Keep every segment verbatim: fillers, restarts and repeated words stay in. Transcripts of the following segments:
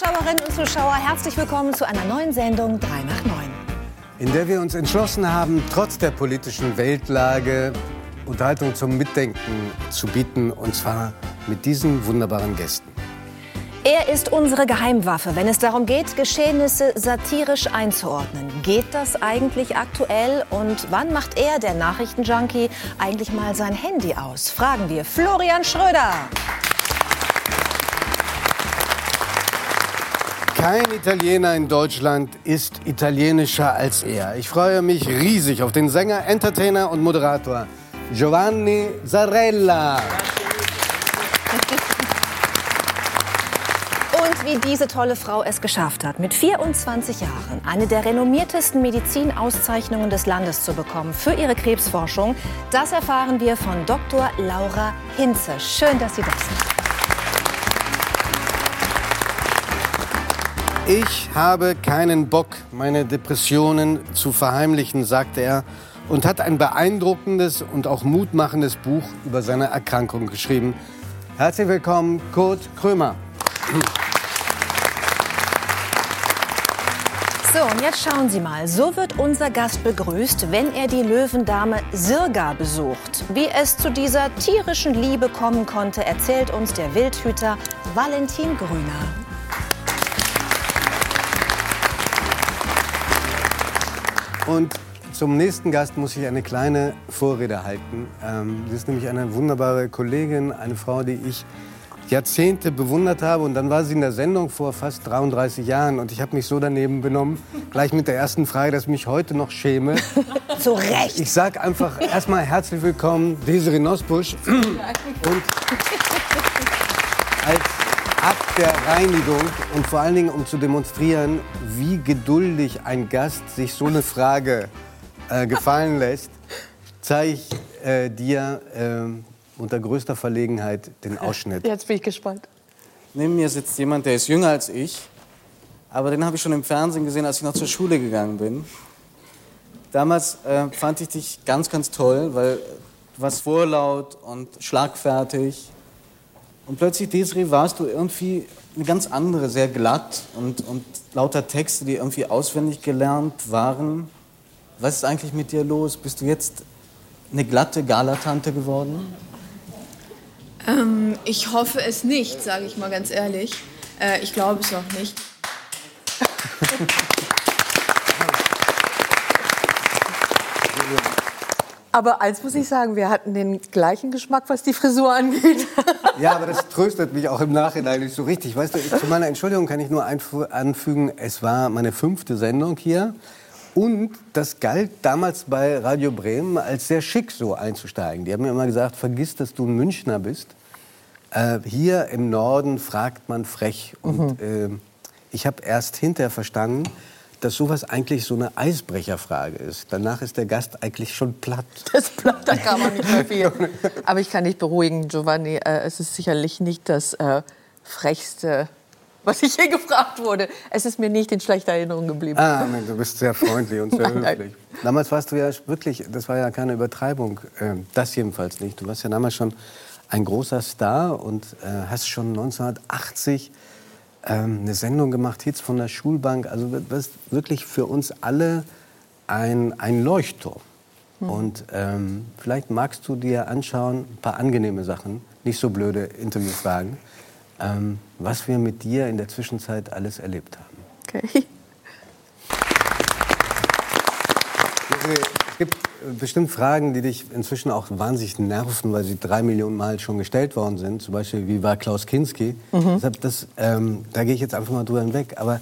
Zuschauerinnen und Zuschauer, herzlich willkommen zu einer neuen Sendung drei nach neun. In der wir uns entschlossen haben, trotz der politischen Weltlage Unterhaltung zum Mitdenken zu bieten, und zwar mit diesen wunderbaren Gästen. Er ist unsere Geheimwaffe, wenn es darum geht, Geschehnisse satirisch einzuordnen. Geht das eigentlich aktuell? Und wann macht er, der Nachrichtenjunkie, eigentlich mal sein Handy aus? Fragen wir Florian Schröder. Kein Italiener in Deutschland ist italienischer als er. Ich freue mich riesig auf den Sänger, Entertainer und Moderator Giovanni Zarella. Wie diese tolle Frau es geschafft hat, mit vierundzwanzig Jahren eine der renommiertesten Medizinauszeichnungen des Landes zu bekommen für ihre Krebsforschung, das erfahren wir von Doktor Laura Hinze. Schön, dass Sie da sind. Ich habe keinen Bock, meine Depressionen zu verheimlichen, sagte er und hat ein beeindruckendes und auch mutmachendes Buch über seine Erkrankung geschrieben. Herzlich willkommen, Kurt Krömer. So, und jetzt schauen Sie mal, so wird unser Gast begrüßt, wenn er die Löwendame Sirga besucht. Wie es zu dieser tierischen Liebe kommen konnte, erzählt uns der Wildhüter Valentin Grüner. Und zum nächsten Gast muss ich eine kleine Vorrede halten. Sie ist nämlich eine wunderbare Kollegin, eine Frau, die ich Jahrzehnte bewundert habe, und dann war sie in der Sendung vor fast dreiunddreißig Jahren und ich habe mich so daneben benommen, gleich mit der ersten Frage, dass ich mich heute noch schäme. Zu Recht. Ich sage einfach erstmal herzlich willkommen, Desiree Nosbusch. Und als Akt der Reinigung und vor allen Dingen, um zu demonstrieren, wie geduldig ein Gast sich so eine Frage äh, gefallen lässt, zeige ich äh, dir äh, unter größter Verlegenheit den Ausschnitt. Jetzt bin ich gespannt. Neben mir sitzt jemand, der ist jünger als ich, aber den habe ich schon im Fernsehen gesehen, als ich noch zur Schule gegangen bin. Damals äh, fand ich dich ganz, ganz toll, weil du warst vorlaut und schlagfertig. Und plötzlich, Desiree, warst du irgendwie eine ganz andere, sehr glatt und, und lauter Texte, die irgendwie auswendig gelernt waren. Was ist eigentlich mit dir los? Bist du jetzt eine glatte Galatante geworden? Ähm, ich hoffe es nicht, sage ich mal ganz ehrlich. Äh, ich glaube es noch nicht. Aber eins muss ich sagen, wir hatten den gleichen Geschmack, was die Frisur angeht. Ja, aber das tröstet mich auch im Nachhinein nicht so richtig. Weißt du, ich, zu meiner Entschuldigung kann ich nur anfügen, es war meine fünfte Sendung hier. Und das galt damals bei Radio Bremen als sehr schick, so einzusteigen. Die haben mir immer gesagt, vergiss, dass du ein Münchner bist. Äh, hier im Norden fragt man frech. Und äh, ich habe erst hinterher verstanden, dass sowas eigentlich so eine Eisbrecherfrage ist. Danach ist der Gast eigentlich schon platt. Das platt, da kann man nicht mehr viel. Aber ich kann dich beruhigen, Giovanni. Äh, es ist sicherlich nicht das äh, frechste, was ich hier gefragt wurde. Es ist mir nicht in schlechter Erinnerung geblieben. Ah, nein, du bist sehr freundlich und sehr nein, nein. höflich. Damals warst du ja wirklich, das war ja keine Übertreibung, das jedenfalls nicht. Du warst ja damals schon ein großer Star und hast schon neunzehnhundertachtzig eine Sendung gemacht, Hits von der Schulbank. Also du warst wirklich für uns alle ein, ein Leuchtturm. Hm. Und ähm, vielleicht magst du dir anschauen, ein paar angenehme Sachen, nicht so blöde Interviewfragen. Ähm, was wir mit dir in der Zwischenzeit alles erlebt haben. Okay. Es gibt bestimmt Fragen, die dich inzwischen auch wahnsinnig nerven, weil sie drei Millionen Mal schon gestellt worden sind. Zum Beispiel, wie war Klaus Kinski? Mhm. Deshalb das, ähm, da gehe ich jetzt einfach mal drüber hinweg. Aber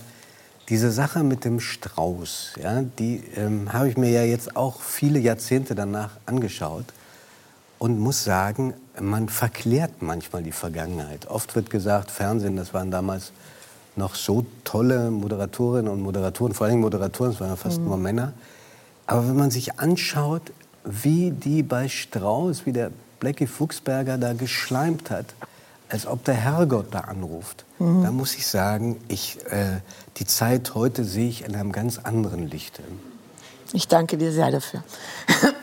diese Sache mit dem Strauß, ja, die ähm, habe ich mir ja jetzt auch viele Jahrzehnte danach angeschaut. Und muss sagen, man verklärt manchmal die Vergangenheit. Oft wird gesagt, Fernsehen, das waren damals noch so tolle Moderatorinnen und Moderatoren, vor allem Moderatoren, das waren ja fast mhm. nur Männer. Aber wenn man sich anschaut, wie die bei Strauß, wie der Blackie Fuchsberger da geschleimt hat, als ob der Herrgott da anruft, mhm. da muss ich sagen, ich, äh, die Zeit heute sehe ich in einem ganz anderen Licht. Ich danke dir sehr dafür.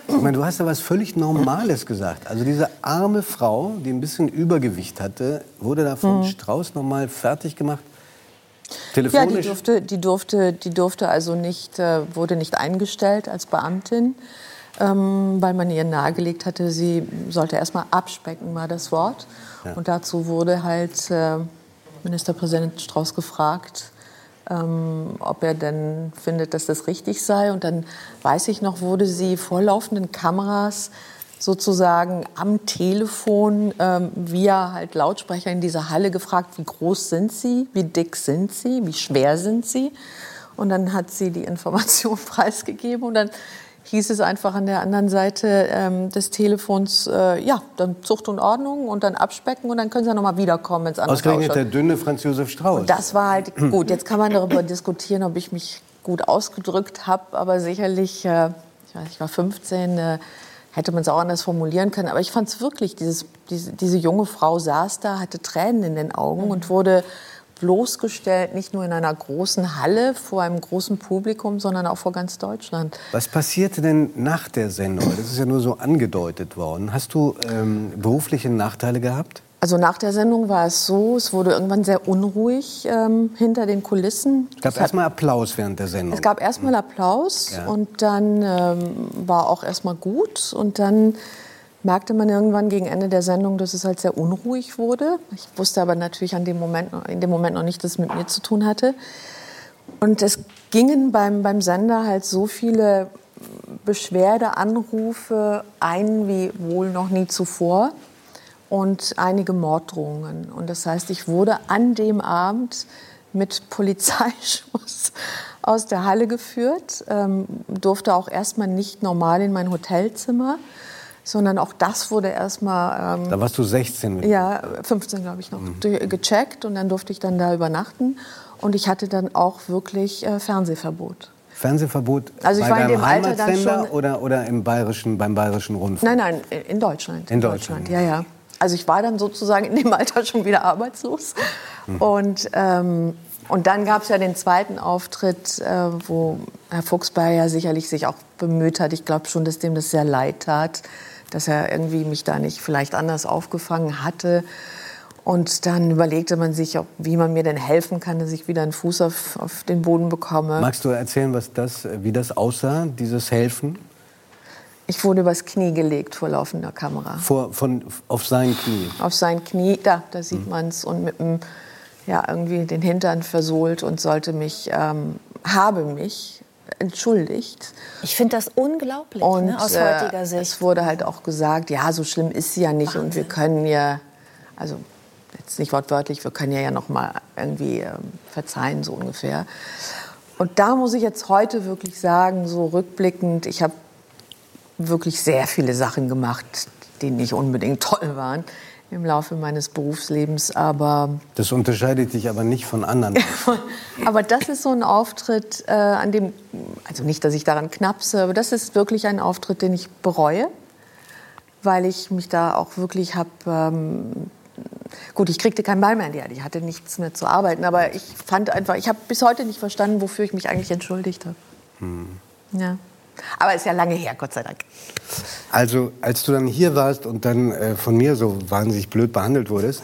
Ich meine, du hast ja was völlig Normales gesagt. Also diese arme Frau, die ein bisschen Übergewicht hatte, wurde da von mhm. Strauß noch mal fertig gemacht. Telefonisch? Ja, die durfte, die durfte, die durfte also nicht, wurde nicht eingestellt als Beamtin, ähm, weil man ihr nahegelegt hatte, sie sollte erstmal abspecken, mal das Wort. Ja. Und dazu wurde halt äh, Ministerpräsident Strauß gefragt, ähm, ob er denn findet, dass das richtig sei. Und dann, weiß ich noch, wurde sie vor laufenden Kameras sozusagen am Telefon ähm, via halt Lautsprecher in dieser Halle gefragt, wie groß sind Sie, wie dick sind Sie, wie schwer sind Sie? Und dann hat sie die Information preisgegeben und dann hieß es einfach an der anderen Seite ähm, des Telefons, äh, ja, dann Zucht und Ordnung und dann abspecken und dann können Sie ja nochmal wiederkommen. Ins Ausgerechnet der dünne Franz-Josef Strauß. Und das war halt, gut, jetzt kann man darüber diskutieren, ob ich mich gut ausgedrückt habe, aber sicherlich, äh, ich weiß, ich war fünfzehn, äh, hätte man es auch anders formulieren können. Aber ich fand es wirklich, dieses, diese, diese junge Frau saß da, hatte Tränen in den Augen und wurde bloßgestellt, nicht nur in einer großen Halle, vor einem großen Publikum, sondern auch vor ganz Deutschland. Was passierte denn nach der Sendung? Das ist ja nur so angedeutet worden. Hast du ähm, berufliche Nachteile gehabt? Also nach der Sendung war es so, es wurde irgendwann sehr unruhig ähm, hinter den Kulissen. Es gab erstmal Applaus während der Sendung. Es gab erstmal Applaus, ja. Und dann ähm, war auch erstmal gut. Und dann merkte man irgendwann gegen Ende der Sendung, dass es halt sehr unruhig wurde. Ich wusste aber natürlich an dem Moment, in dem Moment noch nicht, dass es mit mir zu tun hatte. Und es gingen beim, beim Sender halt so viele Beschwerdeanrufe ein wie wohl noch nie zuvor. Und einige Morddrohungen. Und das heißt, ich wurde an dem Abend mit Polizeischuss aus der Halle geführt, ähm, durfte auch erstmal nicht normal in mein Hotelzimmer, sondern auch das wurde erstmal. Ähm, da warst du sechzehn? Mit ja, fünfzehn glaube ich noch, mhm. gecheckt und dann durfte ich dann da übernachten und ich hatte dann auch wirklich äh, Fernsehverbot. Fernsehverbot also ich bei war in dem Alter dann schon oder, oder im Bayerischen, beim Bayerischen Rundfunk? Nein, nein, in Deutschland. In Deutschland, in Deutschland. Ja, ja. Also ich war dann sozusagen in dem Alter schon wieder arbeitslos. Mhm. Und, ähm, und dann gab es ja den zweiten Auftritt, äh, wo Herr Fuchsberger ja sicherlich sich auch bemüht hat. Ich glaube schon, dass dem das sehr leid tat, dass er irgendwie mich da nicht vielleicht anders aufgefangen hatte. Und dann überlegte man sich, ob, wie man mir denn helfen kann, dass ich wieder einen Fuß auf, auf den Boden bekomme. Magst du erzählen, was das, wie das aussah, dieses Helfen? Ich wurde übers Knie gelegt vor laufender Kamera. Vor, von, auf sein Knie? Auf sein Knie, da, da sieht mhm. man es. Und mit dem, ja, irgendwie den Hintern versohlt und sollte mich, ähm, habe mich entschuldigt. Ich finde das unglaublich, und, ne, aus äh, heutiger Sicht. Es wurde halt auch gesagt, ja, so schlimm ist sie ja nicht. Wahnsinn. Und wir können ja, also jetzt nicht wortwörtlich, wir können ja, ja noch mal irgendwie ähm, verzeihen, so ungefähr. Und da muss ich jetzt heute wirklich sagen, so rückblickend, ich habe wirklich sehr viele Sachen gemacht, die nicht unbedingt toll waren im Laufe meines Berufslebens, aber... Das unterscheidet dich aber nicht von anderen. Aber das ist so ein Auftritt, äh, an dem, also nicht, dass ich daran knapse, aber das ist wirklich ein Auftritt, den ich bereue, weil ich mich da auch wirklich habe... Ähm, gut, ich kriegte keinen Ball mehr in die Hand, ich hatte nichts mehr zu arbeiten, aber ich fand einfach, ich habe bis heute nicht verstanden, wofür ich mich eigentlich entschuldigt habe. Hm. Ja. Aber ist ja lange her, Gott sei Dank. Also, als du dann hier warst und dann äh, von mir so wahnsinnig blöd behandelt wurdest,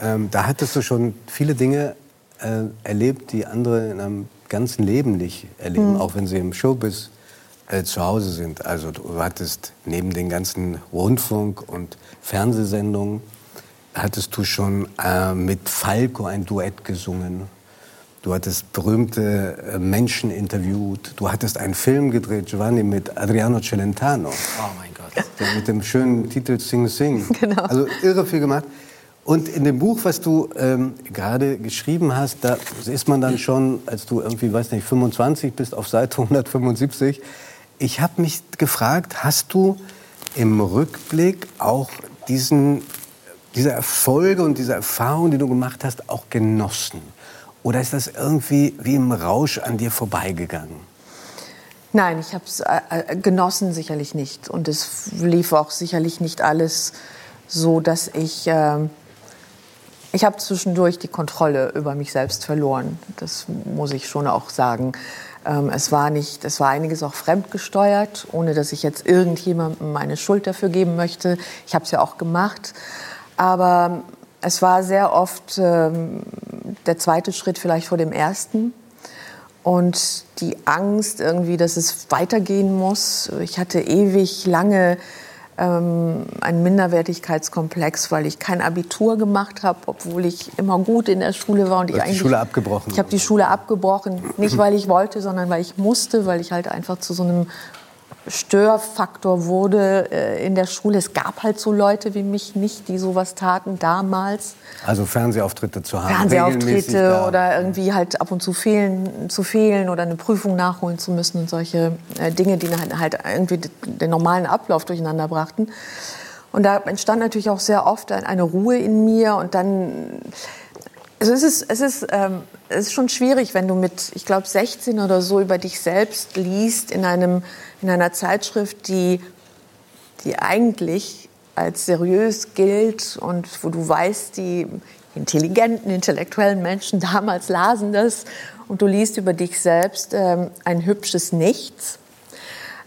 ähm, da hattest du schon viele Dinge äh, erlebt, die andere in einem ganzen Leben nicht erleben, mhm. auch wenn sie im Showbiz äh, zu Hause sind. Also, du hattest neben den ganzen Rundfunk- und Fernsehsendungen, hattest du schon äh, mit Falco ein Duett gesungen. Du hattest berühmte Menschen interviewt. Du hattest einen Film gedreht, Giovanni, mit Adriano Celentano. Oh mein Gott. Mit dem schönen Titel Sing Sing. Genau. Also irre viel gemacht. Und in dem Buch, was du ähm, gerade geschrieben hast, da ist man dann schon, als du irgendwie, weiß nicht, fünfundzwanzig bist, auf Seite hundertfünfundsiebzig. Ich habe mich gefragt, hast du im Rückblick auch diesen, diese Erfolge und diese Erfahrungen, die du gemacht hast, auch genossen? Oder ist das irgendwie wie im Rausch an dir vorbeigegangen? Nein, ich habe es äh, genossen sicherlich nicht. Und es lief auch sicherlich nicht alles so, dass ich... Äh, ich habe zwischendurch die Kontrolle über mich selbst verloren. Das muss ich schon auch sagen. Ähm, es war nicht, es war einiges auch fremdgesteuert, ohne dass ich jetzt irgendjemandem meine Schuld dafür geben möchte. Ich habe es ja auch gemacht. Aber... Es war sehr oft ähm, der zweite Schritt vielleicht vor dem ersten. Und die Angst irgendwie, dass es weitergehen muss. Ich hatte ewig lange ähm, einen Minderwertigkeitskomplex, weil ich kein Abitur gemacht habe, obwohl ich immer gut in der Schule war. Und ich eigentlich, die Schule abgebrochen? Ich habe die Schule abgebrochen, nicht weil ich wollte, sondern weil ich musste, weil ich halt einfach zu so einem Störfaktor wurde äh, in der Schule. Es gab halt so Leute wie mich nicht, die sowas taten damals. Also Fernsehauftritte zu haben. Fernsehauftritte oder irgendwie halt ab und zu fehlen, zu fehlen oder eine Prüfung nachholen zu müssen und solche äh, Dinge, die halt, halt irgendwie den normalen Ablauf durcheinander brachten. Und da entstand natürlich auch sehr oft eine Ruhe in mir und dann... Also es ist, es ist, ähm, es ist schon schwierig, wenn du mit, ich glaube, sechzehn oder so über dich selbst liest in einem, in einer Zeitschrift, die, die eigentlich als seriös gilt und wo du weißt, die intelligenten, intellektuellen Menschen damals lasen das und du liest über dich selbst ähm, ein hübsches Nichts.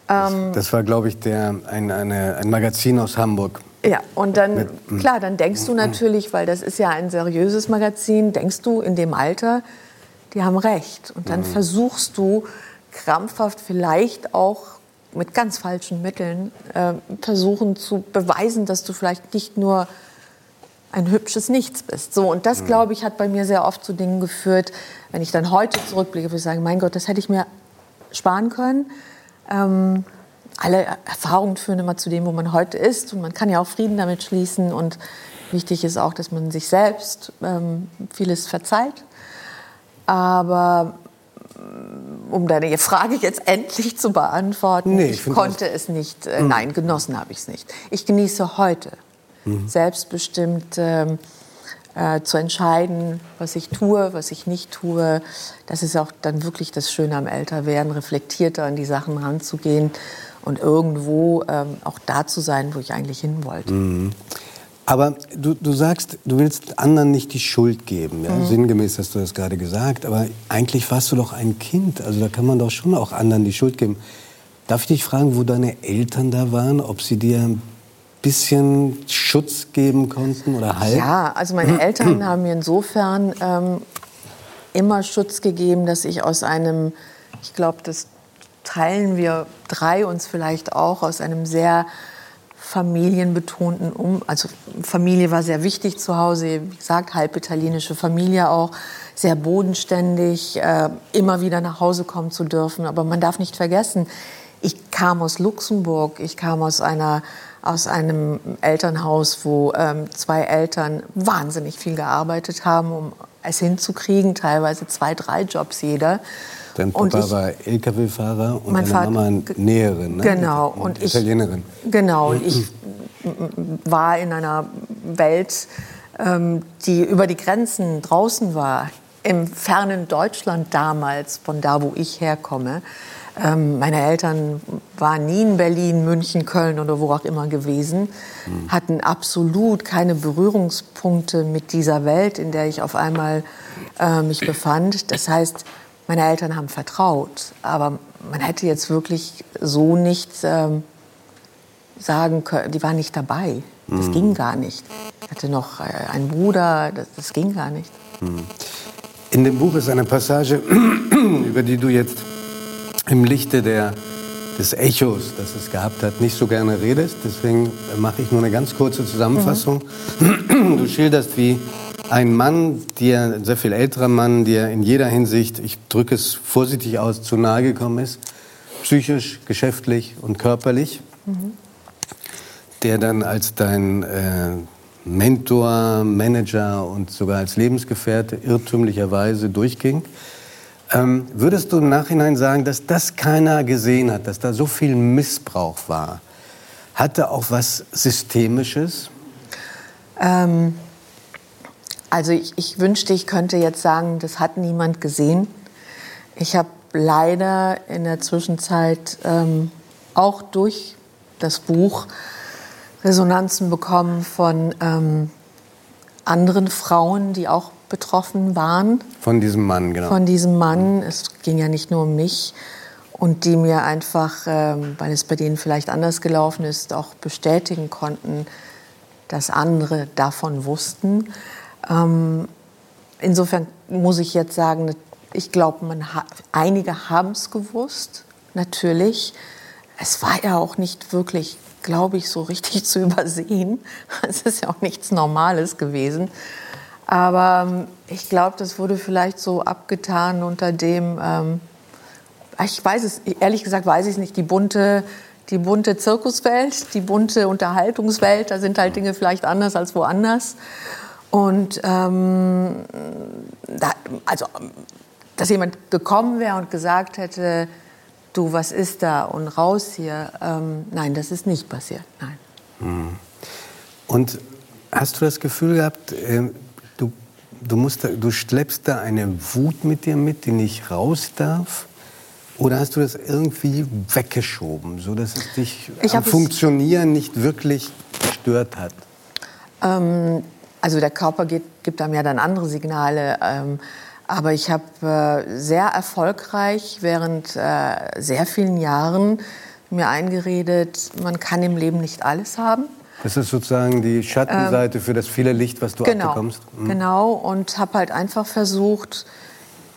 Ähm, das, das war, glaube ich, der, ein, eine, ein Magazin aus Hamburg. Ja, und dann, klar, dann denkst du natürlich, weil das ist ja ein seriöses Magazin, denkst du in dem Alter, die haben recht. Und dann versuchst du krampfhaft vielleicht auch mit ganz falschen Mitteln äh, versuchen zu beweisen, dass du vielleicht nicht nur ein hübsches Nichts bist. So, und das, glaube ich, hat bei mir sehr oft zu Dingen geführt, wenn ich dann heute zurückblicke, würde ich sagen, mein Gott, das hätte ich mir sparen können. Ähm, Alle Erfahrungen führen immer zu dem, wo man heute ist. Und man kann ja auch Frieden damit schließen. Und wichtig ist auch, dass man sich selbst ähm, vieles verzeiht. Aber um deine Frage jetzt endlich zu beantworten, nee, ich, ich konnte es nicht. Äh, mhm. Nein, genossen habe ich es nicht. Ich genieße heute, mhm. selbstbestimmt ähm, äh, zu entscheiden, was ich tue, was ich nicht tue. Das ist auch dann wirklich das Schöne am Älterwerden, reflektierter an die Sachen ranzugehen. Und irgendwo ähm, auch da zu sein, wo ich eigentlich hin wollte. Mhm. Aber du, du sagst, du willst anderen nicht die Schuld geben. Ja? Mhm. Sinngemäß hast du das gerade gesagt. Aber eigentlich warst du doch ein Kind. Also da kann man doch schon auch anderen die Schuld geben. Darf ich dich fragen, wo deine Eltern da waren? Ob sie dir ein bisschen Schutz geben konnten oder Halt? Ja, also meine Eltern haben mir insofern ähm, immer Schutz gegeben, dass ich aus einem, ich glaube, das teilen wir drei uns vielleicht auch, aus einem sehr familienbetonten Um. Also Familie war sehr wichtig zu Hause, wie gesagt, halb italienische Familie auch, sehr bodenständig, äh, immer wieder nach Hause kommen zu dürfen. Aber man darf nicht vergessen, ich kam aus Luxemburg, ich kam aus einer, aus einem Elternhaus, wo ähm, zwei Eltern wahnsinnig viel gearbeitet haben, um es hinzukriegen, teilweise zwei, drei Jobs jeder. Dein Papa und ich, war L K W-Fahrer und meine Vater, Mama Näherin, ne? Genau, und ich, Italienerin. Genau, und ich war in einer Welt, ähm, die über die Grenzen draußen war, im fernen Deutschland damals, von da, wo ich herkomme. Ähm, meine Eltern waren nie in Berlin, München, Köln oder wo auch immer gewesen, mhm. hatten absolut keine Berührungspunkte mit dieser Welt, in der ich auf einmal äh, mich befand. Das heißt, meine Eltern haben vertraut, aber man hätte jetzt wirklich so nichts ähm, sagen können. Die waren nicht dabei. Das mhm. ging gar nicht. Ich hatte noch äh, einen Bruder, das, das ging gar nicht. Mhm. In dem Buch ist eine Passage, über die du jetzt im Lichte der, des Echos, das es gehabt hat, nicht so gerne redest. Deswegen mache ich nur eine ganz kurze Zusammenfassung. Mhm. Du schilderst, wie ein Mann, der, ein sehr viel älterer Mann, der in jeder Hinsicht, ich drücke es vorsichtig aus, zu nahe gekommen ist, psychisch, geschäftlich und körperlich, mhm. der dann als dein äh, Mentor, Manager und sogar als Lebensgefährte irrtümlicherweise durchging. Ähm, würdest du im Nachhinein sagen, dass das keiner gesehen hat, dass da so viel Missbrauch war? Hatte auch was Systemisches? Ähm Also ich, ich wünschte, ich könnte jetzt sagen, das hat niemand gesehen. Ich habe leider in der Zwischenzeit ähm, auch durch das Buch Resonanzen bekommen von ähm, anderen Frauen, die auch betroffen waren. Von diesem Mann, genau. Von diesem Mann. Es ging ja nicht nur um mich. Und die mir einfach, ähm, weil es bei denen vielleicht anders gelaufen ist, auch bestätigen konnten, dass andere davon wussten. Ähm, insofern muss ich jetzt sagen, ich glaube, man ha- einige haben es gewusst, natürlich. Es war ja auch nicht wirklich, glaube ich, so richtig zu übersehen. Es ist ja auch nichts Normales gewesen. Aber ich glaube, das wurde vielleicht so abgetan unter dem, ähm, ich weiß es, ehrlich gesagt weiß ich es nicht, die bunte, die bunte Zirkuswelt, die bunte Unterhaltungswelt, da sind halt Dinge vielleicht anders als woanders. Und ähm, da, also, dass jemand gekommen wäre und gesagt hätte, du, was ist da und raus hier, ähm, nein, das ist nicht passiert, nein. Und hast du das Gefühl gehabt, äh, du, du, musst da, du schleppst da eine Wut mit dir mit, die nicht raus darf? Oder hast du das irgendwie weggeschoben, sodass es dich am Funktionieren nicht wirklich gestört hat? Ähm, also der Körper geht, gibt einem ja dann andere Signale. Ähm, aber ich habe äh, sehr erfolgreich während äh, sehr vielen Jahren mir eingeredet, man kann im Leben nicht alles haben. Das ist sozusagen die Schattenseite ähm, für das viele Licht, was du genau, abbekommst. Mhm. Genau, und habe halt einfach versucht...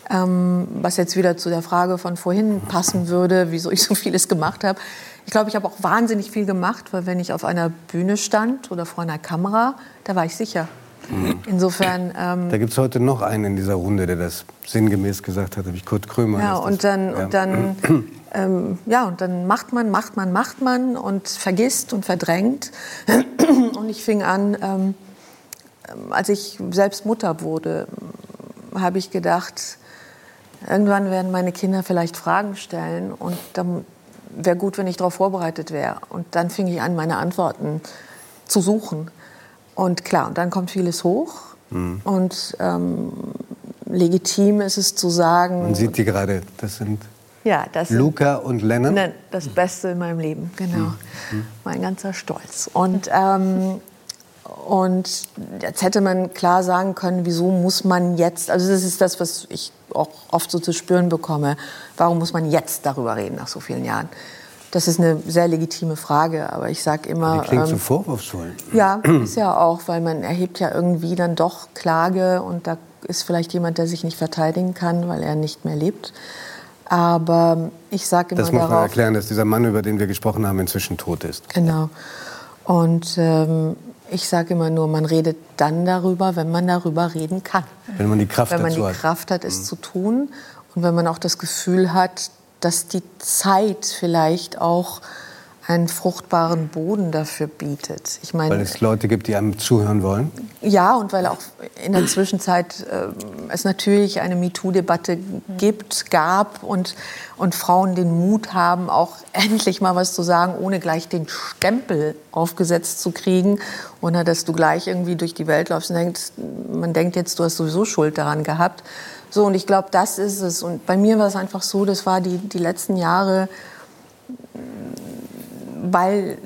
Ähm, was jetzt wieder zu der Frage von vorhin passen würde, wieso ich so vieles gemacht habe. Ich glaube, ich habe auch wahnsinnig viel gemacht, weil wenn ich auf einer Bühne stand oder vor einer Kamera, da war ich sicher. Mhm. Insofern... Ähm, da gibt es heute noch einen in dieser Runde, der das sinngemäß gesagt hat, nämlich Kurt Krömer. Ja, und dann, ja. Und dann, ähm, ja, und dann macht man, macht man, macht man und vergisst und verdrängt. Und ich fing an, ähm, als ich selbst Mutter wurde, habe ich gedacht... Irgendwann werden meine Kinder vielleicht Fragen stellen und dann wäre gut, wenn ich darauf vorbereitet wäre. Und dann fing ich an, meine Antworten zu suchen. Und klar, und dann kommt vieles hoch. Mhm. Und ähm, legitim ist es zu sagen... Man sieht die gerade, das sind ja, das Luca sind, und Lennon. Nein, das Beste in meinem Leben, genau. Mhm. Mein ganzer Stolz. Und, ähm, und jetzt hätte man klar sagen können, wieso muss man jetzt... Also das ist das, was ich... auch oft so zu spüren bekomme, warum muss man jetzt darüber reden nach so vielen Jahren? Das ist eine sehr legitime Frage, aber ich sage immer... Die klingt ähm, so vorwurfsvoll. Ja, ist ja auch, weil man erhebt ja irgendwie dann doch Klage und da ist vielleicht jemand, der sich nicht verteidigen kann, weil er nicht mehr lebt. Aber ich sage immer darauf... Das muss man erklären, dass dieser Mann, über den wir gesprochen haben, inzwischen tot ist. Genau. Und... Ähm, ich sage immer nur, man redet dann darüber, wenn man darüber reden kann. Wenn man die Kraft hat. Wenn man die Kraft hat, es zu tun. Und wenn man auch das Gefühl hat, dass die Zeit vielleicht auch einen fruchtbaren Boden dafür bietet. Ich meine, weil es Leute gibt, die einem zuhören wollen? Ja, und weil auch in der Zwischenzeit äh, es natürlich eine MeToo-Debatte gibt, gab und, und Frauen den Mut haben, auch endlich mal was zu sagen, ohne gleich den Stempel aufgesetzt zu kriegen. Oder dass du gleich irgendwie durch die Welt läufst und denkst, man denkt jetzt, du hast sowieso Schuld daran gehabt. So, und ich glaube, das ist es. Und bei mir war es einfach so, das war die, die letzten Jahre... Weil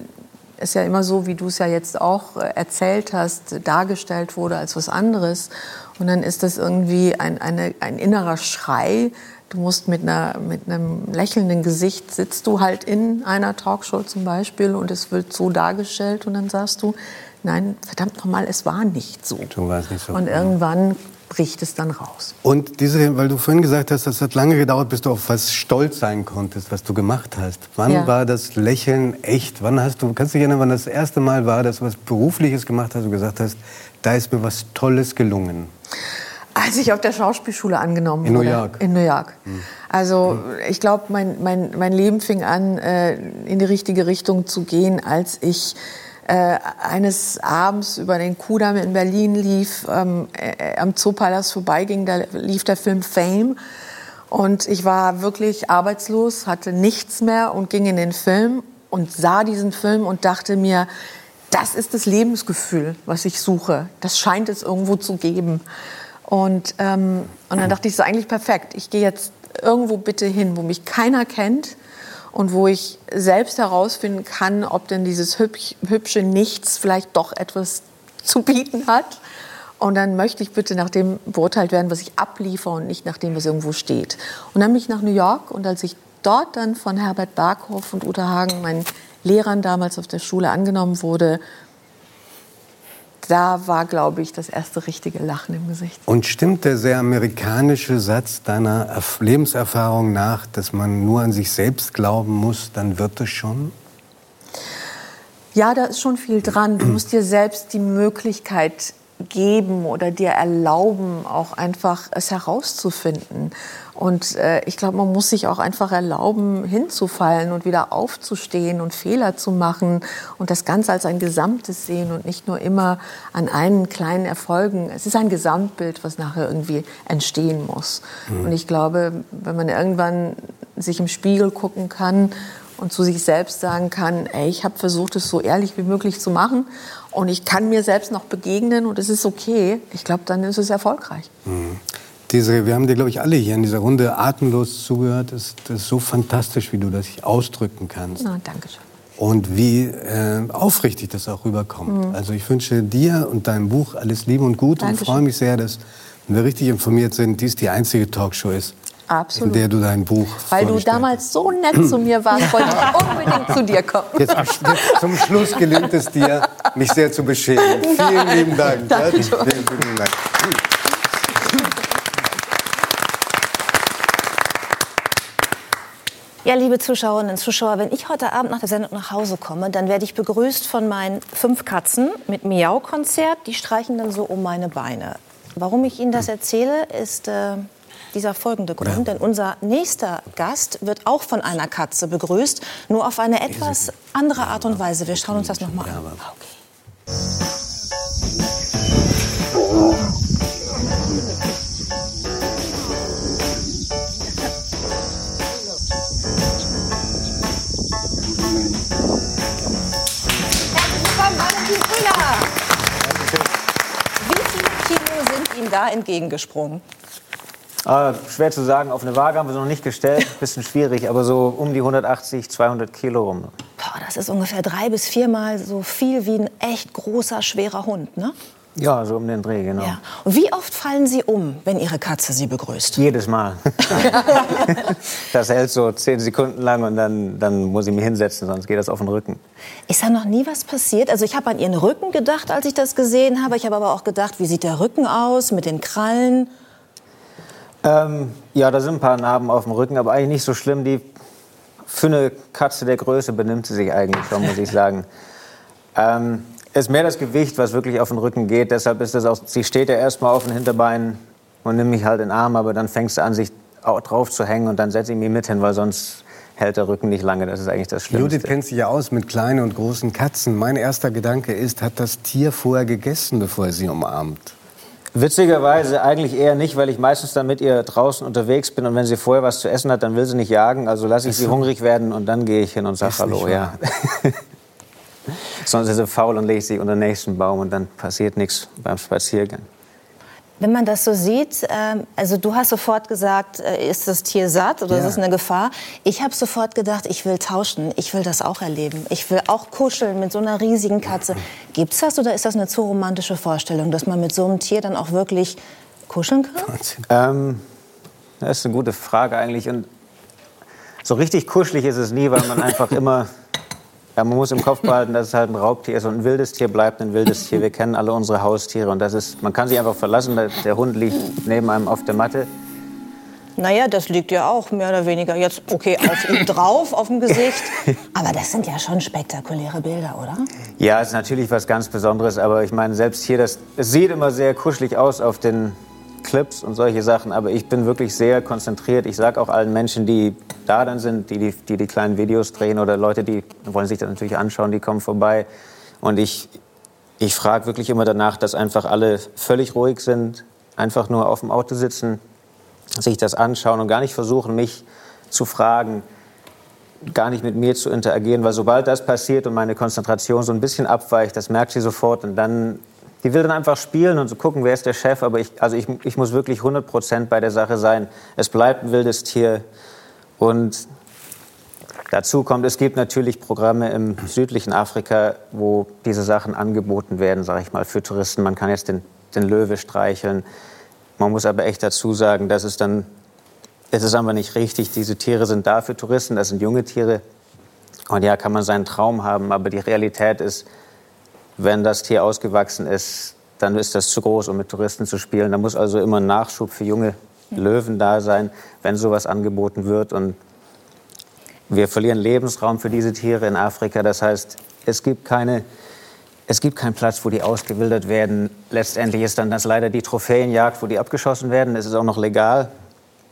es ja immer so, wie du es ja jetzt auch erzählt hast, dargestellt wurde als was anderes. Und dann ist das irgendwie ein, eine, ein innerer Schrei. Du musst mit, einer, mit einem lächelnden Gesicht, sitzt du halt in einer Talkshow zum Beispiel und es wird so dargestellt und dann sagst du, nein, verdammt nochmal, es war nicht so. Du warst nicht so. Und irgendwann bricht es dann raus. Und diese, weil du vorhin gesagt hast, das hat lange gedauert, bis du auf was stolz sein konntest, was du gemacht hast. Wann ja. war das Lächeln echt? Wann hast du, kannst du dich erinnern, wann das erste Mal war, dass du was Berufliches gemacht hast und gesagt hast, da ist mir was Tolles gelungen? Als ich auf der Schauspielschule angenommen wurde. In New York. In New York. Mhm. Also ich glaube, mein, mein, mein Leben fing an, äh, in die richtige Richtung zu gehen, als ich... Äh, eines Abends über den Kudamm in Berlin lief, ähm, äh, am Zoopalast vorbeiging, da lief der Film Fame. Und ich war wirklich arbeitslos, hatte nichts mehr und ging in den Film und sah diesen Film und dachte mir, das ist das Lebensgefühl, was ich suche. Das scheint es irgendwo zu geben. Und, ähm, und dann dachte ich, das ist eigentlich perfekt. Ich gehe jetzt irgendwo bitte hin, wo mich keiner kennt. Und wo ich selbst herausfinden kann, ob denn dieses hübsch, hübsche Nichts vielleicht doch etwas zu bieten hat. Und dann möchte ich bitte nach dem beurteilt werden, was ich abliefere und nicht nach dem, was irgendwo steht. Und dann bin ich nach New York und als ich dort dann von Herbert Barkhoff und Uta Hagen, meinen Lehrern damals auf der Schule, angenommen wurde, da war, glaube ich, das erste richtige Lachen im Gesicht. Und stimmt der sehr amerikanische Satz deiner Lebenserfahrung nach, dass man nur an sich selbst glauben muss, dann wird es schon? Ja, da ist schon viel dran. Du musst dir selbst die Möglichkeit geben oder dir erlauben, auch einfach es herauszufinden. Und äh, ich glaube, man muss sich auch einfach erlauben, hinzufallen und wieder aufzustehen und Fehler zu machen und das Ganze als ein Gesamtes sehen und nicht nur immer an einen kleinen Erfolgen. Es ist ein Gesamtbild, was nachher irgendwie entstehen muss. Mhm. Und ich glaube, wenn man irgendwann sich im Spiegel gucken kann und zu sich selbst sagen kann, ey, ich habe versucht, es so ehrlich wie möglich zu machen und ich kann mir selbst noch begegnen und es ist okay, ich glaube, dann ist es erfolgreich. Mhm. Desiree, wir haben dir, glaube ich, alle hier in dieser Runde atemlos zugehört. Es ist so fantastisch, wie du das ausdrücken kannst. Na, danke schön. Und wie äh, aufrichtig das auch rüberkommt. Mhm. Also ich wünsche dir und deinem Buch alles Liebe und Gute. Dankeschön. Und freue mich sehr, dass, wenn wir richtig informiert sind, dies die einzige Talkshow ist, absolut, in der du dein Buch Weil du damals so nett zu mir warst, wollte ich unbedingt zu dir kommen. Jetzt, jetzt zum Schluss gelingt es dir, mich sehr zu beschämen. Vielen lieben Dank. Danke. Ja, vielen lieben Dank. Ja, liebe Zuschauerinnen und Zuschauer, wenn ich heute Abend nach der Sendung nach Hause komme, dann werde ich begrüßt von meinen fünf Katzen mit Miau-Konzert. Die streichen dann so um meine Beine. Warum ich Ihnen das erzähle, ist äh, dieser folgende Grund. Ja. Denn unser nächster Gast wird auch von einer Katze begrüßt, nur auf eine etwas andere Art und Weise. Wir schauen uns das nochmal an. Okay. Da entgegengesprungen? Ah, schwer zu sagen, auf eine Waage haben wir es noch nicht gestellt. Bisschen schwierig, aber so um die hundertachtzig, zweihundert Kilo rum. Boah, das ist ungefähr drei bis viermal so viel wie ein echt großer, schwerer Hund, ne? Ja, so um den Dreh, genau. Ja. Und wie oft fallen Sie um, wenn Ihre Katze Sie begrüßt? Jedes Mal. Das hält so zehn Sekunden lang und dann, dann muss ich mich hinsetzen, sonst geht das auf den Rücken. Ist da noch nie was passiert? Also ich habe an Ihren Rücken gedacht, als ich das gesehen habe. Ich habe aber auch gedacht, wie sieht der Rücken aus mit den Krallen? Ähm, ja, da sind ein paar Narben auf dem Rücken, aber eigentlich nicht so schlimm. Die, für eine Katze der Größe benimmt sie sich eigentlich schon, muss ich sagen. Ähm, Es ist mehr das Gewicht, was wirklich auf den Rücken geht. Deshalb ist das auch, sie steht ja erstmal auf den Hinterbeinen und nimmt mich halt in den Arm, aber dann fängst du an, sich drauf zu hängen und dann setze ich mich mit hin, weil sonst hält der Rücken nicht lange. Das ist eigentlich das Schlimmste. Judith kennt sich ja aus mit kleinen und großen Katzen. Mein erster Gedanke ist, hat das Tier vorher gegessen, bevor er sie umarmt? Witzigerweise eigentlich eher nicht, weil ich meistens dann mit ihr draußen unterwegs bin und wenn sie vorher was zu essen hat, dann will sie nicht jagen. Also lasse ich sie hungrig werden und dann gehe ich hin und sage Hallo. Ja. Sonst ist er faul und legt sich unter den nächsten Baum und dann passiert nichts beim Spaziergang. Wenn man das so sieht, also du hast sofort gesagt, ist das Tier satt oder ja, ist es eine Gefahr? Ich habe sofort gedacht, ich will tauschen, ich will das auch erleben. Ich will auch kuscheln mit so einer riesigen Katze. Gibt's das oder ist das eine zu romantische Vorstellung, dass man mit so einem Tier dann auch wirklich kuscheln kann? Ähm, das ist eine gute Frage eigentlich. Und so richtig kuschelig ist es nie, weil man einfach immer... Ja, man muss im Kopf behalten, dass es halt ein Raubtier ist und ein wildes Tier bleibt ein wildes Tier. Wir kennen alle unsere Haustiere und das ist, man kann sich einfach verlassen, der Hund liegt neben einem auf der Matte. Naja, das liegt ja auch mehr oder weniger jetzt, okay, auf ihm drauf, auf dem Gesicht. Aber das sind ja schon spektakuläre Bilder, oder? Ja, es ist natürlich was ganz Besonderes, aber ich meine, selbst hier, das, es sieht immer sehr kuschelig aus auf den Clips und solche Sachen, aber ich bin wirklich sehr konzentriert. Ich sage auch allen Menschen, die da dann sind, die die, die die kleinen Videos drehen oder Leute, die wollen sich das natürlich anschauen, die kommen vorbei. Und ich, ich frage wirklich immer danach, dass einfach alle völlig ruhig sind, einfach nur auf dem Auto sitzen, sich das anschauen und gar nicht versuchen, mich zu fragen, gar nicht mit mir zu interagieren, weil sobald das passiert und meine Konzentration so ein bisschen abweicht, das merkt sie sofort und dann... Die will dann einfach spielen und so gucken, wer ist der Chef. Aber ich, also ich, ich muss wirklich hundert Prozent bei der Sache sein. Es bleibt ein wildes Tier. Und dazu kommt, es gibt natürlich Programme im südlichen Afrika, wo diese Sachen angeboten werden, sage ich mal, für Touristen. Man kann jetzt den, den Löwe streicheln. Man muss aber echt dazu sagen, das ist dann, es ist einfach nicht richtig. Diese Tiere sind da für Touristen, das sind junge Tiere. Und ja, kann man seinen Traum haben, aber die Realität ist, Wenn das Tier ausgewachsen ist, dann ist das zu groß, um mit Touristen zu spielen. Da muss also immer ein Nachschub für junge Löwen da sein, wenn sowas angeboten wird. Und wir verlieren Lebensraum für diese Tiere in Afrika. Das heißt, es gibt keine, es gibt keinen Platz, wo die ausgewildert werden. Letztendlich ist dann das leider die Trophäenjagd, wo die abgeschossen werden. Das ist auch noch legal,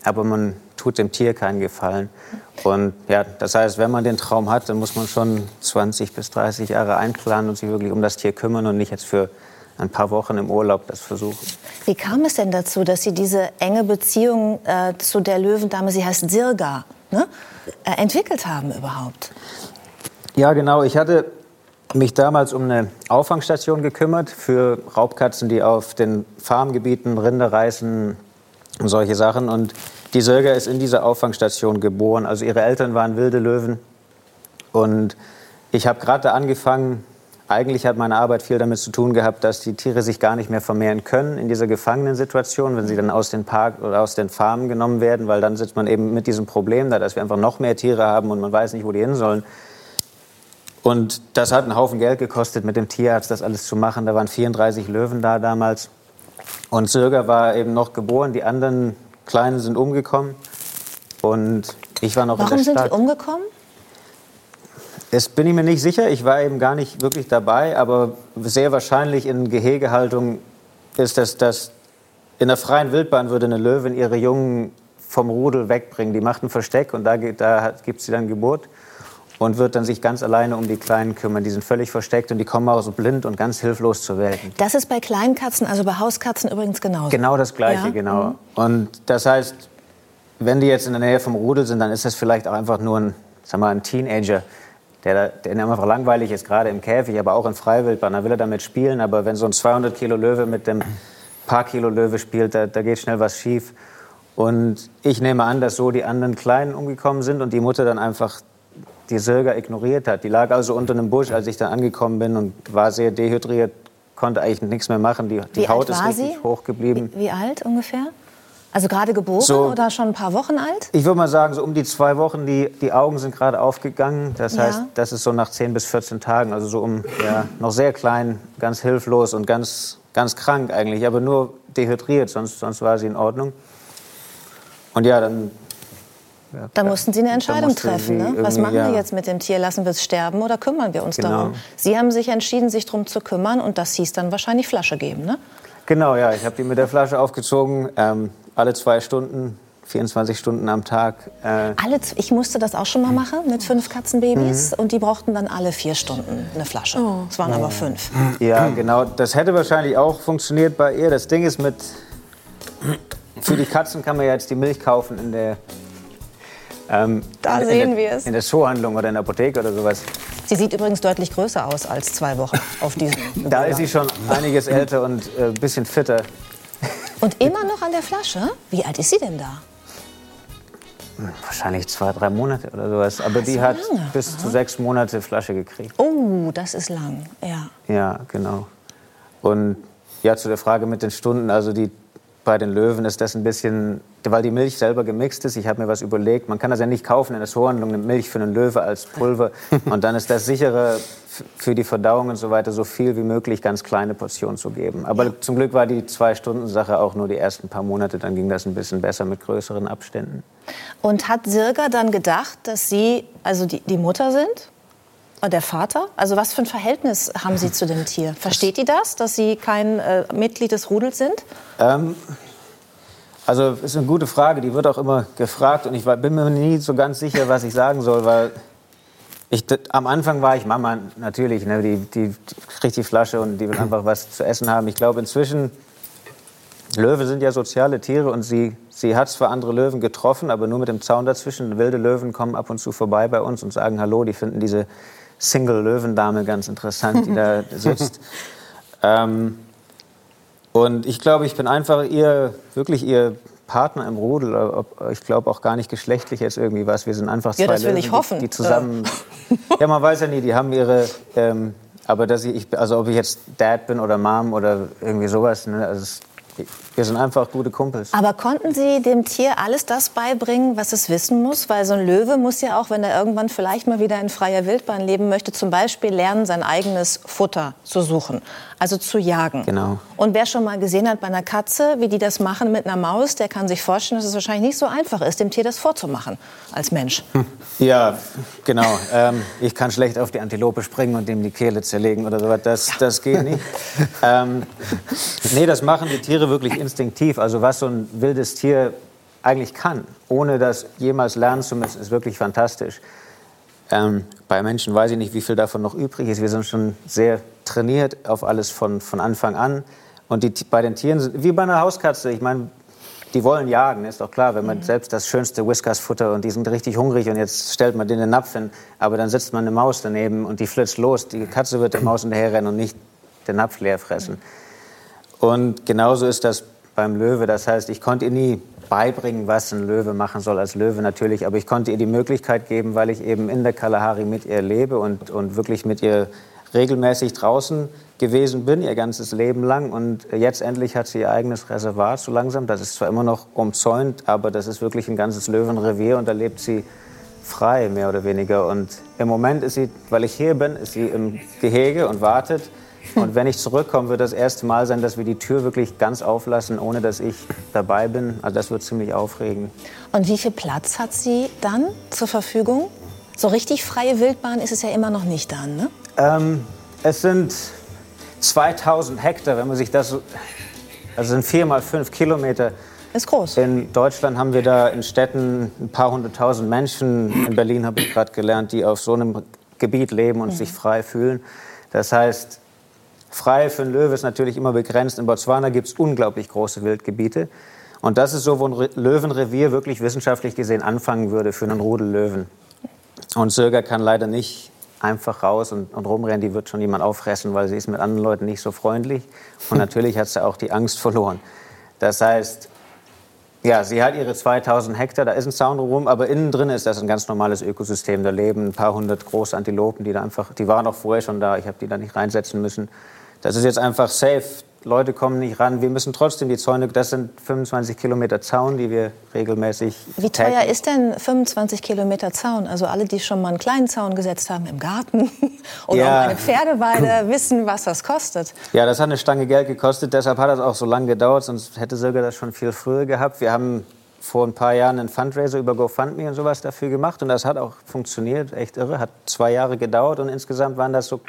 aber man tut dem Tier keinen Gefallen. Und ja, das heißt, wenn man den Traum hat, dann muss man schon zwanzig bis dreißig Jahre einplanen und sich wirklich um das Tier kümmern und nicht jetzt für ein paar Wochen im Urlaub das versuchen. Wie kam es denn dazu, dass Sie diese enge Beziehung äh, zu der Löwendame, sie heißt Sirga, ne, äh, entwickelt haben überhaupt? Ja, genau. Ich hatte mich damals um eine Auffangstation gekümmert für Raubkatzen, die auf den Farmgebieten Rinder reißen und solche Sachen. Und die Sirga ist in dieser Auffangstation geboren. Also ihre Eltern waren wilde Löwen. Und ich habe gerade da angefangen. Eigentlich hat meine Arbeit viel damit zu tun gehabt, dass die Tiere sich gar nicht mehr vermehren können in dieser Gefangenensituation, wenn sie dann aus den Park oder aus den Farmen genommen werden, weil dann sitzt man eben mit diesem Problem da, dass wir einfach noch mehr Tiere haben und man weiß nicht, wo die hin sollen. Und das hat einen Haufen Geld gekostet, mit dem Tierarzt das alles zu machen. Da waren vierunddreißig Löwen da damals. Und Sirga war eben noch geboren, die anderen Kleinen sind umgekommen und ich war noch Warum in der Stadt. Warum sind die umgekommen? Das bin ich mir nicht sicher. Ich war eben gar nicht wirklich dabei. Aber sehr wahrscheinlich in Gehegehaltung ist das, dass in der freien Wildbahn würde eine Löwin ihre Jungen vom Rudel wegbringen. Die macht ein Versteck und da, da gibt sie dann Geburt und wird dann sich ganz alleine um die Kleinen kümmern. Die sind völlig versteckt und die kommen auch so blind und ganz hilflos zur Welt. Das ist bei Kleinkatzen, also bei Hauskatzen übrigens genauso. Genau das Gleiche, ja? Genau. Mhm. Und das heißt, wenn die jetzt in der Nähe vom Rudel sind, dann ist das vielleicht auch einfach nur ein, sag mal, ein Teenager, Der, der einfach langweilig ist, gerade im Käfig, aber auch in Freiwildbahn, da will er damit spielen. Aber wenn so ein zweihundert Kilo Löwe mit dem paar Kilo Löwe spielt, da, da geht schnell was schief. Und ich nehme an, dass so die anderen Kleinen umgekommen sind und die Mutter dann einfach die Sirga ignoriert hat. Die lag also unter einem Busch, als ich dann angekommen bin und war sehr dehydriert, konnte eigentlich nichts mehr machen. Die, die Haut ist richtig hoch geblieben. Wie, wie alt ungefähr? Also gerade geboren so, oder schon ein paar Wochen alt? Ich würde mal sagen, so um die zwei Wochen. Die, die Augen sind gerade aufgegangen. Das ja. heißt, das ist so nach zehn bis vierzehn Tagen. Also so um, ja, noch sehr klein, ganz hilflos und ganz, ganz krank eigentlich. Aber nur dehydriert, sonst, sonst war sie in Ordnung. Und ja, dann... Ja, dann ja, mussten Sie eine Entscheidung treffen. Ne? Was machen ja. wir jetzt mit dem Tier? Lassen wir es sterben oder kümmern wir uns genau. darum? Sie haben sich entschieden, sich darum zu kümmern. Und das hieß dann wahrscheinlich Flasche geben, ne? Genau, ja. Ich habe die mit der Flasche aufgezogen. Ähm, Alle zwei Stunden, vierundzwanzig Stunden am Tag. Äh alle, ich musste das auch schon mal machen mit fünf Katzenbabys. Mhm. Und die brauchten dann alle vier Stunden eine Flasche. Oh. Es waren ja. aber fünf. Ja, genau. Das hätte wahrscheinlich auch funktioniert bei ihr. Das Ding ist mit... Für die Katzen kann man ja jetzt die Milch kaufen in der... Ähm, da in, sehen in der, wir es. In der Zoohandlung oder in der Apotheke oder sowas. Sie sieht übrigens deutlich größer aus als zwei Wochen auf diesem... Da ist sie schon einiges älter und ein äh, bisschen fitter. Und immer noch an der Flasche? Wie alt ist sie denn da? Wahrscheinlich zwei, drei Monate oder sowas. Aber Ach, die so hat lange. bis Aha. zu sechs Monate Flasche gekriegt. Oh, das ist lang, ja. Ja, genau. Und ja, zu der Frage mit den Stunden, also die, bei den Löwen ist das ein bisschen, weil die Milch selber gemixt ist. Ich habe mir was überlegt, man kann das ja nicht kaufen in der Zoohandlung, eine Milch für einen Löwe als Pulver. Und dann ist das sicherer für die Verdauung und so weiter, so viel wie möglich ganz kleine Portionen zu geben. Aber ja. zum Glück war die Zwei-Stunden-Sache auch nur die ersten paar Monate. Dann ging das ein bisschen besser mit größeren Abständen. Und hat Sirga dann gedacht, dass Sie also die, die Mutter sind? Und der Vater? Also was für ein Verhältnis haben Sie zu dem Tier? Versteht die das, dass Sie kein äh, Mitglied des Rudels sind? Ähm, also ist eine gute Frage, die wird auch immer gefragt. Und ich war, bin mir nie so ganz sicher, was ich sagen soll, weil ich, am Anfang war ich Mama natürlich. Ne, die, die kriegt die Flasche und die will einfach was zu essen haben. Ich glaube inzwischen, Löwen sind ja soziale Tiere und sie, sie hat zwar andere Löwen getroffen, aber nur mit dem Zaun dazwischen. Wilde Löwen kommen ab und zu vorbei bei uns und sagen Hallo, die finden diese... Single-Löwendame ganz interessant, die da sitzt. ähm, und ich glaube, ich bin einfach ihr, wirklich ihr Partner im Rudel. Ob, ich glaube auch gar nicht geschlechtlich jetzt irgendwie was. Wir sind einfach zwei ja, das will Löwen, ich hoffen. Die, die zusammen... ja, man weiß ja nie, die haben ihre... Ähm, aber dass ich, also ob ich jetzt Dad bin oder Mom oder irgendwie sowas, ne, also Wir sind einfach gute Kumpels. Aber konnten Sie dem Tier alles das beibringen, was es wissen muss? Weil so ein Löwe muss ja auch, wenn er irgendwann vielleicht mal wieder in freier Wildbahn leben möchte, zum Beispiel lernen, sein eigenes Futter zu suchen, also zu jagen. Genau. Und wer schon mal gesehen hat bei einer Katze, wie die das machen mit einer Maus, der kann sich vorstellen, dass es wahrscheinlich nicht so einfach ist, dem Tier das vorzumachen als Mensch. Ja, genau. ähm, ich kann schlecht auf die Antilope springen und dem die Kehle zerlegen oder so. Das, ja. das geht nicht. ähm, nee, das machen die Tiere wirklich instinktiv. Also was so ein wildes Tier eigentlich kann, ohne das jemals lernen zu müssen, ist wirklich fantastisch. Ähm, bei Menschen weiß ich nicht, wie viel davon noch übrig ist. Wir sind schon sehr trainiert auf alles von, von Anfang an. Und die, bei den Tieren sind wie bei einer Hauskatze. Ich meine, die wollen jagen, ist doch klar. Wenn man mhm. selbst das schönste Whiskas-Futter und die sind richtig hungrig und jetzt stellt man denen den Napf hin, aber dann sitzt man eine Maus daneben und die flitzt los. Die Katze wird der Maus hinterherrennen und nicht den Napf leer fressen. Mhm. Und genauso ist das beim Löwe. Das heißt, ich konnte ihr nie beibringen, was ein Löwe machen soll als Löwe natürlich, aber ich konnte ihr die Möglichkeit geben, weil ich eben in der Kalahari mit ihr lebe und, und wirklich mit ihr regelmäßig draußen gewesen bin, ihr ganzes Leben lang. Und jetzt endlich hat sie ihr eigenes Reservat, so langsam. Das ist zwar immer noch umzäunt, aber das ist wirklich ein ganzes Löwenrevier und da lebt sie frei, mehr oder weniger. Und im Moment ist sie, weil ich hier bin, ist sie im Gehege und wartet. Und wenn ich zurückkomme, wird das erste Mal sein, dass wir die Tür wirklich ganz auflassen, ohne dass ich dabei bin. Also das wird ziemlich aufregend. Und wie viel Platz hat sie dann zur Verfügung? So richtig freie Wildbahn ist es ja immer noch nicht dann, ne? Ähm, es sind zweitausend Hektar, wenn man sich das so, also sind vier mal fünf Kilometer. Ist groß. In Deutschland haben wir da in Städten ein paar hunderttausend Menschen, in Berlin habe ich gerade gelernt, die auf so einem Gebiet leben und mhm. sich frei fühlen. Das heißt, frei für einen Löwe ist natürlich immer begrenzt. In Botswana gibt es unglaublich große Wildgebiete. Und das ist so, wo ein Löwenrevier wirklich wissenschaftlich gesehen anfangen würde für einen Rudel Löwen. Und Sirga kann leider nicht einfach raus und, und rumrennen, die wird schon jemand auffressen, weil sie ist mit anderen Leuten nicht so freundlich. Und natürlich hat sie auch die Angst verloren. Das heißt, ja, sie hat ihre zweitausend Hektar, da ist ein Zaun rum, aber innen drin ist das ein ganz normales Ökosystem. Da leben ein paar hundert große Antilopen, die da einfach, die waren auch vorher schon da, ich habe die da nicht reinsetzen müssen. Das ist jetzt einfach safe, Leute kommen nicht ran, wir müssen trotzdem die Zäune, das sind fünfundzwanzig Kilometer Zaun, die wir regelmäßig Wie teuer tacken. Ist denn fünfundzwanzig Kilometer Zaun? Also alle, die schon mal einen kleinen Zaun gesetzt haben im Garten oder ja. um eine Pferdeweide, wissen, was das kostet. Ja, das hat eine Stange Geld gekostet, deshalb hat das auch so lange gedauert, sonst hätte Sirga das schon viel früher gehabt. Wir haben vor ein paar Jahren einen Fundraiser über GoFundMe und sowas dafür gemacht und das hat auch funktioniert, echt irre, hat zwei Jahre gedauert und insgesamt waren das so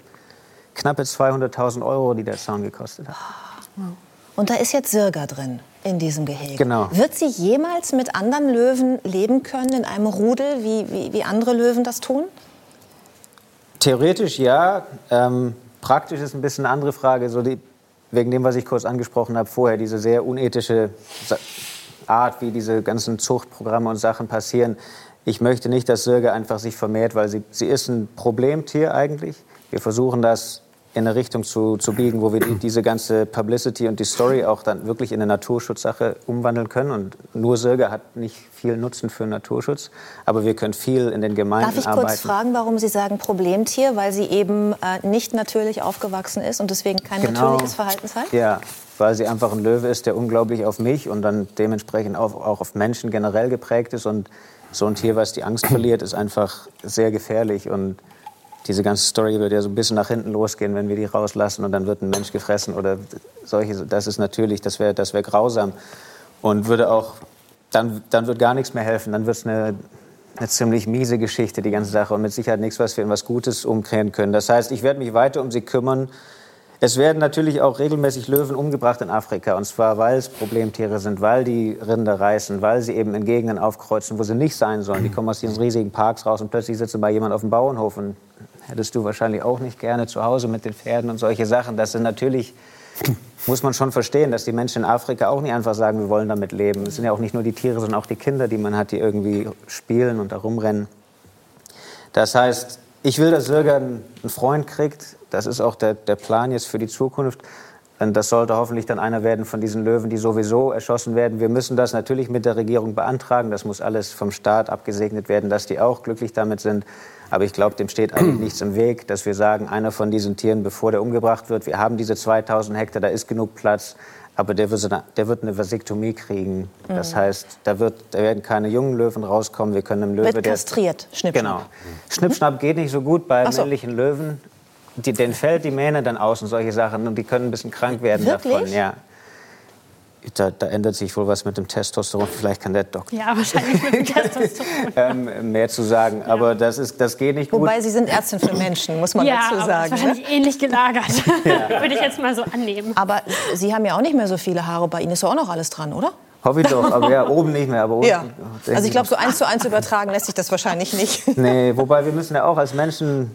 knappe zweihunderttausend Euro, die der Zaun gekostet hat. Und da ist jetzt Sirga drin, in diesem Gehege. Genau. Wird sie jemals mit anderen Löwen leben können, in einem Rudel, wie, wie, wie andere Löwen das tun? Theoretisch ja. Ähm, praktisch ist ein bisschen eine andere Frage. So die, wegen dem, was ich kurz angesprochen habe vorher, diese sehr unethische Art, wie diese ganzen Zuchtprogramme und Sachen passieren. Ich möchte nicht, dass Sirga einfach sich vermehrt, weil sie, sie ist ein Problemtier eigentlich. Wir versuchen das in eine Richtung zu, zu biegen, wo wir die, diese ganze Publicity und die Story auch dann wirklich in eine Naturschutzsache umwandeln können. Und nur Sirga hat nicht viel Nutzen für den Naturschutz, aber wir können viel in den Gemeinden arbeiten. Darf ich kurz fragen, warum Sie sagen Problemtier? Weil sie eben äh, nicht natürlich aufgewachsen ist und deswegen kein genau. natürliches Verhalten zeigt? Ja, weil sie einfach ein Löwe ist, der unglaublich auf mich und dann dementsprechend auch, auch auf Menschen generell geprägt ist. Und so ein Tier, was die Angst verliert, ist einfach sehr gefährlich. Und diese ganze Story wird ja so ein bisschen nach hinten losgehen, wenn wir die rauslassen und dann wird ein Mensch gefressen oder solche. Das ist natürlich, das wäre das wär grausam und würde auch, dann, dann wird gar nichts mehr helfen. Dann wird es eine, eine ziemlich miese Geschichte, die ganze Sache und mit Sicherheit nichts, was wir in was Gutes umkehren können. Das heißt, ich werde mich weiter um sie kümmern. Es werden natürlich auch regelmäßig Löwen umgebracht in Afrika und zwar, weil es Problemtiere sind, weil die Rinder reißen, weil sie eben in Gegenden aufkreuzen, wo sie nicht sein sollen. Die kommen aus diesen riesigen Parks raus und plötzlich sitzen bei jemand auf dem Bauernhof und hättest du wahrscheinlich auch nicht gerne zu Hause mit den Pferden und solche Sachen. Das sind natürlich, muss man schon verstehen, dass die Menschen in Afrika auch nicht einfach sagen, wir wollen damit leben. Es sind ja auch nicht nur die Tiere, sondern auch die Kinder, die man hat, die irgendwie spielen und da rumrennen. Das heißt, ich will, dass Sirga einen Freund kriegt. Das ist auch der, der Plan jetzt für die Zukunft. Und das sollte hoffentlich dann einer werden von diesen Löwen, die sowieso erschossen werden. Wir müssen das natürlich mit der Regierung beantragen. Das muss alles vom Staat abgesegnet werden, dass die auch glücklich damit sind. Aber ich glaube, dem steht eigentlich nichts im Weg, dass wir sagen, einer von diesen Tieren, bevor der umgebracht wird, wir haben diese zweitausend Hektar, da ist genug Platz. Aber der wird eine, der wird eine Vasektomie kriegen. Das heißt, da, wird, da werden keine jungen Löwen rauskommen. Wir können einem Löwe, wird kastriert, Schnippschnapp. Genau. Schnippschnapp geht nicht so gut bei so. männlichen Löwen. Die, denen fällt die Mähne dann aus und solche Sachen. Und die können ein bisschen krank werden Wirklich? davon. Ja. Da, da ändert sich wohl was mit dem Testosteron. Vielleicht kann der Doktor ja, wahrscheinlich mit dem Testosteron. ähm, mehr zu sagen. Ja. Aber das, ist, das geht nicht Wobei, gut. Wobei, Sie sind Ärztin für Menschen, muss man ja, dazu sagen. Ja, ist wahrscheinlich ne? ähnlich gelagert. Ja. Würde ich jetzt mal so annehmen. Aber Sie haben ja auch nicht mehr so viele Haare. Bei Ihnen ist doch auch noch alles dran, oder? Hoffe ich doch, aber ja, oben nicht mehr. Aber oben ja. Also ich glaube, so eins zu eins übertragen lässt sich das wahrscheinlich nicht. Nee, wobei wir müssen ja auch als Menschen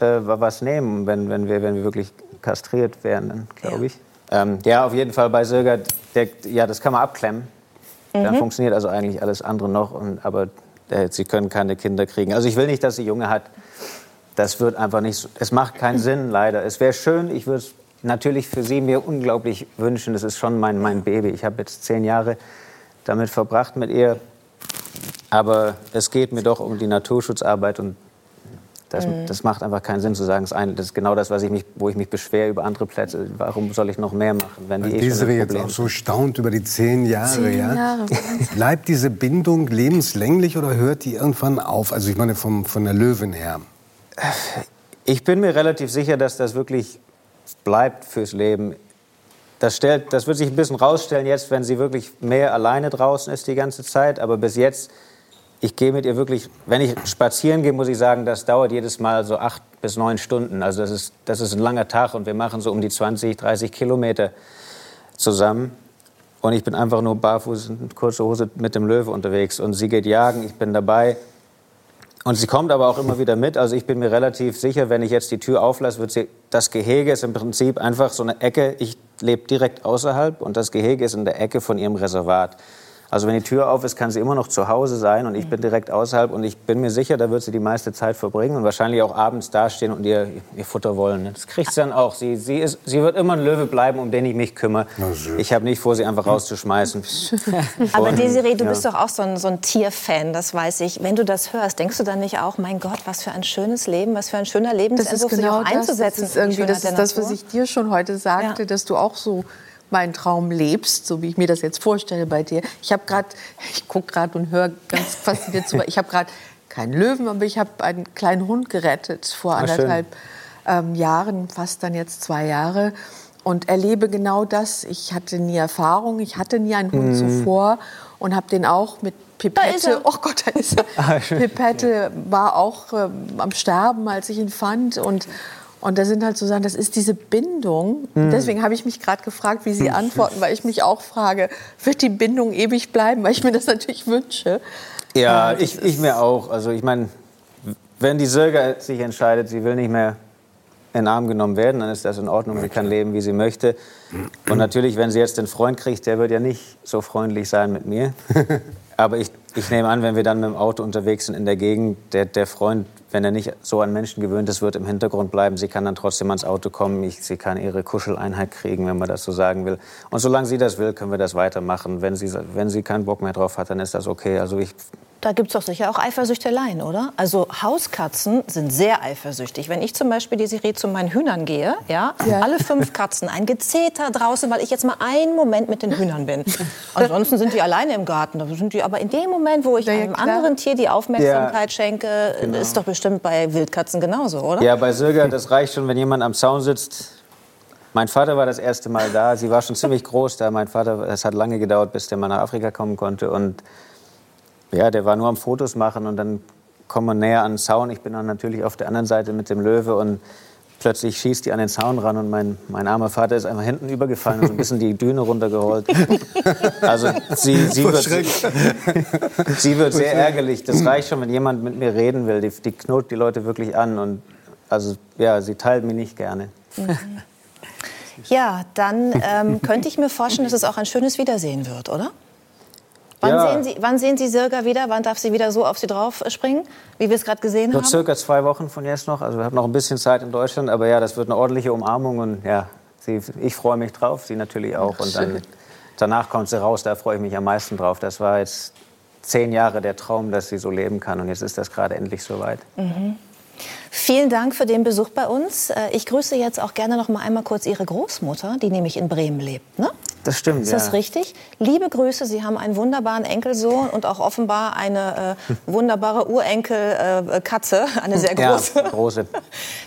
äh, was nehmen, wenn, wenn, wir, wenn wir wirklich kastriert werden, glaube ich. Ja. Ähm, ja, auf jeden Fall bei Sirga, der, ja, das kann man abklemmen. Mhm. Dann funktioniert also eigentlich alles andere noch. Und, aber äh, sie können keine Kinder kriegen. Also ich will nicht, dass sie Junge hat. Das wird einfach nicht so, es macht keinen Sinn, leider. Es wäre schön, ich würde es natürlich für sie mir unglaublich wünschen. Das ist schon mein, mein Baby. Ich habe jetzt zehn Jahre damit verbracht mit ihr. Aber es geht mir doch um die Naturschutzarbeit und Das, das macht einfach keinen Sinn zu sagen, das ist genau das, was ich mich, wo ich mich beschwere über andere Plätze. Warum soll ich noch mehr machen, wenn die eh schon ein Problem jetzt auch so staunt über die zehn Jahre. Zehn Jahre. Ja? Bleibt diese Bindung lebenslänglich oder hört die irgendwann auf? Also ich meine vom, von der Löwin her. Ich bin mir relativ sicher, dass das wirklich bleibt fürs Leben. Das, stellt, das wird sich ein bisschen rausstellen jetzt, wenn sie wirklich mehr alleine draußen ist die ganze Zeit. Aber bis jetzt... Ich gehe mit ihr wirklich, wenn ich spazieren gehe, muss ich sagen, das dauert jedes Mal so acht bis neun Stunden. Also das ist, das ist ein langer Tag und wir machen so um die zwanzig, dreißig Kilometer zusammen. Und ich bin einfach nur barfuß und kurze Hose mit dem Löwe unterwegs. Und sie geht jagen, ich bin dabei. Und sie kommt aber auch immer wieder mit. Also ich bin mir relativ sicher, wenn ich jetzt die Tür auflasse, wird sie, das Gehege ist im Prinzip einfach so eine Ecke. Ich lebe direkt außerhalb und das Gehege ist in der Ecke von ihrem Reservat. Also wenn die Tür auf ist, kann sie immer noch zu Hause sein und ich bin direkt außerhalb und ich bin mir sicher, da wird sie die meiste Zeit verbringen und wahrscheinlich auch abends dastehen und ihr, ihr Futter wollen. Das kriegt sie dann auch. Sie, sie, ist, sie wird immer ein Löwe bleiben, um den ich mich kümmere. Ich habe nicht vor, sie einfach rauszuschmeißen. Aber Desiree, du bist doch auch so ein, so ein Tierfan, das weiß ich. Wenn du das hörst, denkst du dann nicht auch, mein Gott, was für ein schönes Leben, was für ein schöner Lebensentwurf, sich auch einzusetzen. Das ist irgendwie das, ist das, was ich dir schon heute sagte, ja. dass du auch so... meinen Traum lebst, so wie ich mir das jetzt vorstelle bei dir. Ich habe gerade, ich gucke gerade und höre ganz fasziniert zu, ich habe gerade keinen Löwen, aber ich habe einen kleinen Hund gerettet vor anderthalb ähm, Jahren, fast dann jetzt zwei Jahre und erlebe genau das. Ich hatte nie Erfahrung, ich hatte nie einen Hund mm. zuvor und habe den auch mit Pipette, oh Gott, da ist er. Pipette war auch äh, am Sterben, als ich ihn fand und Und da sind halt so Sachen, das ist diese Bindung. Hm. Deswegen habe ich mich gerade gefragt, wie Sie antworten, weil ich mich auch frage, wird die Bindung ewig bleiben, weil ich mir das natürlich wünsche. Ja, ich, ich mir auch. Also ich meine, wenn die Sirga sich entscheidet, sie will nicht mehr in den Arm genommen werden, dann ist das in Ordnung. Sie kann leben, wie sie möchte. Und natürlich, wenn sie jetzt den Freund kriegt, der wird ja nicht so freundlich sein mit mir. Aber ich, ich nehme an, wenn wir dann mit dem Auto unterwegs sind in der Gegend, der, der Freund, wenn er nicht so an Menschen gewöhnt ist, wird im Hintergrund bleiben. Sie kann dann trotzdem ans Auto kommen. Ich, sie kann ihre Kuscheleinheit kriegen, wenn man das so sagen will. Und solange sie das will, können wir das weitermachen. Wenn sie, wenn sie keinen Bock mehr drauf hat, dann ist das okay. Also ich da gibt es doch sicher auch Eifersüchteleien, oder? Also Hauskatzen sind sehr eifersüchtig. Wenn ich zum Beispiel, Desiree, zu meinen Hühnern gehe, ja, ja. alle fünf Katzen, ein Gezeter draußen, weil ich jetzt mal einen Moment mit den Hühnern bin. Ansonsten sind die alleine im Garten. Da sind die aber in dem Moment, wo ich ja, einem klar. anderen Tier die Aufmerksamkeit ja, schenke, genau. ist doch bestimmt bei Wildkatzen genauso, oder? Ja, bei Sirga, das reicht schon, wenn jemand am Zaun sitzt. Mein Vater war das erste Mal da. Sie war schon ziemlich groß da. Mein Vater, es hat lange gedauert, bis der mal nach Afrika kommen konnte. Und ja, der war nur am Fotos machen und dann kommt man näher an den Zaun. Ich bin dann natürlich auf der anderen Seite mit dem Löwe und plötzlich schießt die an den Zaun ran und mein, mein armer Vater ist einfach hinten übergefallen und so ein bisschen die Düne runtergeholt. Also sie, sie, wird, sie wird sehr ärgerlich. Das reicht schon, wenn jemand mit mir reden will. Die, die knurrt die Leute wirklich an und also ja, sie teilt mich nicht gerne. Ja, dann ähm, könnte ich mir vorstellen, dass es auch ein schönes Wiedersehen wird, oder? Wann, ja. sehen Sie, wann sehen Sie Sirga wieder? Wann darf sie wieder so auf Sie drauf springen, wie wir es gerade gesehen Nur haben? Nur circa zwei Wochen von jetzt noch. Also wir haben noch ein bisschen Zeit in Deutschland, aber ja, das wird eine ordentliche Umarmung und ja, sie, ich freue mich drauf, sie natürlich auch. Ach, und dann, danach kommt sie raus, da freue ich mich am meisten drauf. Das war jetzt zehn Jahre der Traum, dass sie so leben kann und jetzt ist das gerade endlich soweit. Mhm. Vielen Dank für den Besuch bei uns. Ich grüße jetzt auch gerne noch mal einmal kurz Ihre Großmutter, die nämlich in Bremen lebt, ne? Das stimmt, ja. Ist das richtig? Liebe Grüße, Sie haben einen wunderbaren Enkelsohn und auch offenbar eine äh, wunderbare Urenkelkatze, äh, eine sehr große. Ja, große.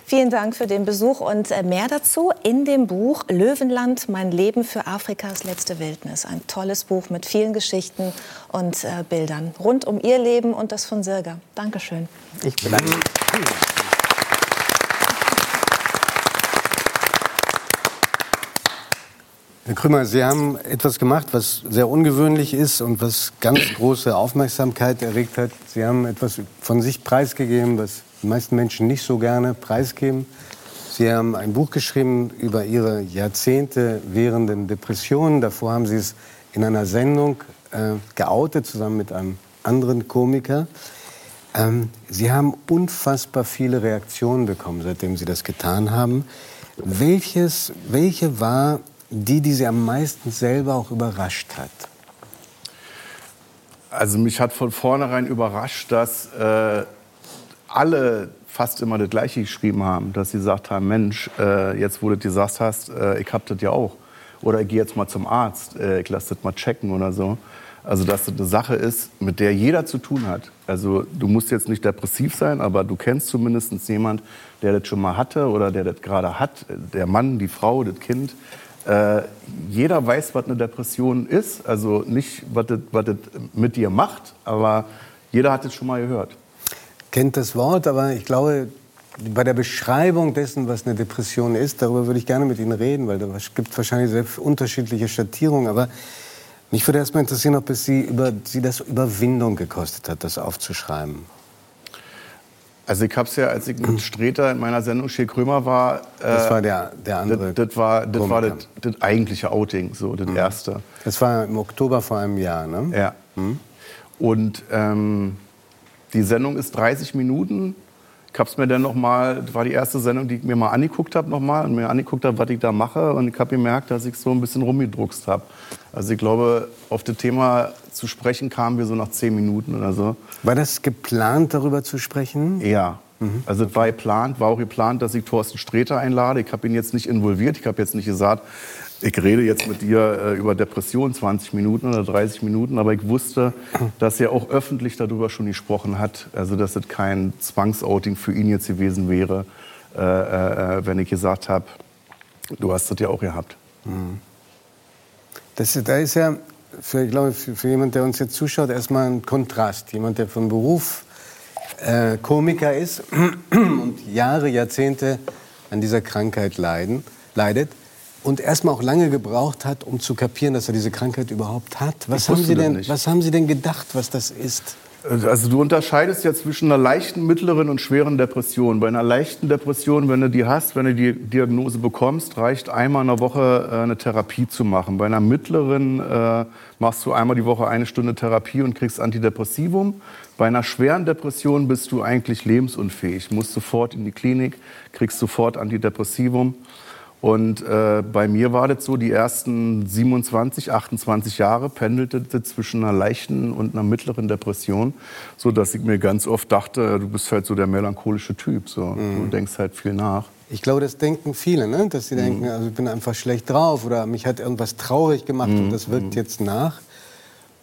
Vielen Dank für den Besuch und äh, mehr dazu in dem Buch Löwenland, mein Leben für Afrikas letzte Wildnis. Ein tolles Buch mit vielen Geschichten und äh, Bildern rund um Ihr Leben und das von Sirga. Dankeschön. Ich bedanke mich. Herr Krömer, Sie haben etwas gemacht, was sehr ungewöhnlich ist und was ganz große Aufmerksamkeit erregt hat. Sie haben etwas von sich preisgegeben, was die meisten Menschen nicht so gerne preisgeben. Sie haben ein Buch geschrieben über Ihre Jahrzehnte währenden Depressionen. Davor haben Sie es in einer Sendung äh, geoutet, zusammen mit einem anderen Komiker. Ähm, Sie haben unfassbar viele Reaktionen bekommen, seitdem Sie das getan haben. Welches, welche war die, die Sie am meisten selber auch überrascht hat? Also mich hat von vornherein überrascht, dass äh, alle fast immer das Gleiche geschrieben haben. Dass sie gesagt haben, Mensch, äh, jetzt wo du das gesagt hast, äh, ich hab das ja auch. Oder ich gehe jetzt mal zum Arzt, äh, ich lass das mal checken oder so. Also dass das eine Sache ist, mit der jeder zu tun hat. Also du musst jetzt nicht depressiv sein, aber du kennst zumindest jemand, der das schon mal hatte oder der das gerade hat. Der Mann, die Frau, das Kind. Äh, jeder weiß, was eine Depression ist, also nicht, was das mit dir macht, aber jeder hat es schon mal gehört. Kennt das Wort, aber ich glaube, bei der Beschreibung dessen, was eine Depression ist, darüber würde ich gerne mit Ihnen reden, weil da gibt wahrscheinlich sehr unterschiedliche Schattierungen, aber mich würde erst mal interessieren, ob es Sie, über, Sie das Überwindung gekostet hat, das aufzuschreiben. Also ich hab's ja, als ich mit Sträter in meiner Sendung Michelle Krömer war, äh, das war der, der andere. Das war das, war das, das eigentliche Outing, so das mhm. erste. Das war im Oktober vor einem Jahr, ne? Ja. Mhm. Und ähm, die Sendung ist dreißig Minuten. Ich hab's mir dann noch mal, das war die erste Sendung, die ich mir mal angeguckt habe noch mal und mir angeguckt habe, was ich da mache. Und ich hab gemerkt, dass ich so ein bisschen rumgedruckst habe. Also ich glaube, auf das Thema zu sprechen kamen wir so nach zehn Minuten oder so. War das geplant, darüber zu sprechen? Ja. Mhm. Also es war geplant, war auch geplant, dass ich Thorsten Sträter einlade. Ich habe ihn jetzt nicht involviert. Ich habe jetzt nicht gesagt, ich rede jetzt mit dir äh, über Depressionen zwanzig Minuten oder dreißig Minuten. Aber ich wusste, dass er auch öffentlich darüber schon gesprochen hat. Also dass es kein Zwangsouting für ihn jetzt gewesen wäre, äh, äh, wenn ich gesagt habe, du hast das ja auch gehabt. Mhm. Das, da ist ja, für, ich glaube, für, für jemanden, der uns jetzt zuschaut, erstmal ein Kontrast. Jemand, der von Beruf äh, Komiker ist und Jahre, Jahrzehnte an dieser Krankheit leiden, leidet und erstmal auch lange gebraucht hat, um zu kapieren, dass er diese Krankheit überhaupt hat. Was haben Sie denn, was haben Sie denn gedacht, was das ist? Also du unterscheidest ja zwischen einer leichten, mittleren und schweren Depression. Bei einer leichten Depression, wenn du die hast, wenn du die Diagnose bekommst, reicht einmal in der Woche eine Therapie zu machen. Bei einer mittleren äh, machst du einmal die Woche eine Stunde Therapie und kriegst Antidepressivum. Bei einer schweren Depression bist du eigentlich lebensunfähig, musst sofort in die Klinik, kriegst sofort Antidepressivum. Und äh, bei mir war das so, die ersten siebenundzwanzig, achtundzwanzig Jahre pendelte das zwischen einer leichten und einer mittleren Depression, so dass ich mir ganz oft dachte, du bist halt so der melancholische Typ, so. Mhm. Du denkst halt viel nach. Ich glaube, das denken viele, ne? Dass sie mhm. denken, also ich bin einfach schlecht drauf oder mich hat irgendwas traurig gemacht mhm. und das wirkt mhm. jetzt nach.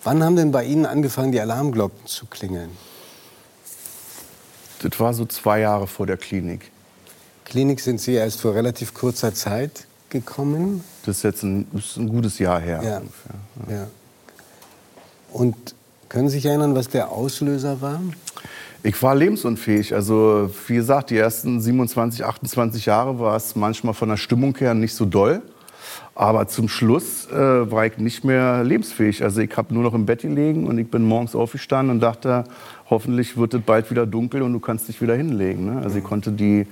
Wann haben denn bei Ihnen angefangen, die Alarmglocken zu klingeln? Das war so zwei Jahre vor der Klinik. Klinik sind Sie erst vor relativ kurzer Zeit gekommen. Das ist jetzt ein, ist ein gutes Jahr her. Ja. Ungefähr. Ja. Ja. Und können Sie sich erinnern, was der Auslöser war? Ich war lebensunfähig. Also wie gesagt, die ersten siebenundzwanzig, achtundzwanzig Jahre war es manchmal von der Stimmung her nicht so doll. Aber zum Schluss äh, war ich nicht mehr lebensfähig. Also ich habe nur noch im Bett gelegen und ich bin morgens aufgestanden und dachte, hoffentlich wird es bald wieder dunkel und du kannst dich wieder hinlegen. Ne? Also ich konnte die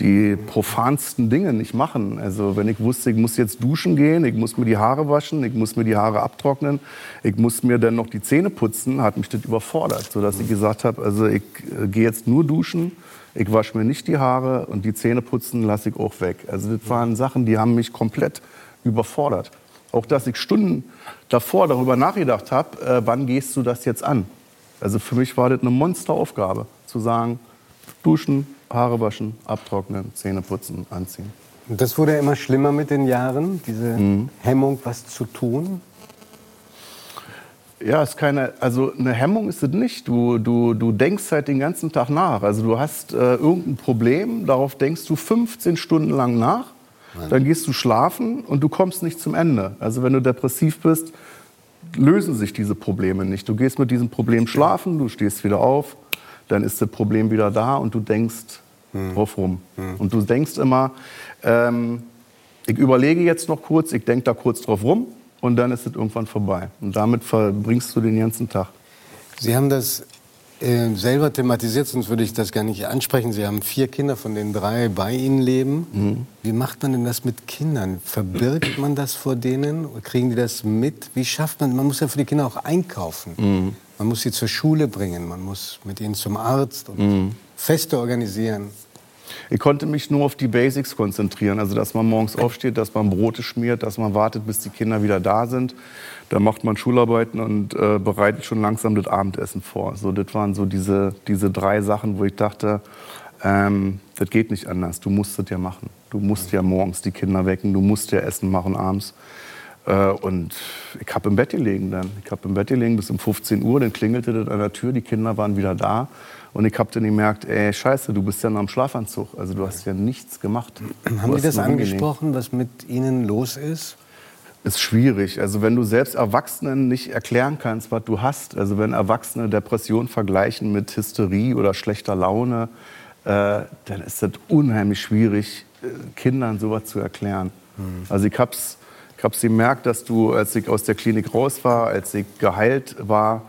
die profansten Dinge nicht machen. Also wenn ich wusste, ich muss jetzt duschen gehen, ich muss mir die Haare waschen, ich muss mir die Haare abtrocknen, ich muss mir dann noch die Zähne putzen, hat mich das überfordert, sodass ich gesagt habe, also ich äh, gehe jetzt nur duschen, ich wasche mir nicht die Haare und die Zähne putzen lasse ich auch weg. Also das waren Sachen, die haben mich komplett überfordert. Auch dass ich Stunden davor darüber nachgedacht habe, äh, wann gehst du das jetzt an? Also für mich war das eine Monsteraufgabe, zu sagen, duschen, Haare waschen, abtrocknen, Zähne putzen, anziehen. Das wurde ja immer schlimmer mit den Jahren, diese mhm. Hemmung, was zu tun? Ja, ist keine, also eine Hemmung ist es nicht. Du, du, du denkst halt den ganzen Tag nach. Also du hast äh, irgendein Problem, darauf denkst du fünfzehn Stunden lang nach. Nein. Dann gehst du schlafen und du kommst nicht zum Ende. Also wenn du depressiv bist, lösen sich diese Probleme nicht. Du gehst mit diesem Problem schlafen, du stehst wieder auf, dann ist das Problem wieder da und du denkst hm. drauf rum. Hm. Und du denkst immer, ähm, ich überlege jetzt noch kurz, ich denke da kurz drauf rum. Und dann ist es irgendwann vorbei. Und damit verbringst du den ganzen Tag. Sie haben das äh, selber thematisiert, sonst würde ich das gar nicht ansprechen. Sie haben vier Kinder, von denen drei bei Ihnen leben. Mhm. Wie macht man denn das mit Kindern? Verbirgt man das vor denen? Kriegen die das mit? Wie schafft man? Man muss ja für die Kinder auch einkaufen. Mhm. Man muss sie zur Schule bringen. Man muss mit ihnen zum Arzt und mhm. Feste organisieren. Ich konnte mich nur auf die Basics konzentrieren, also dass man morgens aufsteht, dass man Brote schmiert, dass man wartet, bis die Kinder wieder da sind. Dann macht man Schularbeiten und äh, bereitet schon langsam das Abendessen vor. So, das waren so diese, diese drei Sachen, wo ich dachte, ähm, das geht nicht anders, du musst das ja machen. Du musst ja morgens die Kinder wecken, du musst ja Essen machen abends. Äh, und ich habe im Bett gelegen dann, ich habe im Bett gelegen bis um fünfzehn Uhr, dann klingelte das an der Tür, die Kinder waren wieder da. Und ich habe dann gemerkt, ey, scheiße, du bist ja noch im Schlafanzug. Also du hast ja nichts gemacht. Haben die das angesprochen, was mit ihnen los ist? Ist schwierig. Also wenn du selbst Erwachsenen nicht erklären kannst, was du hast, also wenn Erwachsene Depression vergleichen mit Hysterie oder schlechter Laune, äh, dann ist das unheimlich schwierig, Kindern sowas zu erklären. Mhm. Also ich hab's, ich hab's gemerkt, dass du, als ich aus der Klinik raus war, als ich geheilt war,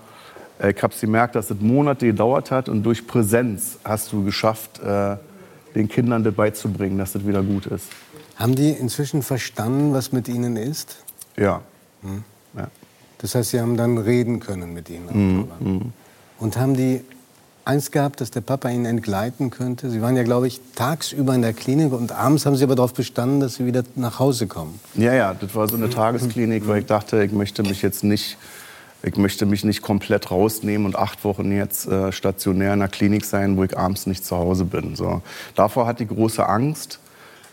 ich habe gemerkt, dass es Monate gedauert hat und durch Präsenz hast du geschafft, äh, den Kindern das beizubringen, dass das wieder gut ist. Haben die inzwischen verstanden, was mit ihnen ist? Ja. Hm. Ja. Das heißt, sie haben dann reden können mit ihnen. Mhm. Mhm. Und haben die Angst gehabt, dass der Papa ihnen entgleiten könnte? Sie waren ja, glaube ich, tagsüber in der Klinik und abends haben sie aber darauf bestanden, dass sie wieder nach Hause kommen. Ja, ja, das war so eine Tagesklinik, mhm. weil ich dachte, ich möchte mich jetzt nicht... Ich möchte mich nicht komplett rausnehmen und acht Wochen jetzt äh, stationär in der Klinik sein, wo ich abends nicht zu Hause bin. So. Davor hatte ich große Angst,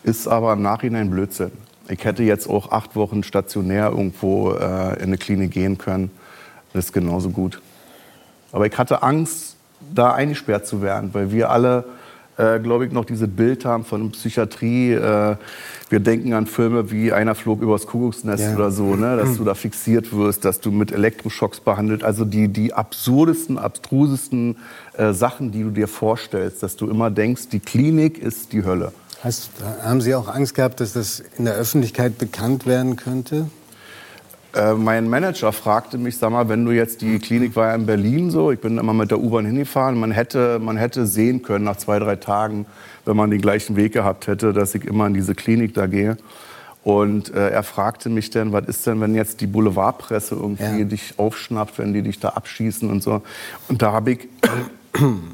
ist aber im Nachhinein Blödsinn. Ich hätte jetzt auch acht Wochen stationär irgendwo äh, in eine Klinik gehen können. Das ist genauso gut. Aber ich hatte Angst, da eingesperrt zu werden, weil wir alle... Äh, glaube ich, noch dieses Bild haben von Psychiatrie. Äh, wir denken an Filme wie Einer flog übers Kuckucksnest ja. oder so, ne? Dass du da fixiert wirst, dass du mit Elektroschocks behandelt. Also die, die absurdesten, abstrusesten äh, Sachen, die du dir vorstellst, dass du immer denkst, die Klinik ist die Hölle. Hast, haben Sie auch Angst gehabt, dass das in der Öffentlichkeit bekannt werden könnte? Äh, mein Manager fragte mich, sag mal, wenn du jetzt, die Klinik war ja in Berlin so, ich bin immer mit der U-Bahn hingefahren, man hätte, man hätte sehen können nach zwei, drei Tagen, wenn man den gleichen Weg gehabt hätte, dass ich immer in diese Klinik da gehe. Und äh, er fragte mich dann, was ist denn, wenn jetzt die Boulevardpresse irgendwie ja. dich aufschnappt, wenn die dich da abschießen und so. Und da habe ich,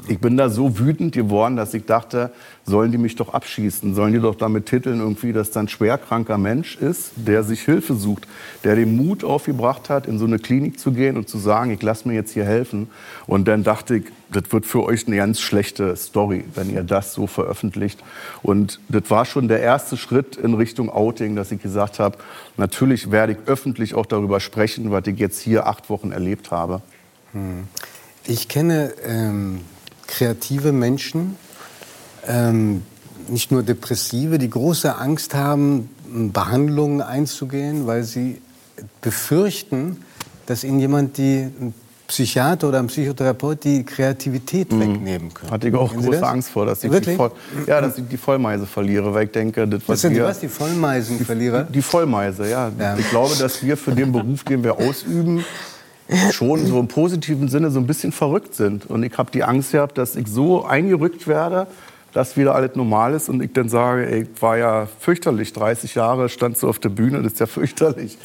ich bin da so wütend geworden, dass ich dachte, sollen die mich doch abschießen, sollen die doch damit titeln irgendwie, dass da ein schwerkranker Mensch ist, der sich Hilfe sucht, der den Mut aufgebracht hat, in so eine Klinik zu gehen und zu sagen, ich lasse mir jetzt hier helfen. Und dann dachte ich, das wird für euch eine ganz schlechte Story, wenn ihr das so veröffentlicht. Und das war schon der erste Schritt in Richtung Outing, dass ich gesagt habe, natürlich werde ich öffentlich auch darüber sprechen, was ich jetzt hier acht Wochen erlebt habe. Hm. Ich kenne ähm, kreative Menschen, ähm, nicht nur Depressive, die große Angst haben, Behandlungen einzugehen, weil sie befürchten, dass ihnen jemand die... Psychiater oder ein Psychotherapeut die Kreativität mhm. wegnehmen können. Hatte ich auch Kennen große Angst vor, dass ich, die Voll, ja, dass ich die Vollmeise verliere, weil ich denke, das was sind wir, die was die Vollmeisen verliere? Die, die Vollmeise, ja. ja. Ich glaube, dass wir für den Beruf, den wir ausüben, schon so im positiven Sinne so ein bisschen verrückt sind. Und ich habe die Angst gehabt, dass ich so eingerückt werde, dass wieder alles normal ist und ich dann sage, ey, war ja fürchterlich, dreißig Jahre standst du auf der Bühne, das ist ja fürchterlich.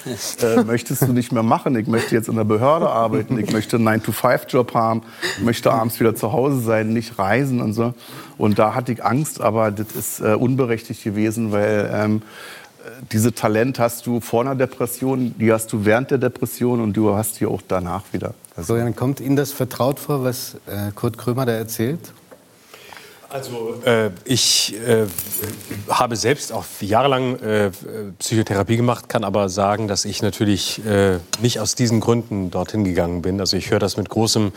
Äh, möchtest du nicht mehr machen, ich möchte jetzt in der Behörde arbeiten, ich möchte einen nine to five Job haben, möchte abends wieder zu Hause sein, nicht reisen und so. Und da hatte ich Angst, aber das ist äh, unberechtigt gewesen, weil ähm, diese Talent hast du vor einer Depression, die hast du während der Depression und du hast die auch danach wieder. So, dann kommt Ihnen das vertraut vor, was äh, Kurt Krömer da erzählt? Also äh, ich äh, habe selbst auch jahrelang äh, Psychotherapie gemacht, kann aber sagen, dass ich natürlich äh, nicht aus diesen Gründen dorthin gegangen bin. Also ich höre das mit großem,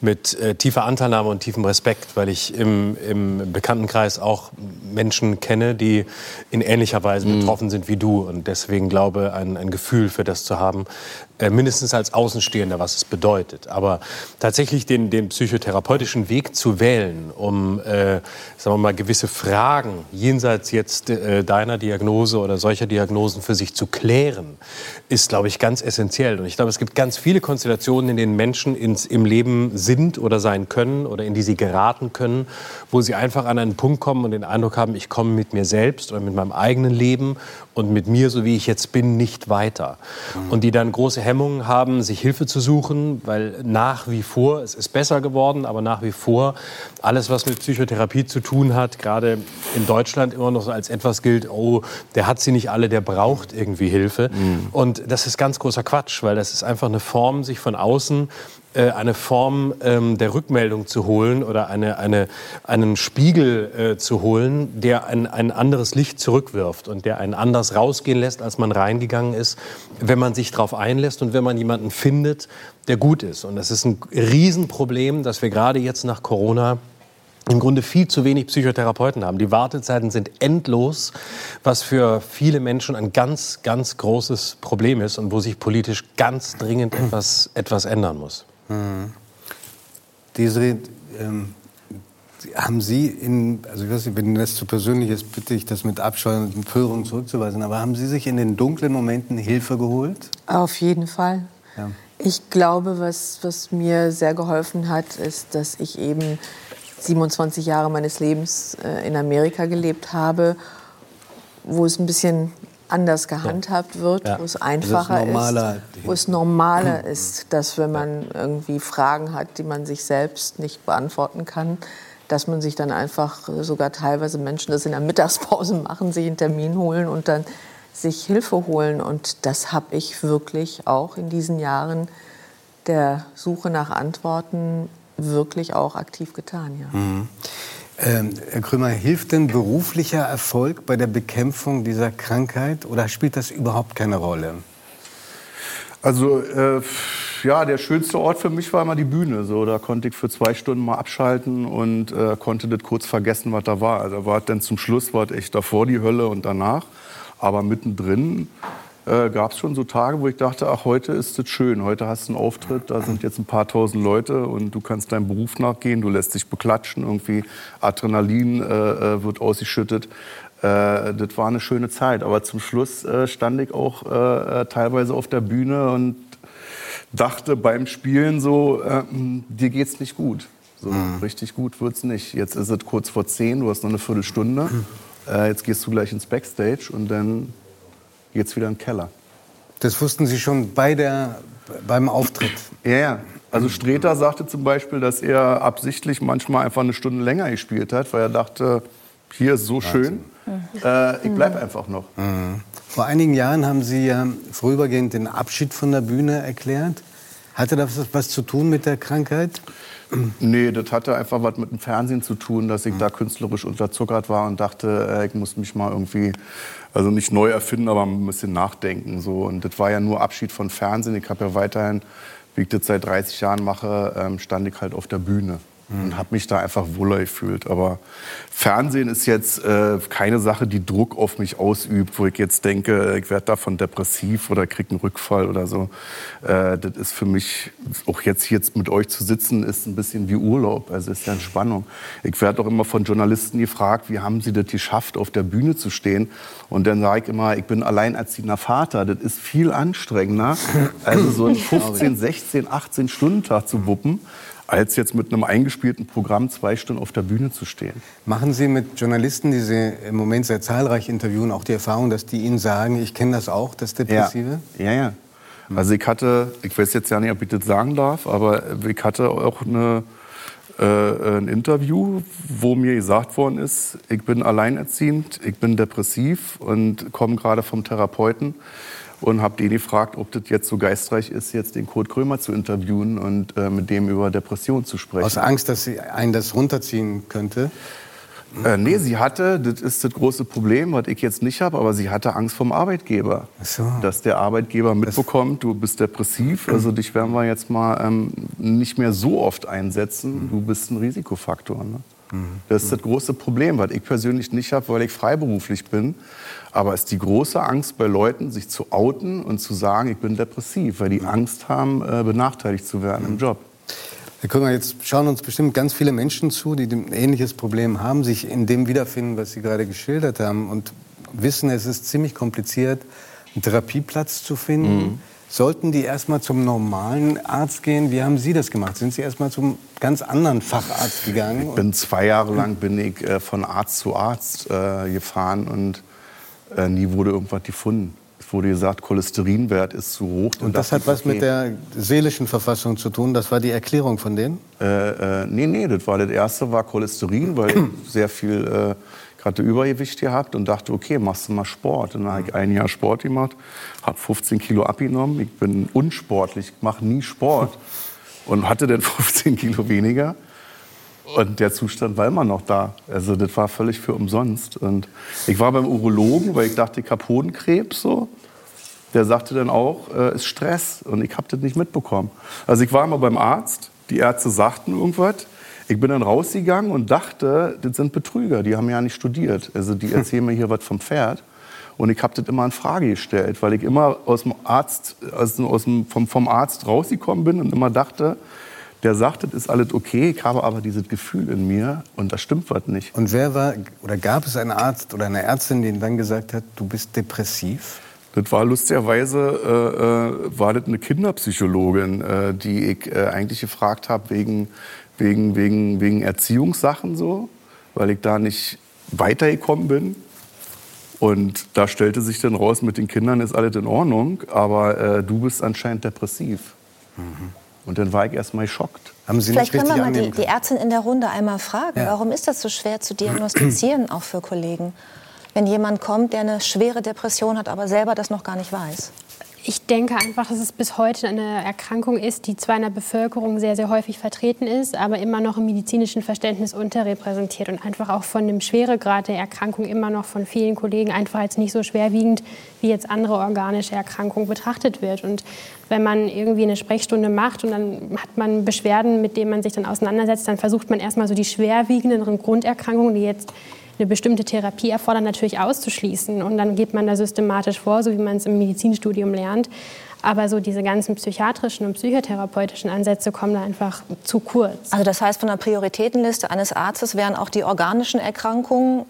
mit äh, tiefer Anteilnahme und tiefem Respekt, weil ich im, im Bekanntenkreis auch Menschen kenne, die in ähnlicher Weise mhm. betroffen sind wie du. Und deswegen glaube, ein, ein Gefühl für das zu haben, äh, mindestens als Außenstehender, was es bedeutet. Aber tatsächlich den, den psychotherapeutischen Weg zu wählen, um äh, sagen wir mal, gewisse Fragen jenseits jetzt äh, deiner Diagnose oder solcher Diagnosen für sich zu klären, ist, glaube ich, ganz essentiell. Und ich glaube, es gibt ganz viele Konstellationen, in denen Menschen ins, im Leben sind oder sein können oder in die sie geraten können, wo sie einfach an einen Punkt kommen und den Eindruck haben, ich komme mit mir selbst oder mit meinem eigenen Leben und mit mir, so wie ich jetzt bin, nicht weiter. Mhm. Und die dann große Hemmungen haben, sich Hilfe zu suchen, weil nach wie vor, es ist besser geworden, aber nach wie vor alles, was mit Psychotherapie zu tun hat, gerade in Deutschland immer noch so als etwas gilt, oh, der hat sie nicht alle, der braucht irgendwie Hilfe. Mhm. Und das ist ganz großer Quatsch, weil das ist einfach eine Form, sich von außen äh, eine Form ähm, der Rückmeldung zu holen oder eine, eine, einen Spiegel äh, zu holen, der ein, ein anderes Licht zurückwirft und der einen anders rausgehen lässt, als man reingegangen ist, wenn man sich darauf einlässt und wenn man jemanden findet, der gut ist. Und das ist ein Riesenproblem, dass wir gerade jetzt nach Corona im Grunde viel zu wenig Psychotherapeuten haben. Die Wartezeiten sind endlos, was für viele Menschen ein ganz, ganz großes Problem ist und wo sich politisch ganz dringend etwas, etwas ändern muss. Mhm. Desiree, ähm, haben Sie in, also ich weiß nicht, wenn das zu persönlich ist, bitte ich das mit Abscheu und Empörung zurückzuweisen, aber haben Sie sich in den dunklen Momenten Hilfe geholt? Auf jeden Fall. Ja. Ich glaube, was, was mir sehr geholfen hat, ist, dass ich eben siebenundzwanzig Jahre meines Lebens äh, in Amerika gelebt habe, wo es ein bisschen anders gehandhabt ja. wird, ja. wo es einfacher ist, wo es normaler ist, dass wenn man ja. irgendwie Fragen hat, die man sich selbst nicht beantworten kann, dass man sich dann einfach, sogar teilweise Menschen das in der Mittagspause machen, sich einen Termin holen und dann sich Hilfe holen. Und das habe ich wirklich auch in diesen Jahren der Suche nach Antworten wirklich auch aktiv getan, ja. Mhm. Ähm, Herr Krömer, hilft denn beruflicher Erfolg bei der Bekämpfung dieser Krankheit oder spielt das überhaupt keine Rolle? Also, äh, ja, der schönste Ort für mich war immer die Bühne. So, da konnte ich für zwei Stunden mal abschalten und äh, konnte das kurz vergessen, was da war. Also war dann zum Schluss war echt davor die Hölle und danach, aber mittendrin Äh, gab es schon so Tage, wo ich dachte, ach, heute ist das schön, heute hast du einen Auftritt, da sind jetzt ein paar tausend Leute und du kannst deinem Beruf nachgehen, du lässt dich beklatschen, irgendwie Adrenalin äh, wird ausgeschüttet. Äh, das war eine schöne Zeit, aber zum Schluss äh, stand ich auch äh, teilweise auf der Bühne und dachte beim Spielen so, äh, dir geht's nicht gut, so, mhm. richtig gut wird's nicht. Jetzt ist es kurz vor zehn, du hast noch eine Viertelstunde, äh, jetzt gehst du gleich ins Backstage und dann jetzt wieder im Keller. Das wussten Sie schon bei der, beim Auftritt? Ja, ja. Also Sträter sagte zum Beispiel, dass er absichtlich manchmal einfach eine Stunde länger gespielt hat, weil er dachte, hier ist so schön, äh, ich bleib einfach noch. Mhm. Vor einigen Jahren haben Sie ja vorübergehend den Abschied von der Bühne erklärt. Hatte das was zu tun mit der Krankheit? Nee, das hatte einfach was mit dem Fernsehen zu tun, dass ich da künstlerisch unterzuckert war und dachte, ich muss mich mal irgendwie, also nicht neu erfinden, aber ein bisschen nachdenken. So. Und das war ja nur Abschied von Fernsehen. Ich habe ja weiterhin, wie ich das seit dreißig Jahren mache, stand ich halt auf der Bühne und habe mich da einfach wohler gefühlt. Aber Fernsehen ist jetzt äh, keine Sache, die Druck auf mich ausübt, wo ich jetzt denke, ich werde davon depressiv oder kriege einen Rückfall oder so. Äh, das ist für mich, auch jetzt hier mit euch zu sitzen, ist ein bisschen wie Urlaub. Also ist ja Entspannung. Ich werde auch immer von Journalisten gefragt, wie haben sie das geschafft, auf der Bühne zu stehen? Und dann sage ich immer, ich bin alleinerziehender Vater. Das ist viel anstrengender, also so einen fünfzehn, sechzehn, achtzehn-Stunden-Tag zu wuppen, als jetzt mit einem eingespielten Programm zwei Stunden auf der Bühne zu stehen. Machen Sie mit Journalisten, die Sie im Moment sehr zahlreich interviewen, auch die Erfahrung, dass die Ihnen sagen, ich kenne das auch, das Depressive? Ja, ja, ja. Also ich hatte, ich weiß jetzt ja nicht, ob ich das sagen darf, aber ich hatte auch eine, äh, ein Interview, wo mir gesagt worden ist, ich bin alleinerziehend, ich bin depressiv und komme gerade vom Therapeuten. Und habe den gefragt, ob das jetzt so geistreich ist, jetzt den Kurt Krömer zu interviewen und äh, mit dem über Depressionen zu sprechen. Aus Angst, dass sie einen das runterziehen könnte? Äh, nee, sie hatte, das ist das große Problem, was ich jetzt nicht habe, aber sie hatte Angst vorm Arbeitgeber. Ach so. Dass der Arbeitgeber mitbekommt, du bist depressiv, also dich werden wir jetzt mal ähm, nicht mehr so oft einsetzen, du bist ein Risikofaktor. Ne? Das ist das große Problem, was ich persönlich nicht habe, weil ich freiberuflich bin. Aber es ist die große Angst bei Leuten, sich zu outen und zu sagen, ich bin depressiv, weil die Angst haben, äh, benachteiligt zu werden im Job. Herr Krömer, jetzt schauen uns bestimmt ganz viele Menschen zu, die ein ähnliches Problem haben, sich in dem wiederfinden, was Sie gerade geschildert haben und wissen, es ist ziemlich kompliziert, einen Therapieplatz zu finden. Mhm. Sollten die erstmal zum normalen Arzt gehen? Wie haben Sie das gemacht? Sind Sie erstmal zum ganz anderen Facharzt gegangen? Ich bin zwei Jahre lang bin ich äh, von Arzt zu Arzt äh, gefahren und äh, nie wurde irgendwas gefunden. Wurde gesagt, Cholesterinwert ist zu hoch. Und das, das hat was mit der seelischen Verfassung zu tun? Das war die Erklärung von denen? Äh, äh, nee, nee, das war das erste, war Cholesterin, weil ich sehr viel äh, gerade Übergewicht gehabt und dachte, okay, machst du mal Sport. Und dann habe ich ein Jahr Sport gemacht, habe fünfzehn Kilo abgenommen. Ich bin unsportlich, mache nie Sport und hatte dann fünfzehn Kilo weniger. Und der Zustand war immer noch da. Also das war völlig für umsonst. Und ich war beim Urologen, weil ich dachte, ich habe Hodenkrebs. So. Der sagte dann auch, äh, ist Stress. Und ich habe das nicht mitbekommen. Also ich war immer beim Arzt. Die Ärzte sagten irgendwas. Ich bin dann rausgegangen und dachte, das sind Betrüger. Die haben ja nicht studiert. Also die erzählen mir hier was vom Pferd. Und ich habe das immer in Frage gestellt, weil ich immer aus dem Arzt, also aus dem, vom, vom Arzt rausgekommen bin und immer dachte, der sagt, das ist alles okay, ich habe aber dieses Gefühl in mir und da stimmt was nicht. Und wer war, oder gab es einen Arzt oder eine Ärztin, die ihm dann gesagt hat, du bist depressiv? Das war lustigerweise, äh, war das eine Kinderpsychologin, äh, die ich äh, eigentlich gefragt habe wegen, wegen, wegen, wegen Erziehungssachen so, weil ich da nicht weitergekommen bin. Und da stellte sich dann raus, mit den Kindern ist alles in Ordnung, aber äh, du bist anscheinend depressiv. Mhm. Und dann war ich erst mal geschockt. Haben Sie Vielleicht nicht können wir mal die, die Ärztin in der Runde einmal fragen, ja. Warum ist das so schwer zu diagnostizieren, auch für Kollegen, wenn jemand kommt, der eine schwere Depression hat, aber selber das noch gar nicht weiß? Ich denke einfach, dass es bis heute eine Erkrankung ist, die zwar in der Bevölkerung sehr, sehr häufig vertreten ist, aber immer noch im medizinischen Verständnis unterrepräsentiert und einfach auch von dem Schweregrad der Erkrankung immer noch von vielen Kollegen einfach als nicht so schwerwiegend wie jetzt andere organische Erkrankungen betrachtet wird. Und wenn man irgendwie eine Sprechstunde macht und dann hat man Beschwerden, mit denen man sich dann auseinandersetzt, dann versucht man erstmal so die schwerwiegenderen Grunderkrankungen, die jetzt eine bestimmte Therapie erfordern, natürlich auszuschließen. Und dann geht man da systematisch vor, so wie man es im Medizinstudium lernt. Aber so diese ganzen psychiatrischen und psychotherapeutischen Ansätze kommen da einfach zu kurz. Also das heißt, von der Prioritätenliste eines Arztes wären auch die organischen Erkrankungen,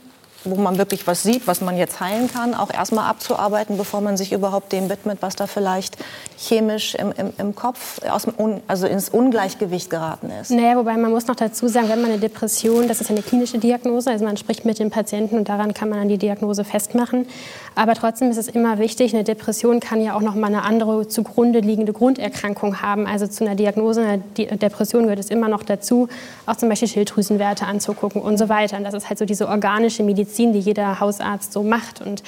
wo man wirklich was sieht, was man jetzt heilen kann, auch erstmal abzuarbeiten, bevor man sich überhaupt dem widmet, was da vielleicht chemisch im, im, im Kopf, aus dem Un- also ins Ungleichgewicht geraten ist. Naja, wobei man muss noch dazu sagen, wenn man eine Depression, das ist eine klinische Diagnose, also man spricht mit dem Patienten und daran kann man dann die Diagnose festmachen. Aber trotzdem ist es immer wichtig, eine Depression kann ja auch noch mal eine andere zugrunde liegende Grunderkrankung haben. Also zu einer Diagnose, einer Depression gehört es immer noch dazu, auch zum Beispiel Schilddrüsenwerte anzugucken und so weiter. Und das ist halt so diese organische Medizin, die jeder Hausarzt so macht. Und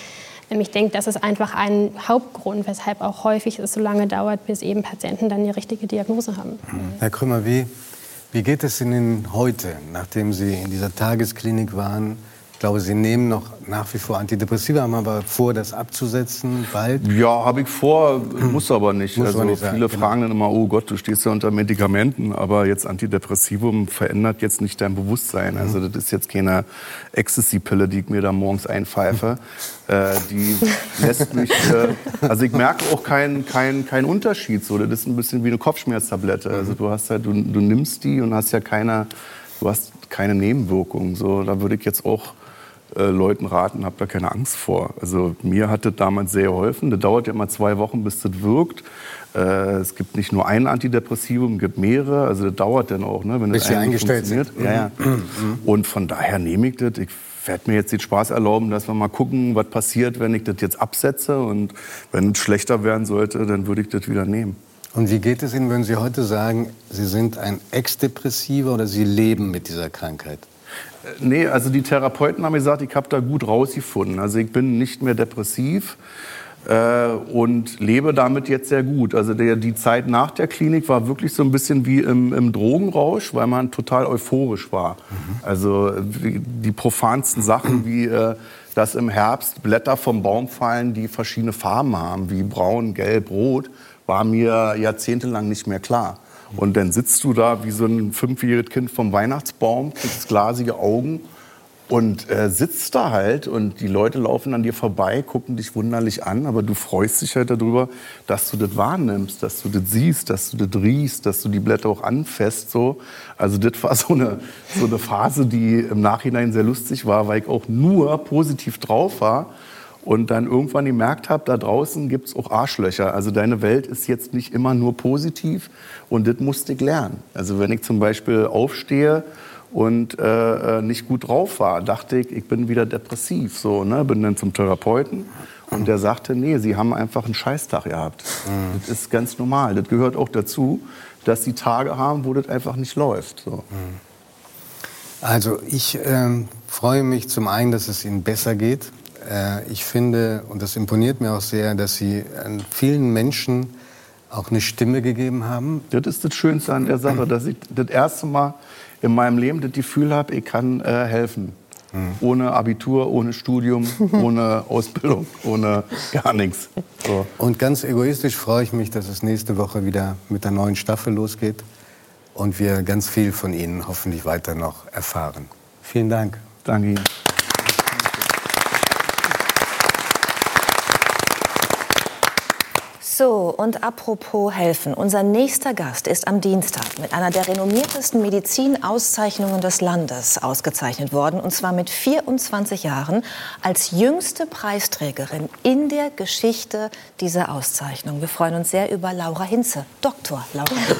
ich denke, das ist einfach ein Hauptgrund, weshalb auch häufig es so lange dauert, bis eben Patienten dann die richtige Diagnose haben. Herr Krömer, wie, wie geht es Ihnen heute, nachdem Sie in dieser Tagesklinik waren? Ich glaube, Sie nehmen noch nach wie vor Antidepressiva, haben aber vor, das abzusetzen, bald? Ja, habe ich vor, muss aber nicht. Muss also nicht viele sagen, fragen genau. Dann immer, oh Gott, du stehst ja unter Medikamenten, aber jetzt Antidepressivum verändert jetzt nicht dein Bewusstsein. Mhm. Also das ist jetzt keine Ecstasy-Pille, die ich mir da morgens einpfeife. äh, die lässt mich, äh, also ich merke auch keinen kein, kein Unterschied. So. Das ist ein bisschen wie eine Kopfschmerztablette. Mhm. Also du, hast halt, du, du nimmst die und hast ja keine, du hast keine Nebenwirkungen. So. Da würde ich jetzt auch Leuten raten, habt da keine Angst vor. Also mir hat das damals sehr geholfen. Das dauert ja immer zwei Wochen, bis das wirkt. Äh, es gibt nicht nur ein Antidepressivum, es gibt mehrere. Also das dauert dann auch, ne, wenn das eingestellt funktioniert. Ja, ja. Und von daher nehme ich das. Ich werde mir jetzt den Spaß erlauben, dass wir mal gucken, was passiert, wenn ich das jetzt absetze. Und wenn es schlechter werden sollte, dann würde ich das wieder nehmen. Und wie geht es Ihnen, wenn Sie heute sagen, Sie sind ein Ex-Depressiver oder Sie leben mit dieser Krankheit? Nee, also die Therapeuten haben gesagt, ich habe da gut rausgefunden. Also ich bin nicht mehr depressiv. äh, und lebe damit jetzt sehr gut. Also der, die Zeit nach der Klinik war wirklich so ein bisschen wie im, im Drogenrausch, weil man total euphorisch war. Mhm. Also die, die profansten Sachen wie... Äh, dass im Herbst Blätter vom Baum fallen, die verschiedene Farben haben, wie braun, gelb, rot, war mir jahrzehntelang nicht mehr klar. Und dann sitzt du da wie so ein fünfjähriges Kind vom Weihnachtsbaum, kriegst glasige Augen und äh, sitzt da halt und die Leute laufen an dir vorbei, gucken dich wunderlich an, aber du freust dich halt darüber, dass du das wahrnimmst, dass du das siehst, dass du das riechst, dass du die Blätter auch anfasst. So. Also das war so eine, so eine Phase, die im Nachhinein sehr lustig war, weil ich auch nur positiv drauf war und dann irgendwann gemerkt habe, da draußen gibt's auch Arschlöcher. Also deine Welt ist jetzt nicht immer nur positiv und das musste ich lernen. Also wenn ich zum Beispiel aufstehe, und äh, nicht gut drauf war, dachte ich, ich bin wieder depressiv. So, ne? Bin dann zum Therapeuten und der sagte, nee, Sie haben einfach einen Scheißtag gehabt. Mhm. Das ist ganz normal. Das gehört auch dazu, dass Sie Tage haben, wo das einfach nicht läuft. So. Also ich äh, freue mich zum einen, dass es Ihnen besser geht. Äh, ich finde, und das imponiert mir auch sehr, dass Sie an vielen Menschen auch eine Stimme gegeben haben. Das ist das Schönste an der Sache, dass ich das erste Mal in meinem Leben das Gefühl habe, ich kann äh, helfen. Hm. Ohne Abitur, ohne Studium, ohne Ausbildung, ohne gar nichts. So. Und ganz egoistisch freue ich mich, dass es nächste Woche wieder mit der neuen Staffel losgeht und wir ganz viel von Ihnen hoffentlich weiter noch erfahren. Vielen Dank. Danke Ihnen. So, und apropos helfen. Unser nächster Gast ist am Dienstag mit einer der renommiertesten Medizinauszeichnungen des Landes ausgezeichnet worden. Und zwar mit vierundzwanzig Jahren als jüngste Preisträgerin in der Geschichte dieser Auszeichnung. Wir freuen uns sehr über Laura Hinze, Doktor Laura Hinze.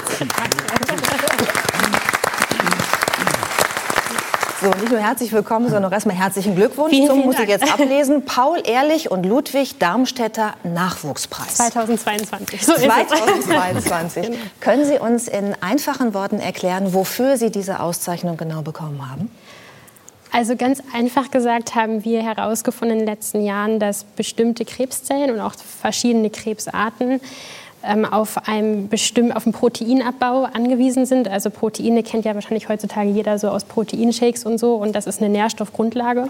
So, nicht nur herzlich willkommen, sondern auch erstmal herzlichen Glückwunsch. Vielen, so vielen muss Dank. Ich jetzt ablesen. Paul Ehrlich und Ludwig Darmstädter Nachwuchspreis. zweitausendzweiundzwanzig. So zweitausendzweiundzwanzig. Genau. Können Sie uns in einfachen Worten erklären, wofür Sie diese Auszeichnung genau bekommen haben? Also ganz einfach gesagt haben wir herausgefunden in den letzten Jahren, dass bestimmte Krebszellen und auch verschiedene Krebsarten auf einem bestimmten, auf einen Proteinabbau angewiesen sind. Also Proteine kennt ja wahrscheinlich heutzutage jeder so aus Proteinshakes und so. Und das ist eine Nährstoffgrundlage.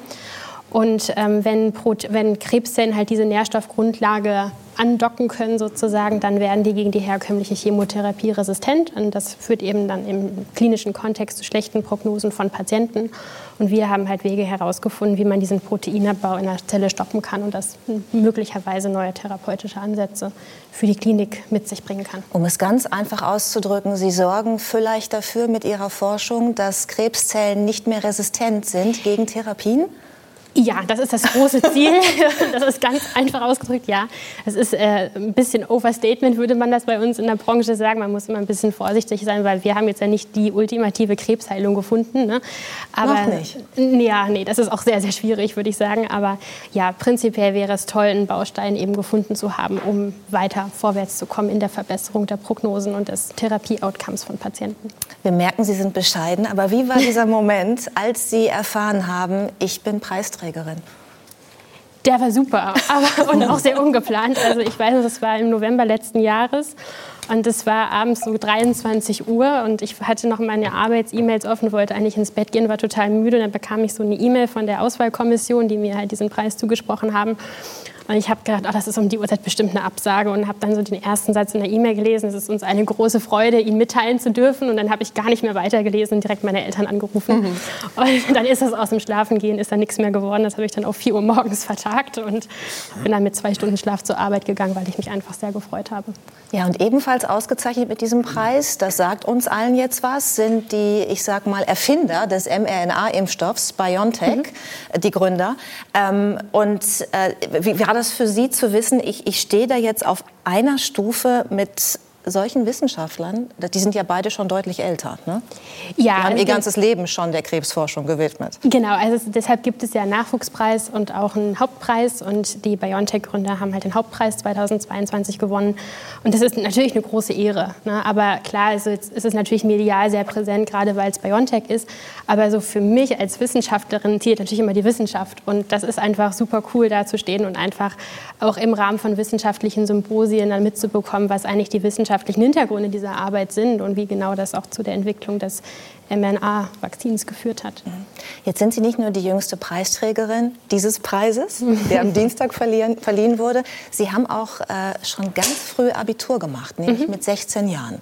Und ähm, wenn, Prote- wenn Krebszellen halt diese Nährstoffgrundlage andocken können sozusagen, dann werden die gegen die herkömmliche Chemotherapie resistent. Und das führt eben dann im klinischen Kontext zu schlechten Prognosen von Patienten. Und wir haben halt Wege herausgefunden, wie man diesen Proteinabbau in der Zelle stoppen kann und das möglicherweise neue therapeutische Ansätze für die Klinik mit sich bringen kann. Um es ganz einfach auszudrücken, Sie sorgen vielleicht dafür mit Ihrer Forschung, dass Krebszellen nicht mehr resistent sind gegen Therapien? Ja, das ist das große Ziel. Das ist ganz einfach ausgedrückt, ja. Das ist äh, ein bisschen Overstatement, würde man das bei uns in der Branche sagen. Man muss immer ein bisschen vorsichtig sein, weil wir haben jetzt ja nicht die ultimative Krebsheilung gefunden. Ne? Aber, noch nicht? Ja, nee, das ist auch sehr, sehr schwierig, würde ich sagen. Aber ja, prinzipiell wäre es toll, einen Baustein eben gefunden zu haben, um weiter vorwärts zu kommen in der Verbesserung der Prognosen und des Therapie-Outcomes von Patienten. Wir merken, Sie sind bescheiden. Aber wie war dieser Moment, als Sie erfahren haben, ich bin Preisträgerin? Der war super, aber und auch sehr ungeplant. Also ich weiß noch, das war im November letzten Jahres und es war abends so dreiundzwanzig Uhr und ich hatte noch meine Arbeits-E-Mails offen, wollte eigentlich ins Bett gehen, war total müde und dann bekam ich so eine E-Mail von der Auswahlkommission, die mir halt diesen Preis zugesprochen haben. Und ich habe gedacht, oh, das ist um die Uhrzeit bestimmt eine Absage und habe dann so den ersten Satz in der E-Mail gelesen. Es ist uns eine große Freude, Ihnen mitteilen zu dürfen. Und dann habe ich gar nicht mehr weitergelesen und direkt meine Eltern angerufen. Mhm. Und dann ist das aus dem Schlafengehen, ist dann nichts mehr geworden. Das habe ich dann auf vier Uhr morgens vertagt und bin dann mit zwei Stunden Schlaf zur Arbeit gegangen, weil ich mich einfach sehr gefreut habe. Ja, und ebenfalls ausgezeichnet mit diesem Preis, das sagt uns allen jetzt was, sind die, ich sag mal, Erfinder des em R N A-Impfstoffs, BioNTech, mhm. die Gründer. Ähm, und äh, wir War das für Sie zu wissen, ich, ich stehe da jetzt auf einer Stufe mit solchen Wissenschaftlern, die sind ja beide schon deutlich älter, ne? Ja. Die haben ihr ganzes Leben schon der Krebsforschung gewidmet. Genau, also deshalb gibt es ja einen Nachwuchspreis und auch einen Hauptpreis. Und die BioNTech-Gründer haben halt den Hauptpreis zweitausendzweiundzwanzig gewonnen. Und das ist natürlich eine große Ehre, ne? Aber klar, also jetzt ist es natürlich medial sehr präsent, gerade weil es BioNTech ist. Aber so für mich als Wissenschaftlerin zählt natürlich immer die Wissenschaft. Und das ist einfach super cool, da zu stehen und einfach auch im Rahmen von wissenschaftlichen Symposien dann mitzubekommen, was eigentlich die Wissenschaft Hintergründe dieser Arbeit sind und wie genau das auch zu der Entwicklung des M R N A-Vakzins geführt hat. Jetzt sind Sie nicht nur die jüngste Preisträgerin dieses Preises, der am Dienstag verliehen, verliehen wurde. Sie haben auch äh, schon ganz früh Abitur gemacht, nämlich mhm. mit sechzehn Jahren.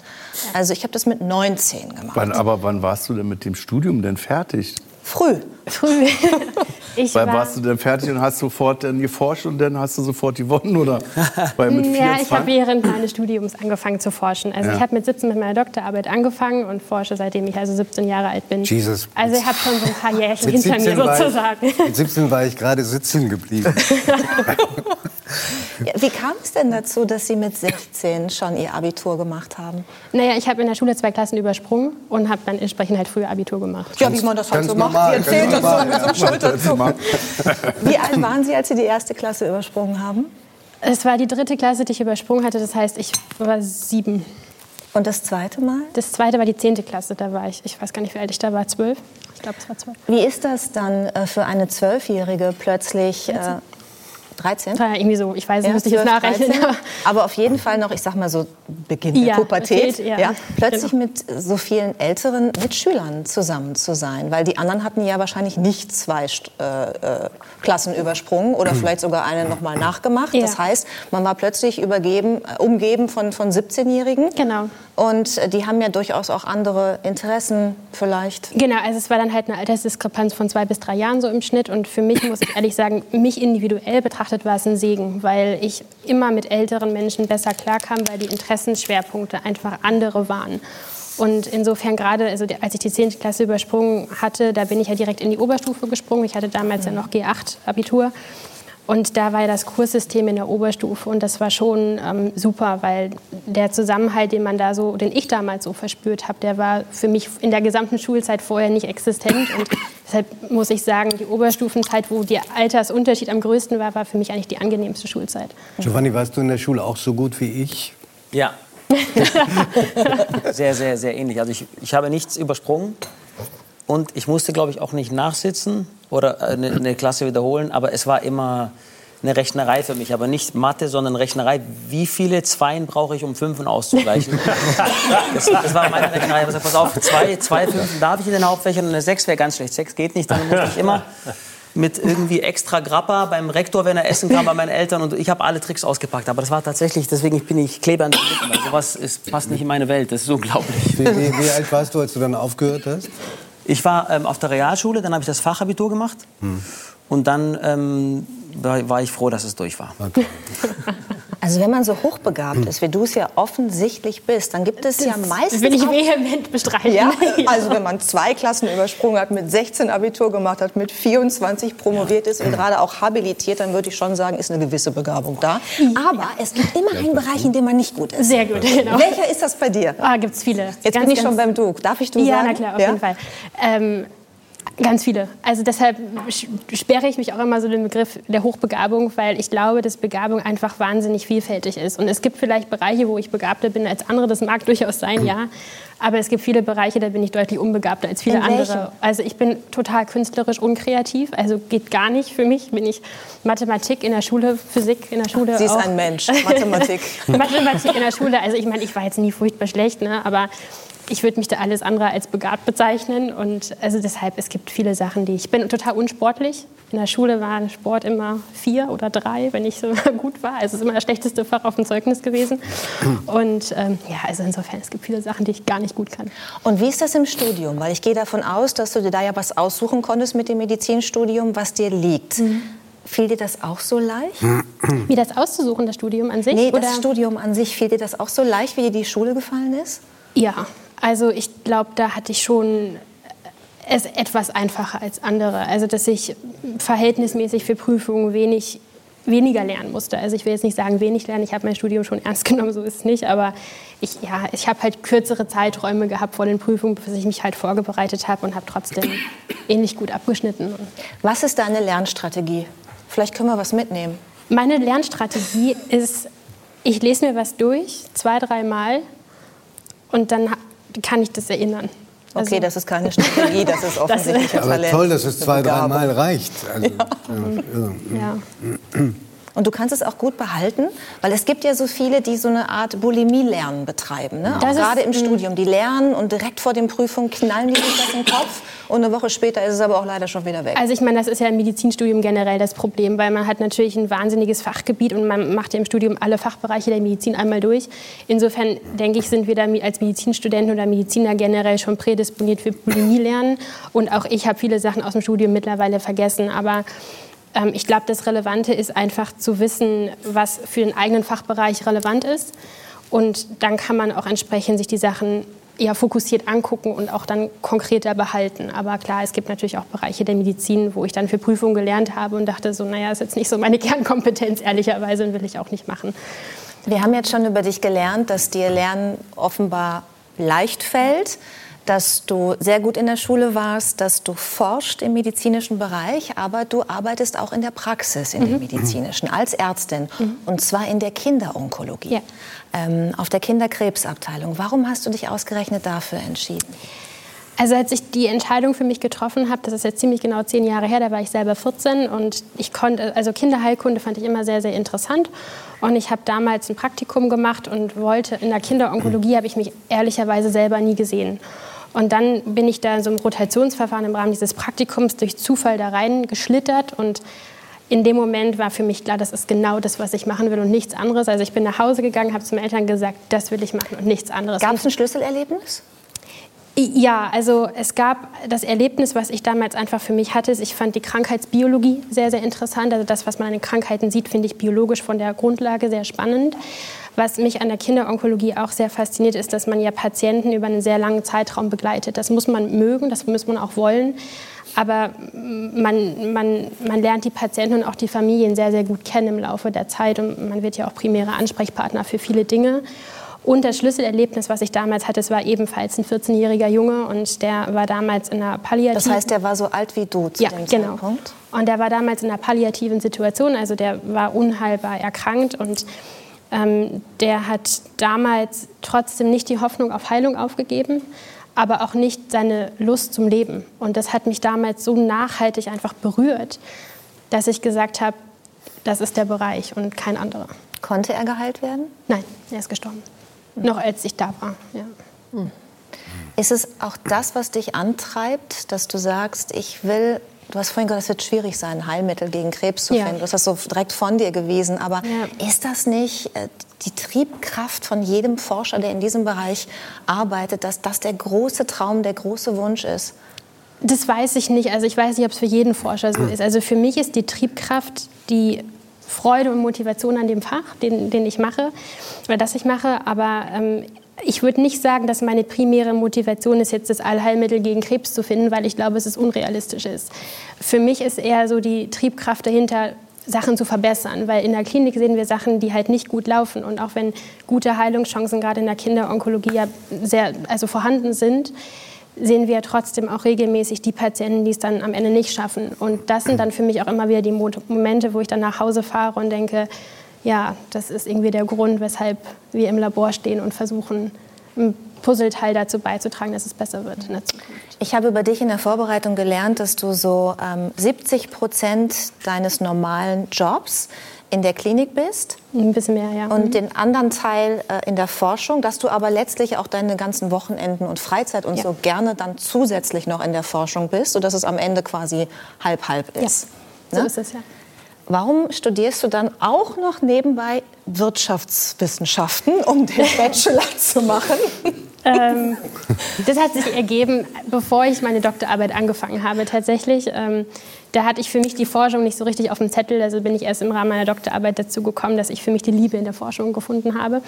Also ich habe das mit neunzehn gemacht. Wann, aber wann warst du denn mit dem Studium denn fertig? Früh. Früh. Ich war, warst du dann fertig und hast sofort dann geforscht und dann hast du sofort gewonnen, oder? Weil mit ja, ich habe während meines Studiums angefangen zu forschen. Also ja. Ich habe mit siebzehn mit meiner Doktorarbeit angefangen und forsche, seitdem ich also siebzehn Jahre alt bin. Jesus. Also ich habe schon so ein paar Jährchen hinter mir sozusagen. Ich, mit siebzehn war ich gerade sitzen geblieben. Wie kam es denn dazu, dass Sie mit sechzehn schon Ihr Abitur gemacht haben? Naja, ich habe in der Schule zwei Klassen übersprungen und habe dann entsprechend halt früher Abitur gemacht. Ja, wie man das halt so macht. Sie erzählt uns so mit so einem Schulterzucken. Wie alt waren Sie, als Sie die erste Klasse übersprungen haben? Es war die dritte Klasse, die ich übersprungen hatte. Das heißt, ich war sieben. Und das zweite Mal? Das zweite war die zehnte Klasse. Da war ich, ich weiß gar nicht, wie alt ich da war, zwölf. Ich glaube, es war zwölf. Wie ist das dann äh, für eine Zwölfjährige plötzlich... Äh, dreizehn? Ja, irgendwie so, ich weiß, ja, müsste ich jetzt nachrechnen. dreizehn, aber auf jeden Fall noch, ich sag mal so, Beginn der ja, Pubertät. Geht, ja. Ja, plötzlich genau. Mit so vielen älteren Mitschülern zusammen zu sein. Weil die anderen hatten ja wahrscheinlich nicht zwei äh, Klassen übersprungen oder vielleicht sogar eine nochmal nachgemacht. Ja. Das heißt, man war plötzlich übergeben, umgeben von, von siebzehnjährigen. Genau. Und die haben ja durchaus auch andere Interessen vielleicht. Genau, also es war dann halt eine Altersdiskrepanz von zwei bis drei Jahren so im Schnitt. Und für mich, muss ich ehrlich sagen, mich individuell betrachtet, war es ein Segen, weil ich immer mit älteren Menschen besser klarkam, weil die Interessenschwerpunkte einfach andere waren. Und insofern gerade, also als ich die zehnte Klasse übersprungen hatte, da bin ich ja direkt in die Oberstufe gesprungen. Ich hatte damals ja noch G acht Abitur. Und da war ja das Kurssystem in der Oberstufe und das war schon ähm, super, weil der Zusammenhalt, den man da so, den ich damals so verspürt habe, der war für mich in der gesamten Schulzeit vorher nicht existent. Und deshalb muss ich sagen, die Oberstufenzeit, wo der Altersunterschied am größten war, war für mich eigentlich die angenehmste Schulzeit. Giovanni, warst du in der Schule auch so gut wie ich? Ja. Sehr, sehr, sehr ähnlich. Also ich, ich habe nichts übersprungen. Und ich musste, glaube ich, auch nicht nachsitzen oder eine, eine Klasse wiederholen. Aber es war immer eine Rechnerei für mich. Aber nicht Mathe, sondern Rechnerei. Wie viele Zweien brauche ich, um Fünfen auszugleichen? das, das war meine Rechnerei. Ich habe gesagt, pass auf, zwei, zwei Fünfen darf ich in den Hauptfächern. Und eine Sechs wäre ganz schlecht. Sechs geht nicht. Dann musste ich immer mit irgendwie extra Grappa beim Rektor, wenn er essen kam, bei meinen Eltern. Und ich habe alle Tricks ausgepackt. Aber das war tatsächlich, deswegen bin ich Kleber an den Lippen. Weil sowas ist, passt nicht in meine Welt. Das ist unglaublich. Wie, wie, wie alt warst du, als du dann aufgehört hast? Ich war ähm, auf der Realschule, dann habe ich das Fachabitur gemacht hm. und dann ähm, war, war ich froh, dass es durch war. Okay. Also wenn man so hochbegabt ist, wie du es ja offensichtlich bist, dann gibt es das ja meistens... will ich vehement bestreiten. Ja? Also wenn man zwei Klassen übersprungen hat, mit sechzehn Abitur gemacht hat, mit vierundzwanzig promoviert ja. ist und gerade auch habilitiert, dann würde ich schon sagen, ist eine gewisse Begabung da. Aber es gibt immer einen Bereich, in dem man nicht gut ist. Sehr gut, genau. Welcher ist das bei dir? Ah, gibt's viele. Jetzt ganz, bin ich schon beim Du. Darf ich Du ja, sagen? Ja, na klar, auf ja? jeden Fall. Ähm, Ganz viele. Also deshalb sperre ich mich auch immer so den Begriff der Hochbegabung, weil ich glaube, dass Begabung einfach wahnsinnig vielfältig ist. Und es gibt vielleicht Bereiche, wo ich begabter bin als andere. Das mag durchaus sein, ja. Aber es gibt viele Bereiche, da bin ich deutlich unbegabter als viele andere. Also ich bin total künstlerisch unkreativ. Also geht gar nicht für mich. Bin ich Mathematik in der Schule, Physik in der Schule. Sie ist auch ein Mensch, Mathematik. Mathematik in der Schule. Also ich meine, ich war jetzt nie furchtbar schlecht, ne? Aber... ich würde mich da alles andere als begabt bezeichnen. Und also deshalb, es gibt viele Sachen, die ich bin total unsportlich. In der Schule war Sport immer vier oder drei, wenn ich so gut war. Also es ist immer das schlechteste Fach auf dem Zeugnis gewesen. Und ähm, ja, also insofern, es gibt viele Sachen, die ich gar nicht gut kann. Und wie ist das im Studium? Weil ich gehe davon aus, dass du dir da ja was aussuchen konntest mit dem Medizinstudium, was dir liegt. Mhm. Fiel dir das auch so leicht? Wie das auszusuchen, das Studium an sich? Nee, das oder? Studium an sich. Fiel dir das auch so leicht, wie dir die Schule gefallen ist? Ja. Also ich glaube, da hatte ich schon es etwas einfacher als andere. Also dass ich verhältnismäßig für Prüfungen wenig weniger lernen musste. Also ich will jetzt nicht sagen, wenig lernen, ich habe mein Studium schon ernst genommen, so ist es nicht, aber ich, ja, ich habe halt kürzere Zeiträume gehabt vor den Prüfungen, bis ich mich halt vorbereitet habe und habe trotzdem ähnlich gut abgeschnitten. Was ist deine Lernstrategie? Vielleicht können wir was mitnehmen. Meine Lernstrategie ist, ich lese mir was durch, zwei, dreimal und dann kann ich das erinnern. Okay, also, das ist keine Strategie, das ist offensichtlich ein Talent. Aber toll, dass es zwei, dreimal reicht. Also, ja. Ja, ja. Und du kannst es auch gut behalten, weil es gibt ja so viele, die so eine Art Bulimie-Lernen betreiben, ne? Auch gerade im Studium. Die lernen und direkt vor den Prüfungen knallen die sich das in den Kopf und eine Woche später ist es aber auch leider schon wieder weg. Also ich meine, das ist ja im Medizinstudium generell das Problem, weil man hat natürlich ein wahnsinniges Fachgebiet und man macht im Studium alle Fachbereiche der Medizin einmal durch. Insofern, denke ich, sind wir da als Medizinstudenten oder Mediziner generell schon prädisponiert für Bulimie-Lernen. Und auch ich habe viele Sachen aus dem Studium mittlerweile vergessen, aber ich glaube, das Relevante ist einfach zu wissen, was für den eigenen Fachbereich relevant ist. Und dann kann man auch entsprechend sich die Sachen eher fokussiert angucken und auch dann konkreter behalten. Aber klar, es gibt natürlich auch Bereiche der Medizin, wo ich dann für Prüfungen gelernt habe und dachte so, naja, ist jetzt nicht so meine Kernkompetenz, ehrlicherweise, und will ich auch nicht machen. Wir haben jetzt schon über dich gelernt, dass dir Lernen offenbar leicht fällt, dass du sehr gut in der Schule warst, dass du forschst im medizinischen Bereich, aber du arbeitest auch in der Praxis in mhm. dem medizinischen, als Ärztin, mhm. und zwar in der Kinderonkologie, ja. ähm, auf der Kinderkrebsabteilung. Warum hast du dich ausgerechnet dafür entschieden? Also als ich die Entscheidung für mich getroffen habe, das ist jetzt ziemlich genau zehn Jahre her, da war ich selber vierzehn und ich konnte, also Kinderheilkunde fand ich immer sehr, sehr interessant und ich habe damals ein Praktikum gemacht und wollte, in der Kinderonkologie habe ich mich ehrlicherweise selber nie gesehen. Und dann bin ich da in so einem Rotationsverfahren im Rahmen dieses Praktikums durch Zufall da reingeschlittert und in dem Moment war für mich klar, das ist genau das, was ich machen will und nichts anderes. Also ich bin nach Hause gegangen, habe zu meinen Eltern gesagt, das will ich machen und nichts anderes. Gab es ein Schlüsselerlebnis? Ja, also es gab das Erlebnis, was ich damals einfach für mich hatte, ist, ich fand die Krankheitsbiologie sehr, sehr interessant. Also das, was man an den Krankheiten sieht, finde ich biologisch von der Grundlage sehr spannend. Was mich an der Kinderonkologie auch sehr fasziniert, ist, dass man ja Patienten über einen sehr langen Zeitraum begleitet. Das muss man mögen, das muss man auch wollen. Aber man, man, man lernt die Patienten und auch die Familien sehr, sehr gut kennen im Laufe der Zeit. Und man wird ja auch primärer Ansprechpartner für viele Dinge. Und das Schlüsselerlebnis, was ich damals hatte, es war ebenfalls ein vierzehnjähriger Junge und der war damals in einer palliativen... Das heißt, der war so alt wie du zu ja, dem genau. Zeitpunkt? Und der war damals in einer palliativen Situation, also der war unheilbar erkrankt und ähm, der hat damals trotzdem nicht die Hoffnung auf Heilung aufgegeben, aber auch nicht seine Lust zum Leben. Und das hat mich damals so nachhaltig einfach berührt, dass ich gesagt habe, das ist der Bereich und kein anderer. Konnte er geheilt werden? Nein, er ist gestorben. Noch als ich da war, ja. Ist es auch das, was dich antreibt, dass du sagst, ich will, du hast vorhin gesagt, es wird schwierig sein, Heilmittel gegen Krebs zu finden. Ja. Das ist so direkt von dir gewesen. Aber ja. Ist das nicht die Triebkraft von jedem Forscher, der in diesem Bereich arbeitet, dass das der große Traum, der große Wunsch ist? Das weiß ich nicht. Also ich weiß nicht, ob es für jeden Forscher so ist. Also für mich ist die Triebkraft die Freude und Motivation an dem Fach, den, den ich mache, oder das ich mache, aber ähm, ich würde nicht sagen, dass meine primäre Motivation ist, jetzt das Allheilmittel gegen Krebs zu finden, weil ich glaube, es ist unrealistisch ist. Für mich ist eher so die Triebkraft dahinter, Sachen zu verbessern, weil in der Klinik sehen wir Sachen, die halt nicht gut laufen und auch wenn gute Heilungschancen gerade in der Kinderonkologie ja sehr, also vorhanden sind, sehen wir trotzdem auch regelmäßig die Patienten, die es dann am Ende nicht schaffen. Und das sind dann für mich auch immer wieder die Momente, wo ich dann nach Hause fahre und denke, ja, das ist irgendwie der Grund, weshalb wir im Labor stehen und versuchen, ein Puzzleteil dazu beizutragen, dass es besser wird in der Zukunft. Ich habe über dich in der Vorbereitung gelernt, dass du so ähm, siebzig Prozent deines normalen Jobs in der Klinik bist. Ein bisschen mehr, ja. Und den anderen Teil äh, in der Forschung, dass du aber letztlich auch deine ganzen Wochenenden und Freizeit und ja. so gerne dann zusätzlich noch in der Forschung bist, sodass es am Ende quasi halb-halb ist. Ja, so ne? ist es, ja. Warum studierst du dann auch noch nebenbei Wirtschaftswissenschaften, um den Bachelor zu machen? ähm, das hat sich ergeben, bevor ich meine Doktorarbeit angefangen habe tatsächlich. Ähm, da hatte ich für mich die Forschung nicht so richtig auf dem Zettel. Also bin ich erst im Rahmen meiner Doktorarbeit dazu gekommen, dass ich für mich die Liebe in der Forschung gefunden habe.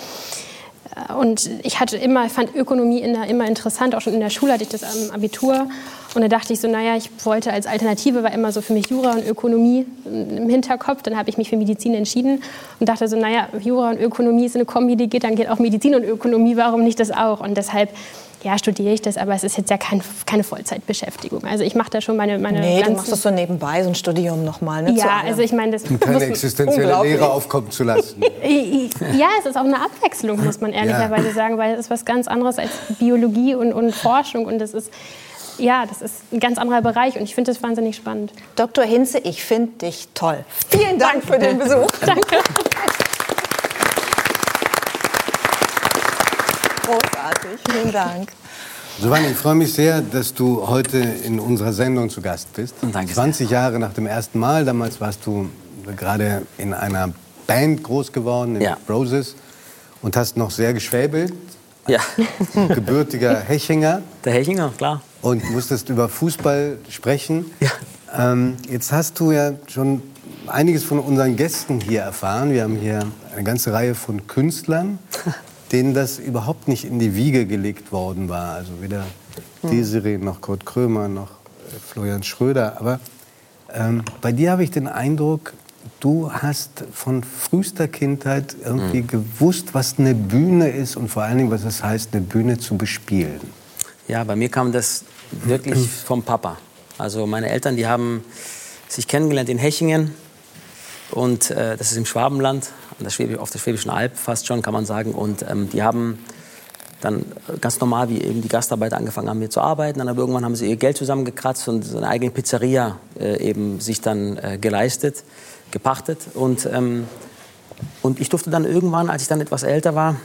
Und ich hatte immer, fand Ökonomie in der, immer interessant, auch schon in der Schule hatte ich das am Abitur. Und da dachte ich so, naja, ich wollte als Alternative, war immer so für mich Jura und Ökonomie im Hinterkopf. Dann habe ich mich für Medizin entschieden und dachte so, naja, Jura und Ökonomie ist eine Kombi, die geht, dann geht auch Medizin und Ökonomie, warum nicht das auch? Und deshalb, ja, studiere ich das, aber es ist jetzt ja kein, keine Vollzeitbeschäftigung. Also ich mache da schon meine... meine nee, du machst das so nebenbei, so ein Studium nochmal. Ne, ja, also ich meine... das um keine existenzielle Lehre aufkommen zu lassen. Ja, es ist auch eine Abwechslung, muss man ehrlicherweise ja. sagen, weil es ist was ganz anderes als Biologie und, und Forschung und das ist... Ja, das ist ein ganz anderer Bereich und ich finde das wahnsinnig spannend. Doktor Hinze, ich finde dich toll. Vielen Dank für den Besuch. Danke. Großartig, vielen Dank. Giovanni, ich freue mich sehr, dass du heute in unserer Sendung zu Gast bist. Danke zwanzig sehr. Jahre nach dem ersten Mal, damals warst du gerade in einer Band groß geworden, in ja. Roses, und hast noch sehr geschwäbelt. Ja. Gebürtiger Hechinger. Der Hechinger, klar. Und musstest über Fußball sprechen. Ja. Ähm, jetzt hast du ja schon einiges von unseren Gästen hier erfahren. Wir haben hier eine ganze Reihe von Künstlern, denen das überhaupt nicht in die Wiege gelegt worden war. Also weder hm. Desiree noch Kurt Krömer noch Florian Schröder. Aber ähm, bei dir habe ich den Eindruck, du hast von frühester Kindheit irgendwie mhm. gewusst, was eine Bühne ist und vor allen Dingen, was es heißt, eine Bühne zu bespielen. Ja, bei mir kam das wirklich mhm. vom Papa. Also meine Eltern, die haben sich kennengelernt in Hechingen. Und äh, das ist im Schwabenland, auf der Schwäbischen Alb fast schon, kann man sagen. Und ähm, die haben dann ganz normal, wie eben die Gastarbeiter angefangen haben, hier zu arbeiten. Dann aber irgendwann haben sie ihr Geld zusammengekratzt und so eine eigene Pizzeria äh, eben sich dann äh, geleistet. gepachtet und, ähm, und ich durfte dann irgendwann, als ich dann etwas älter war,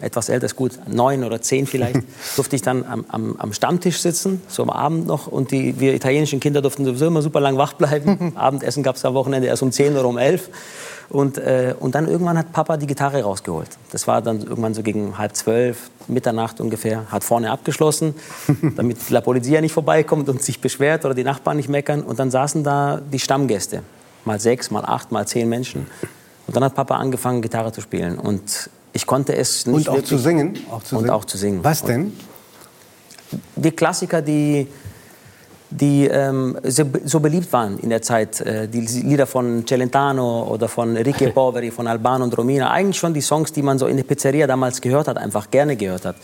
etwas älter ist gut, neun oder zehn vielleicht, durfte ich dann am, am, am Stammtisch sitzen, so am Abend noch, und die, wir italienischen Kinder durften sowieso immer super lang wach bleiben, Abendessen gab es am Wochenende erst um zehn oder um elf und, äh, und dann irgendwann hat Papa die Gitarre rausgeholt, das war dann irgendwann so gegen halb zwölf, Mitternacht ungefähr, hat vorne abgeschlossen, damit La Polizia nicht vorbeikommt und sich beschwert oder die Nachbarn nicht meckern, und dann saßen da die Stammgäste. Mal sechs, mal acht, mal zehn Menschen. Und dann hat Papa angefangen, Gitarre zu spielen. Und ich konnte es nicht. Und auch zu singen? Auch zu und singen. auch zu singen. Was denn? Und die Klassiker, die, die ähm, so beliebt waren in der Zeit. Äh, die Lieder von Celentano oder von Enrico Poveri, von Albano und Romina. Eigentlich schon die Songs, die man so in der Pizzeria damals gehört hat, einfach gerne gehört hat.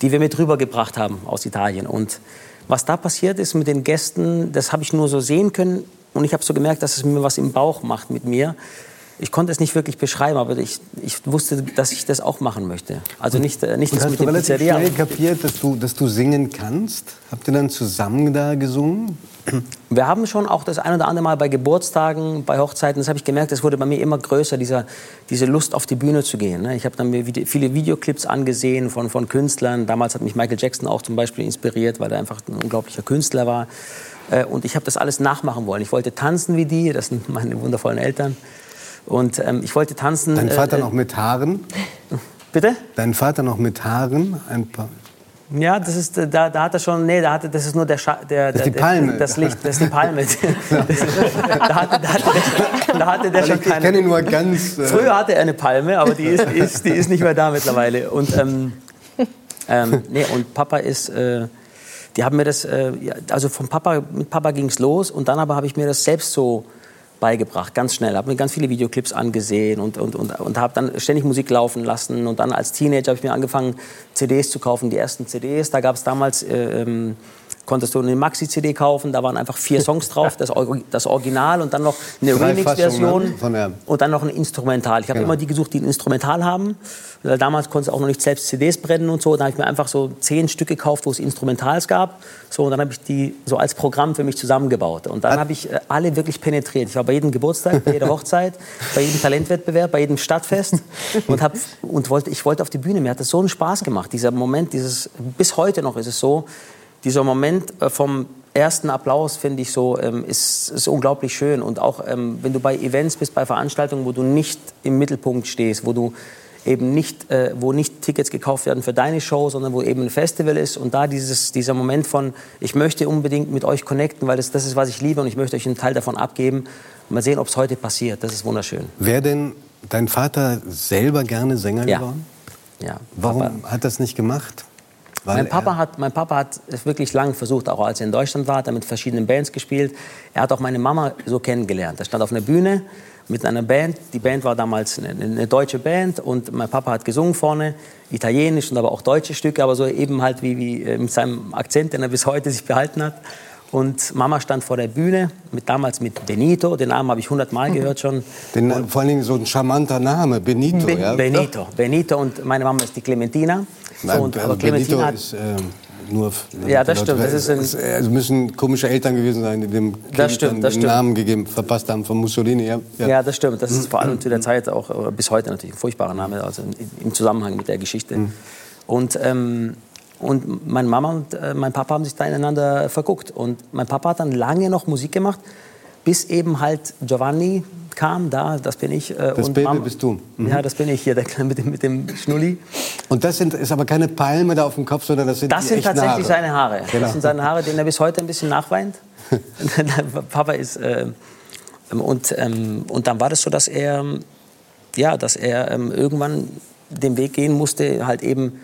Die wir mit rübergebracht haben aus Italien. Und was da passiert ist mit den Gästen, das habe ich nur so sehen können. Und ich habe so gemerkt, dass es mir was im Bauch macht mit mir. Ich konnte es nicht wirklich beschreiben, aber ich, ich wusste, dass ich das auch machen möchte. Also nicht, nicht das mit dem Pizzeria. Hast du relativ schnell kapiert, dass du, dass du singen kannst? Habt ihr dann zusammen da gesungen? Wir haben schon auch das ein oder andere Mal bei Geburtstagen, bei Hochzeiten, das habe ich gemerkt, es wurde bei mir immer größer, dieser, diese Lust auf die Bühne zu gehen. Ich habe dann mir viele Videoclips angesehen von, von Künstlern. Damals hat mich Michael Jackson auch zum Beispiel inspiriert, weil er einfach ein unglaublicher Künstler war. Und ich habe das alles nachmachen wollen. Ich wollte tanzen wie die, das sind meine wundervollen Eltern. Und ähm, ich wollte tanzen... Dein Vater äh, äh, noch mit Haaren? Bitte? Dein Vater noch mit Haaren? Ein paar... Ja, das ist, da, da hat er schon, nee, da hatte, das ist nur der, Scha- der, das, der, der das Licht, das ist die Palme. Ja. Das, da, hatte, da, hatte der, da hatte der schon ich, keine... Ich kenne nur ganz... Äh... Früher hatte er eine Palme, aber die ist, die ist, die ist nicht mehr da mittlerweile. Und, ähm, ähm, nee, und Papa ist... Äh, Die haben mir das, also von Papa, mit Papa ging es los und dann aber habe ich mir das selbst so beigebracht, ganz schnell. Habe mir ganz viele Videoclips angesehen und, und, und, und habe dann ständig Musik laufen lassen. Und dann als Teenager habe ich mir angefangen, C Ds zu kaufen, die ersten C Ds. Da gab es damals, ähm, konntest du eine Maxi-C D kaufen, da waren einfach vier Songs drauf, das, das Original und dann noch eine Drei Remix-Version ne? und dann noch ein Instrumental. Ich habe genau. immer die gesucht, die ein Instrumental haben. Damals konntest du auch noch nicht selbst C Ds brennen und so. Da habe ich mir einfach so zehn Stück gekauft, wo es Instrumentals gab. So, und dann habe ich die so als Programm für mich zusammengebaut. Und dann habe ich alle wirklich penetriert. Ich war bei jedem Geburtstag, bei jeder Hochzeit, bei jedem Talentwettbewerb, bei jedem Stadtfest. Und, hab, und wollte, ich wollte auf die Bühne. Mir hat das so einen Spaß gemacht. Dieser Moment, dieses, bis heute noch ist es so, dieser Moment vom ersten Applaus, finde ich, so, ähm, ist, ist unglaublich schön. Und auch, ähm, wenn du bei Events bist, bei Veranstaltungen, wo du nicht im Mittelpunkt stehst, wo du eben nicht, äh, wo nicht Tickets gekauft werden für deine Show, sondern wo eben ein Festival ist und da dieses, dieser Moment von, ich möchte unbedingt mit euch connecten, weil das, das ist, was ich liebe und ich möchte euch einen Teil davon abgeben. Mal sehen, ob es heute passiert. Das ist wunderschön. Wäre denn dein Vater selber gerne Sänger ja. geworden? Ja, warum hat das nicht gemacht? Weil mein Papa hat, mein Papa hat es wirklich lange versucht, auch als er in Deutschland war, hat er mit verschiedenen Bands gespielt. Er hat auch meine Mama so kennengelernt. Er stand auf einer Bühne mit einer Band. Die Band war damals eine, eine deutsche Band und mein Papa hat gesungen vorne, italienisch und aber auch deutsche Stücke, aber so eben halt wie, wie mit seinem Akzent, den er bis heute sich behalten hat. Und Mama stand vor der Bühne, mit, damals mit Benito, den Namen habe ich hundertmal gehört schon. Den, und, vor allen Dingen so ein charmanter Name, Benito. Ben, ja? Benito, Benito und meine Mama ist die Clementina. Nein, so, und, aber Benito hat, ist äh, nur... Ja, das stimmt. Das ist ein, es also müssen komische Eltern gewesen sein, die dem das stimmt, das den stimmt. Namen gegeben, verpasst haben von Mussolini. Ja, ja. ja das stimmt. Das ist vor allem zu der Zeit, auch bis heute natürlich ein furchtbarer Name, also im Zusammenhang mit der Geschichte. Mhm. Und... Ähm, Und meine Mama und äh, mein Papa haben sich da ineinander verguckt. Und mein Papa hat dann lange noch Musik gemacht, bis eben halt Giovanni kam, da, das bin ich. Äh, das und Baby Mama, bist du. Mhm. Ja, das bin ich hier, der Kleine mit dem, mit dem Schnulli. Und das sind, ist aber keine Palme da auf dem Kopf, sondern das sind Das sind tatsächlich Haare. seine Haare. Genau. Das sind seine Haare, denen er bis heute ein bisschen nachweint. Papa ist... Äh, und, ähm, und dann war das so, dass er, ja, dass er ähm, irgendwann den Weg gehen musste, halt eben...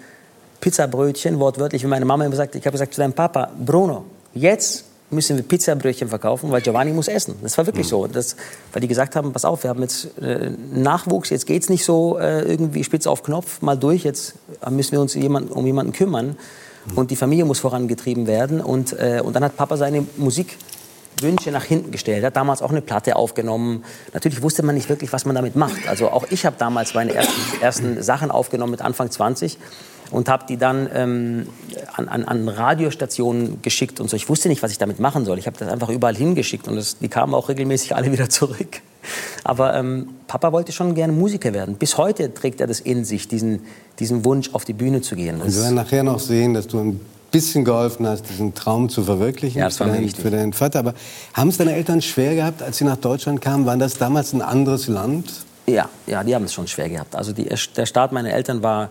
Pizzabrötchen, wortwörtlich, wie meine Mama immer sagt, ich habe gesagt zu deinem Papa, Bruno, jetzt müssen wir Pizzabrötchen verkaufen, weil Giovanni muss essen. Das war wirklich mhm. so, das, weil die gesagt haben, pass auf, wir haben jetzt äh, Nachwuchs, jetzt geht's nicht so äh, irgendwie spitz auf Knopf, mal durch, jetzt müssen wir uns jemand, um jemanden kümmern mhm. und die Familie muss vorangetrieben werden und, äh, und dann hat Papa seine Musik Wünsche nach hinten gestellt. Er hat damals auch eine Platte aufgenommen. Natürlich wusste man nicht wirklich, was man damit macht. Also auch ich habe damals meine ersten, ersten Sachen aufgenommen mit Anfang zwanzig und habe die dann ähm, an, an, an Radiostationen geschickt und so. Ich wusste nicht, was ich damit machen soll. Ich habe das einfach überall hingeschickt und das, die kamen auch regelmäßig alle wieder zurück. Aber ähm, Papa wollte schon gerne Musiker werden. Bis heute trägt er das in sich, diesen, diesen Wunsch, auf die Bühne zu gehen. Das und wir werden nachher noch sehen, dass du ein bisschen geholfen hast, diesen Traum zu verwirklichen, ja, das war für, für deinen Vater. Aber haben es deine Eltern schwer gehabt, als sie nach Deutschland kamen? War das damals ein anderes Land? Ja, ja, die haben es schon schwer gehabt. Also die, der Start meiner Eltern war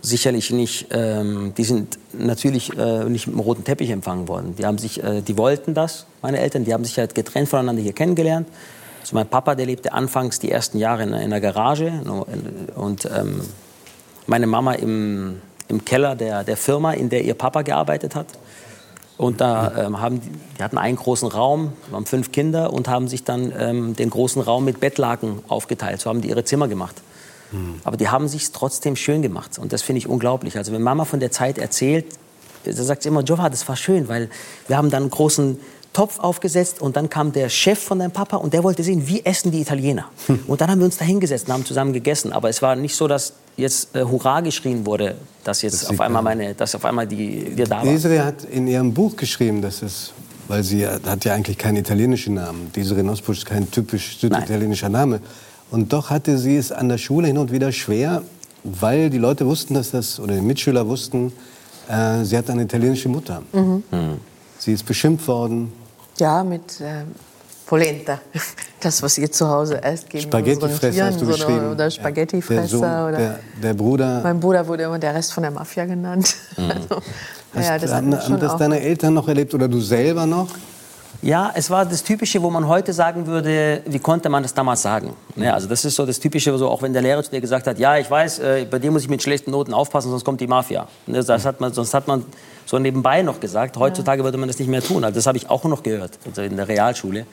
sicherlich nicht, ähm, die sind natürlich äh, nicht mit dem roten Teppich empfangen worden. Die haben sich, äh, die wollten das, meine Eltern, die haben sich halt getrennt voneinander hier kennengelernt. Also mein Papa, der lebte anfangs die ersten Jahre in, in einer Garage und ähm, meine Mama im im Keller der, der Firma, in der ihr Papa gearbeitet hat. Und da ähm, haben die, die hatten einen großen Raum, haben fünf Kinder und haben sich dann ähm, den großen Raum mit Bettlaken aufgeteilt. So haben die ihre Zimmer gemacht. Mhm. Aber die haben sich trotzdem schön gemacht. Und das finde ich unglaublich. Also wenn Mama von der Zeit erzählt, dann sagt sie immer, Giova, das war schön, weil wir haben dann einen großen Topf aufgesetzt und dann kam der Chef von deinem Papa und der wollte sehen, wie essen die Italiener. Hm. Und dann haben wir uns da hingesetzt und haben zusammen gegessen. Aber es war nicht so, dass jetzt äh, Hurra geschrien wurde, dass jetzt das auf einmal meine, dass auf einmal die wir da waren. Desiree hat in ihrem Buch geschrieben, dass es, weil sie hat ja eigentlich keinen italienischen Namen. Desiree Nosbusch ist kein typisch süditalienischer Name. Und doch hatte sie es an der Schule hin und wieder schwer, weil die Leute wussten, dass das oder die Mitschüler wussten, äh, sie hat eine italienische Mutter. Mhm. Hm. Sie ist beschimpft worden. Ja, mit äh, Polenta. Das, was ihr zu Hause erst geben. Spaghettifresser hast du geschrieben. Oder Spaghettifresser. Der, der, der Bruder. Mein Bruder wurde immer der Rest von der Mafia genannt. Mhm. Also, hast, ja, das haben das deine Eltern noch erlebt oder du selber noch? Ja, es war das Typische, wo man heute sagen würde, wie konnte man das damals sagen? Ja, also das ist so das Typische, so auch wenn der Lehrer zu dir gesagt hat, ja, ich weiß, äh, bei dem muss ich mit schlechten Noten aufpassen, sonst kommt die Mafia. Das hat man, sonst hat man so nebenbei noch gesagt, heutzutage würde man das nicht mehr tun. Also das habe ich auch noch gehört, also in der Realschule.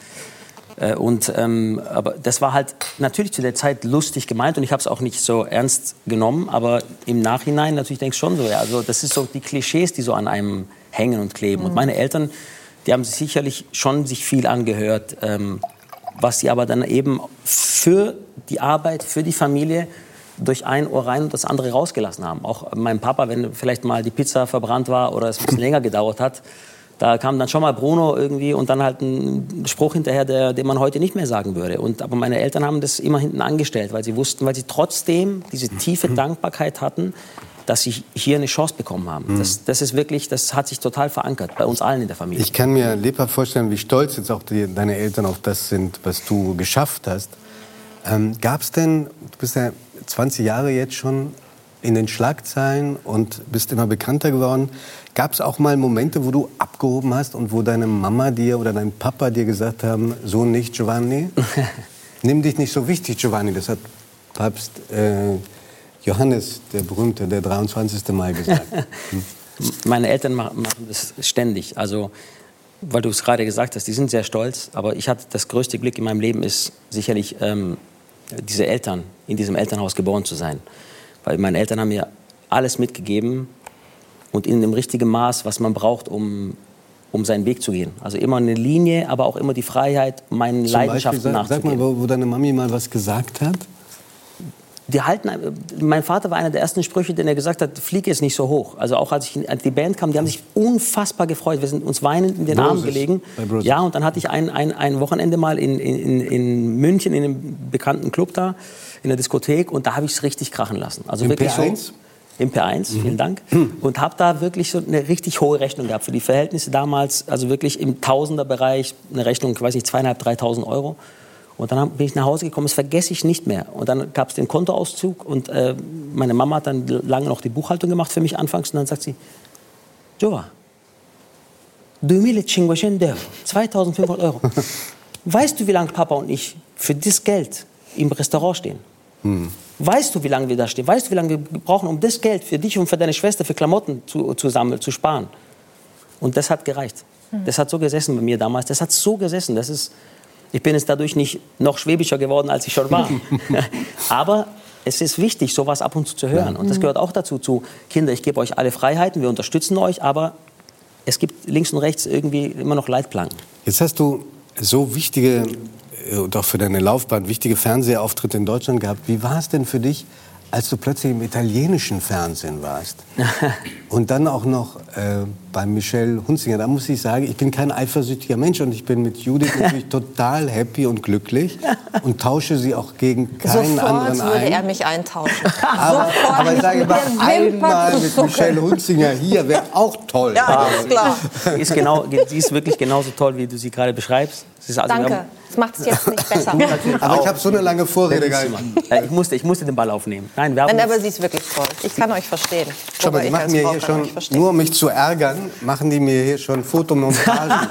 Äh, und, ähm, aber das war halt natürlich zu der Zeit lustig gemeint und ich habe es auch nicht so ernst genommen, aber im Nachhinein natürlich denkst du schon so, ja, also das ist so die Klischees, die so an einem hängen und kleben. Mhm. Und meine Eltern... Die haben sich sicherlich schon sich viel angehört, ähm, was sie aber dann eben für die Arbeit, für die Familie durch ein Ohr rein und das andere rausgelassen haben. Auch mein Papa, wenn vielleicht mal die Pizza verbrannt war oder es ein bisschen länger gedauert hat, da kam dann schon mal Bruno irgendwie und dann halt ein Spruch hinterher, der, den man heute nicht mehr sagen würde. Und, aber meine Eltern haben das immer hinten angestellt, weil sie wussten, weil sie trotzdem diese tiefe Dankbarkeit hatten, dass sie hier eine Chance bekommen haben. Das, das ist wirklich, das hat sich total verankert, bei uns allen in der Familie. Ich kann mir lebhaft vorstellen, wie stolz jetzt auch die, deine Eltern auf das sind, was du geschafft hast. Ähm, gab's denn, du bist ja zwanzig Jahre jetzt schon in den Schlagzeilen und bist immer bekannter geworden, gab's auch mal Momente, wo du abgehoben hast und wo deine Mama dir oder dein Papa dir gesagt haben, so nicht, Giovanni? Nimm dich nicht so wichtig, Giovanni, das hat Papst... Äh, Johannes, der berühmte, der dreiundzwanzigste Mai gesagt. Meine Eltern machen das ständig. Also, weil du es gerade gesagt hast, die sind sehr stolz. Aber ich hatte das größte Glück in meinem Leben ist sicherlich ähm, diese Eltern, in diesem Elternhaus geboren zu sein. Weil meine Eltern haben mir alles mitgegeben und in dem richtigen Maß, was man braucht, um, um seinen Weg zu gehen. Also immer eine Linie, aber auch immer die Freiheit, meinen Zum Leidenschaften Beispiel, nachzugehen. Sag mal, wo, wo deine Mami mal was gesagt hat. Die halten, mein Vater war einer der ersten Sprüche, den er gesagt hat, fliege jetzt nicht so hoch. Also auch als ich in die Band kam, die haben sich unfassbar gefreut. Wir sind uns weinend in den Broses, Armen gelegen. Ja, und dann hatte ich ein, ein, ein Wochenende mal in, in, in München in einem bekannten Club da, in der Diskothek. Und da habe ich es richtig krachen lassen. Also Im wirklich P eins? So, im P eins, mhm. vielen Dank. Und habe da wirklich so eine richtig hohe Rechnung gehabt. Für die Verhältnisse damals, also wirklich im Tausenderbereich, eine Rechnung, ich weiß nicht, zweieinhalb, dreitausend Euro. Und dann bin ich nach Hause gekommen, das vergesse ich nicht mehr. Und dann gab es den Kontoauszug und äh, meine Mama hat dann lange noch die Buchhaltung gemacht für mich anfangs. Und dann sagt sie, Giova, zweitausendfünfhundert Euro. Weißt du, wie lange Papa und ich für das Geld im Restaurant stehen? Hm. Weißt du, wie lange wir da stehen? Weißt du, wie lange wir brauchen, um das Geld für dich und für deine Schwester, für Klamotten zu, zu sammeln, zu sparen? Und das hat gereicht. Hm. Das hat so gesessen bei mir damals. Das hat so gesessen, das ist... Ich bin jetzt dadurch nicht noch schwäbischer geworden, als ich schon war. Aber es ist wichtig, sowas ab und zu zu hören. Und das gehört auch dazu, zu Kinder, ich gebe euch alle Freiheiten, wir unterstützen euch, aber es gibt links und rechts irgendwie immer noch Leitplanken. Jetzt hast du so wichtige, und auch für deine Laufbahn, wichtige Fernsehauftritte in Deutschland gehabt. Wie war es denn für dich, als du plötzlich im italienischen Fernsehen warst? Und dann auch noch äh, bei Michelle Hunziker. Da muss ich sagen, ich bin kein eifersüchtiger Mensch und ich bin mit Judith natürlich total happy und glücklich und tausche sie auch gegen keinen Sofort anderen ein. Sofort würde er mich eintauschen. aber, aber ich sage mal, einmal mit Michelle Hunziker hier wäre auch toll. Ja, ist klar. Sie ist, genau, sie ist wirklich genauso toll, wie du sie gerade beschreibst. Sie ist also Danke. Das macht es jetzt nicht besser. Aber ich habe so eine lange Vorrede gehalten. Ich musste, ich musste den Ball aufnehmen. Nein, wir haben Nein, aber sie ist wirklich toll. Ich kann euch verstehen. Schau mal, die machen mir hier schon, nur um mich zu ärgern, machen die mir hier schon Fotomontagen.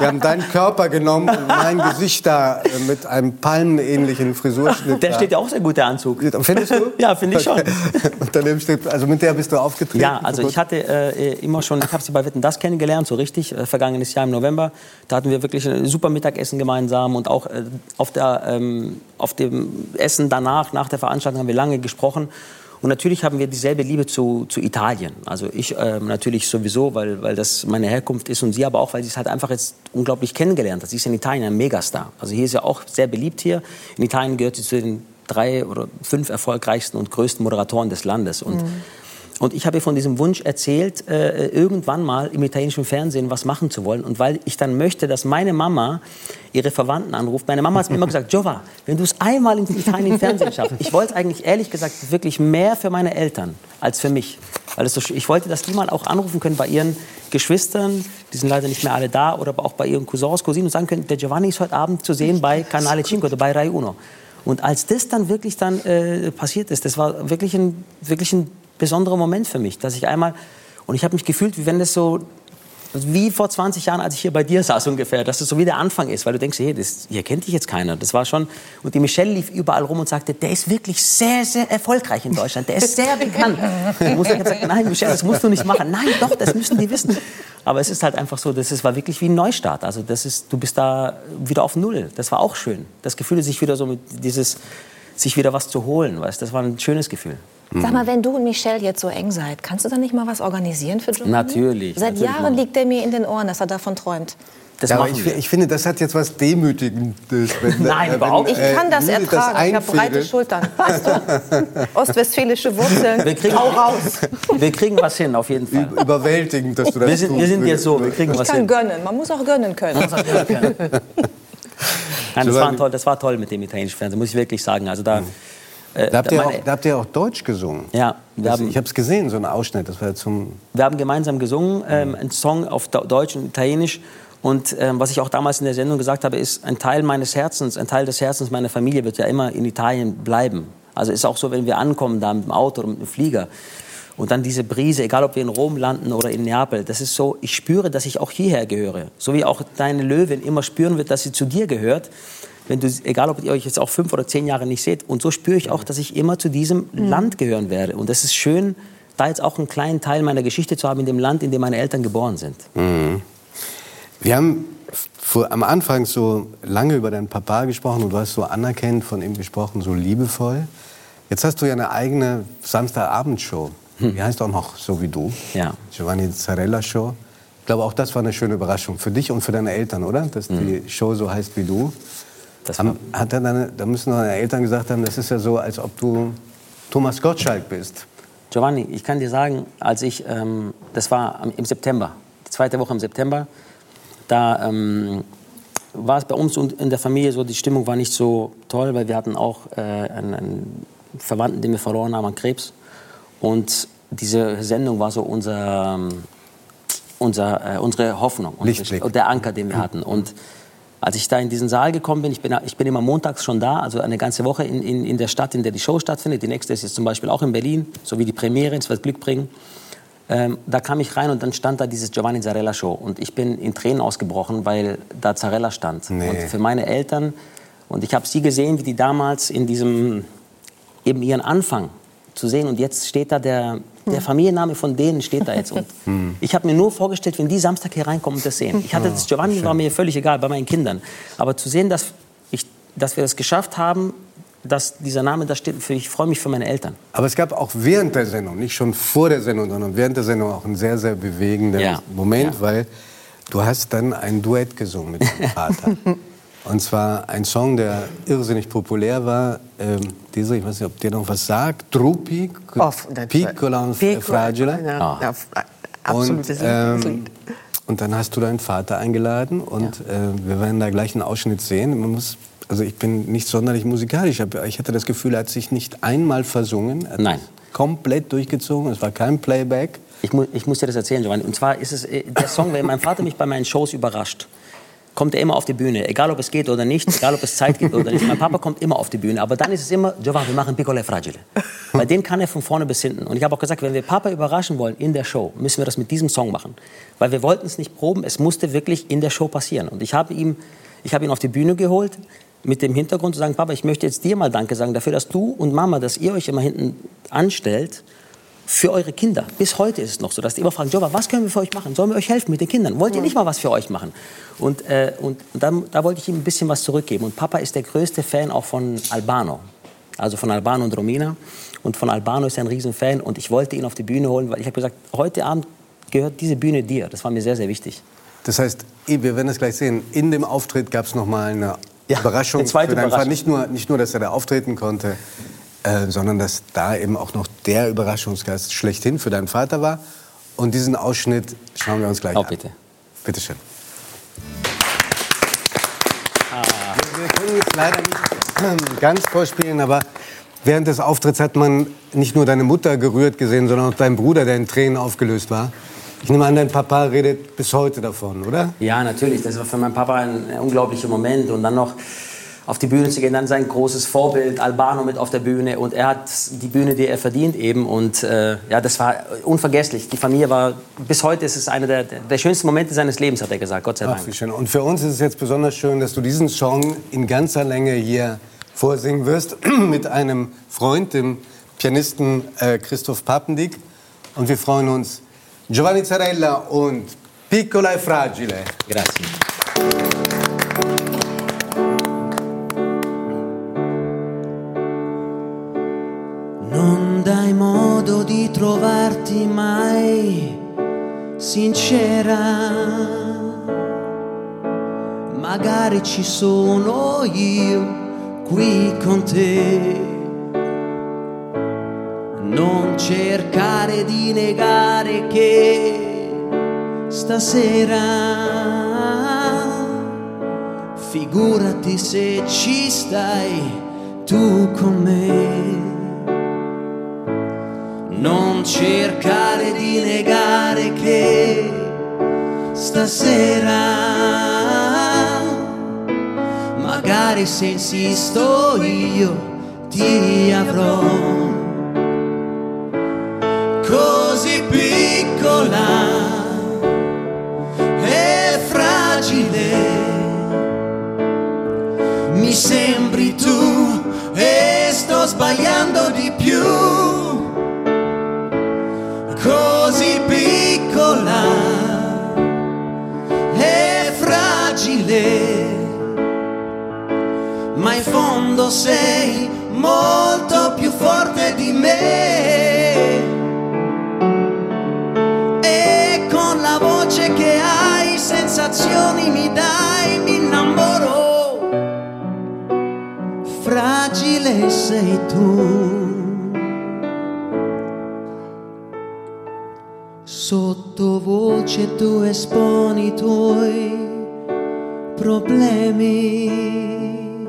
Die haben deinen Körper genommen und mein Gesicht da mit einem palmenähnlichen Frisurschnitt. Der steht ja auch sehr gut, der Anzug. Findest du? Ja, finde ich schon. Und daneben steht, also mit der bist du aufgetreten? Ja, also ich hatte äh, immer schon, ich habe sie bei Wetten, das kennengelernt, so richtig, äh, vergangenes Jahr im November. Da hatten wir wirklich ein super Mittagessen gemeinsam. Und auch äh, auf, der, ähm, auf dem Essen danach, nach der Veranstaltung, haben wir lange gesprochen. Und natürlich haben wir dieselbe Liebe zu, zu Italien. Also ich äh, natürlich sowieso, weil, weil das meine Herkunft ist. Und sie aber auch, weil sie es halt einfach jetzt unglaublich kennengelernt hat. Sie ist in Italien ein Megastar. Also hier ist ja auch sehr beliebt hier. In Italien gehört sie zu den drei oder fünf erfolgreichsten und größten Moderatoren des Landes. Und, mhm. und ich habe ihr von diesem Wunsch erzählt, äh, irgendwann mal im italienischen Fernsehen was machen zu wollen. Und weil ich dann möchte, dass meine Mama... ihre Verwandten anruft. Meine Mama hat mir immer gesagt, Giova, wenn du es einmal in Italien im Fernsehen schaffst. Ich wollte eigentlich, ehrlich gesagt, wirklich mehr für meine Eltern als für mich. Weil es so, ich wollte, dass die mal auch anrufen können bei ihren Geschwistern, die sind leider nicht mehr alle da, oder auch bei ihren Cousins, Cousinen und sagen können, der Giovanni ist heute Abend zu sehen bei Canale Cinque oder bei Rai Uno. Und als das dann wirklich dann, äh, passiert ist, das war wirklich ein, wirklich ein besonderer Moment für mich, dass ich einmal, und ich habe mich gefühlt, wie wenn das so... Wie vor zwanzig Jahren, als ich hier bei dir saß ungefähr, dass es so wie der Anfang ist, weil du denkst, hey, das, hier kennt dich jetzt keiner. Das war schon. Und die Michelle lief überall rum und sagte, der ist wirklich sehr, sehr erfolgreich in Deutschland. Der ist sehr bekannt. Du musst dann sagen, nein, Michelle, das musst du nicht machen. Nein, doch, das müssen die wissen. Aber es ist halt einfach so, das ist, war wirklich wie ein Neustart. Also das ist, du bist da wieder auf Null. Das war auch schön. Das Gefühl, sich wieder so mit dieses, sich wieder was zu holen, weißt, das war ein schönes Gefühl. Sag mal, wenn du und Michelle jetzt so eng seid, kannst du dann nicht mal was organisieren für Giovanni? Natürlich. Seit natürlich Jahren liegt er mir in den Ohren, dass er davon träumt. Das ja, aber ich, ich finde, das hat jetzt was Demütigendes. Wenn, Nein, äh, überhaupt nicht. Äh, ich kann das ertragen. Das ich habe breite Schultern. Weißt du? Ostwestfälische Wurzeln. Wir kriegen, Hau raus. Wir kriegen was hin, auf jeden Fall. Überwältigend, dass du das wir sind, tust. Wir sind jetzt so, wir kriegen ich was hin. Ich kann gönnen. Man muss auch gönnen können. Man muss auch gönnen können. Nein, das, war toll, das war toll mit dem italienischen Fernsehen, muss ich wirklich sagen. Also da... Mhm. Da habt, ihr auch, da habt ihr auch Deutsch gesungen. Ja, wir haben, ich habe es gesehen, so ein Ausschnitt. Das war zum wir haben gemeinsam gesungen, ähm, einen Song auf Deutsch und Italienisch. Und ähm, was ich auch damals in der Sendung gesagt habe, ist, ein Teil meines Herzens, ein Teil des Herzens meiner Familie wird ja immer in Italien bleiben. Also ist auch so, wenn wir ankommen da mit dem Auto oder mit dem Flieger. Und dann diese Brise, egal ob wir in Rom landen oder in Neapel, das ist so, ich spüre, dass ich auch hierher gehöre. So wie auch deine Löwin immer spüren wird, dass sie zu dir gehört. wenn du, egal ob ihr euch jetzt auch fünf oder zehn Jahre nicht seht. Und so spüre ich auch, dass ich immer zu diesem mhm. Land gehören werde. Und das ist schön, da jetzt auch einen kleinen Teil meiner Geschichte zu haben in dem Land, in dem meine Eltern geboren sind. Mhm. Wir haben vor, am Anfang so lange über deinen Papa gesprochen und du hast so anerkennend von ihm gesprochen, so liebevoll. Jetzt hast du ja eine eigene Samstagabendshow. Die heißt auch noch so wie du, ja. Giovanni Zarella Show. Ich glaube, auch das war eine schöne Überraschung für dich und für deine Eltern, oder? Dass mhm. die Show so heißt wie du. Das Haben, hat dann deine, da müssen deine Eltern gesagt haben, das ist ja so, als ob du Thomas Gottschalk bist. Giovanni, ich kann dir sagen, als ich, ähm, das war im September, die zweite Woche im September, da ähm, war es bei uns und in der Familie so, die Stimmung war nicht so toll, weil wir hatten auch äh, einen, einen Verwandten, den wir verloren haben an Krebs. Und diese Sendung war so unser, unser, äh, unsere Hoffnung und der Anker, den wir hatten. Und als ich da in diesen Saal gekommen bin, ich bin, ich bin immer montags schon da, also eine ganze Woche in, in, in der Stadt, in der die Show stattfindet. Die nächste ist jetzt zum Beispiel auch in Berlin, so wie die Premiere, das wird Glück bringen. Ähm, da kam ich rein und dann stand da dieses Giovanni Zarella Show. Und ich bin in Tränen ausgebrochen, weil da Zarella stand. Nee. Und für meine Eltern, und ich habe sie gesehen, wie die damals in diesem, eben ihren Anfang zu sehen. Und jetzt steht da der, der Familienname von denen steht da jetzt. Und ich habe mir nur vorgestellt, wenn die Samstag hier reinkommen und das sehen. Ich hatte das Giovanni, war mir völlig egal, bei meinen Kindern. Aber zu sehen, dass, ich, dass wir das geschafft haben, dass dieser Name da steht, ich freue mich für meine Eltern. Aber es gab auch während der Sendung, nicht schon vor der Sendung, sondern während der Sendung auch einen sehr, sehr bewegenden ja. Moment, ja. weil du hast dann ein Duett gesungen mit deinem Vater. Und zwar ein Song, der irrsinnig populär war. Ähm, dieser, ich weiß nicht, ob dir noch was sagt. Trupi, Piccola e Fragile. Ja, ja, absolutes ähm, Lied. Und dann hast du deinen Vater eingeladen und ja. äh, wir werden da gleich einen Ausschnitt sehen. Man muss, also ich bin nicht sonderlich musikalisch, aber ich hatte das Gefühl, er hat sich nicht einmal versungen. Er Nein. komplett durchgezogen, es war kein Playback. Ich, mu- ich muss dir das erzählen, Giovanni. Und zwar ist es der Song, wenn mein Vater mich bei meinen Shows überrascht, kommt er immer auf die Bühne, egal ob es geht oder nicht, egal ob es Zeit gibt oder nicht. Mein Papa kommt immer auf die Bühne, aber dann ist es immer, Giovanni, wir machen Piccola e Fragile. Bei dem kann er von vorne bis hinten. Und ich habe auch gesagt, wenn wir Papa überraschen wollen in der Show, müssen wir das mit diesem Song machen. Weil wir wollten es nicht proben, es musste wirklich in der Show passieren. Und ich habe ihn, ich habe ihn auf die Bühne geholt, mit dem Hintergrund zu sagen, Papa, ich möchte jetzt dir mal Danke sagen dafür, dass du und Mama, dass ihr euch immer hinten anstellt, für eure Kinder. Bis heute ist es noch so, dass die immer fragen, Jova, was können wir für euch machen? Sollen wir euch helfen mit den Kindern? Wollt ihr nicht mal was für euch machen? Und, äh, und dann, da wollte ich ihm ein bisschen was zurückgeben. Und Papa ist der größte Fan auch von Albano. Also von Albano und Romina. Und von Albano ist er ein Riesenfan. Und ich wollte ihn auf die Bühne holen, weil ich habe gesagt, heute Abend gehört diese Bühne dir. Das war mir sehr, sehr wichtig. Das heißt, wir werden es gleich sehen, in dem Auftritt gab es noch mal eine ja, Überraschung. Eine zweite für deinen Überraschung. Fall. Nicht nur, nicht nur, dass er da auftreten konnte, Äh, sondern dass da eben auch noch der Überraschungsgast schlechthin für deinen Vater war. Und diesen Ausschnitt schauen wir uns gleich oh, an. Bitte. Bitte schön. Ah. Wir können jetzt leider nicht ganz vorspielen, aber während des Auftritts hat man nicht nur deine Mutter gerührt gesehen, sondern auch deinen Bruder, der in Tränen aufgelöst war. Ich nehme an, dein Papa redet bis heute davon, oder? Ja, natürlich. Das war für meinen Papa ein unglaublicher Moment. Und dann noch auf die Bühne zu gehen, dann sein großes Vorbild, Albano, mit auf der Bühne. Und er hat die Bühne, die er verdient eben. Und äh, ja, das war unvergesslich. Die Familie war, bis heute ist es einer der, der schönsten Momente seines Lebens, hat er gesagt, Gott sei Dank. Ach, wie schön. Und für uns ist es jetzt besonders schön, dass du diesen Song in ganzer Länge hier vorsingen wirst mit einem Freund, dem Pianisten äh, Christoph Papendick. Und wir freuen uns, Giovanni Zarella und Piccola e Fragile. Grazie. Di trovarti mai sincera, magari ci sono io qui con te, non cercare di negare che stasera, figurati se ci stai tu con me. Non cercare di negare che stasera, magari se insisto io ti avrò così piccola e fragile, mi keep you, così piccola e fragile, ma in fondo sei molto più forte di me, e con la voce che hai sensazioni mi dai, mi innamoro. Fragile sei tu, sottovoce tu esponi i tuoi problemi,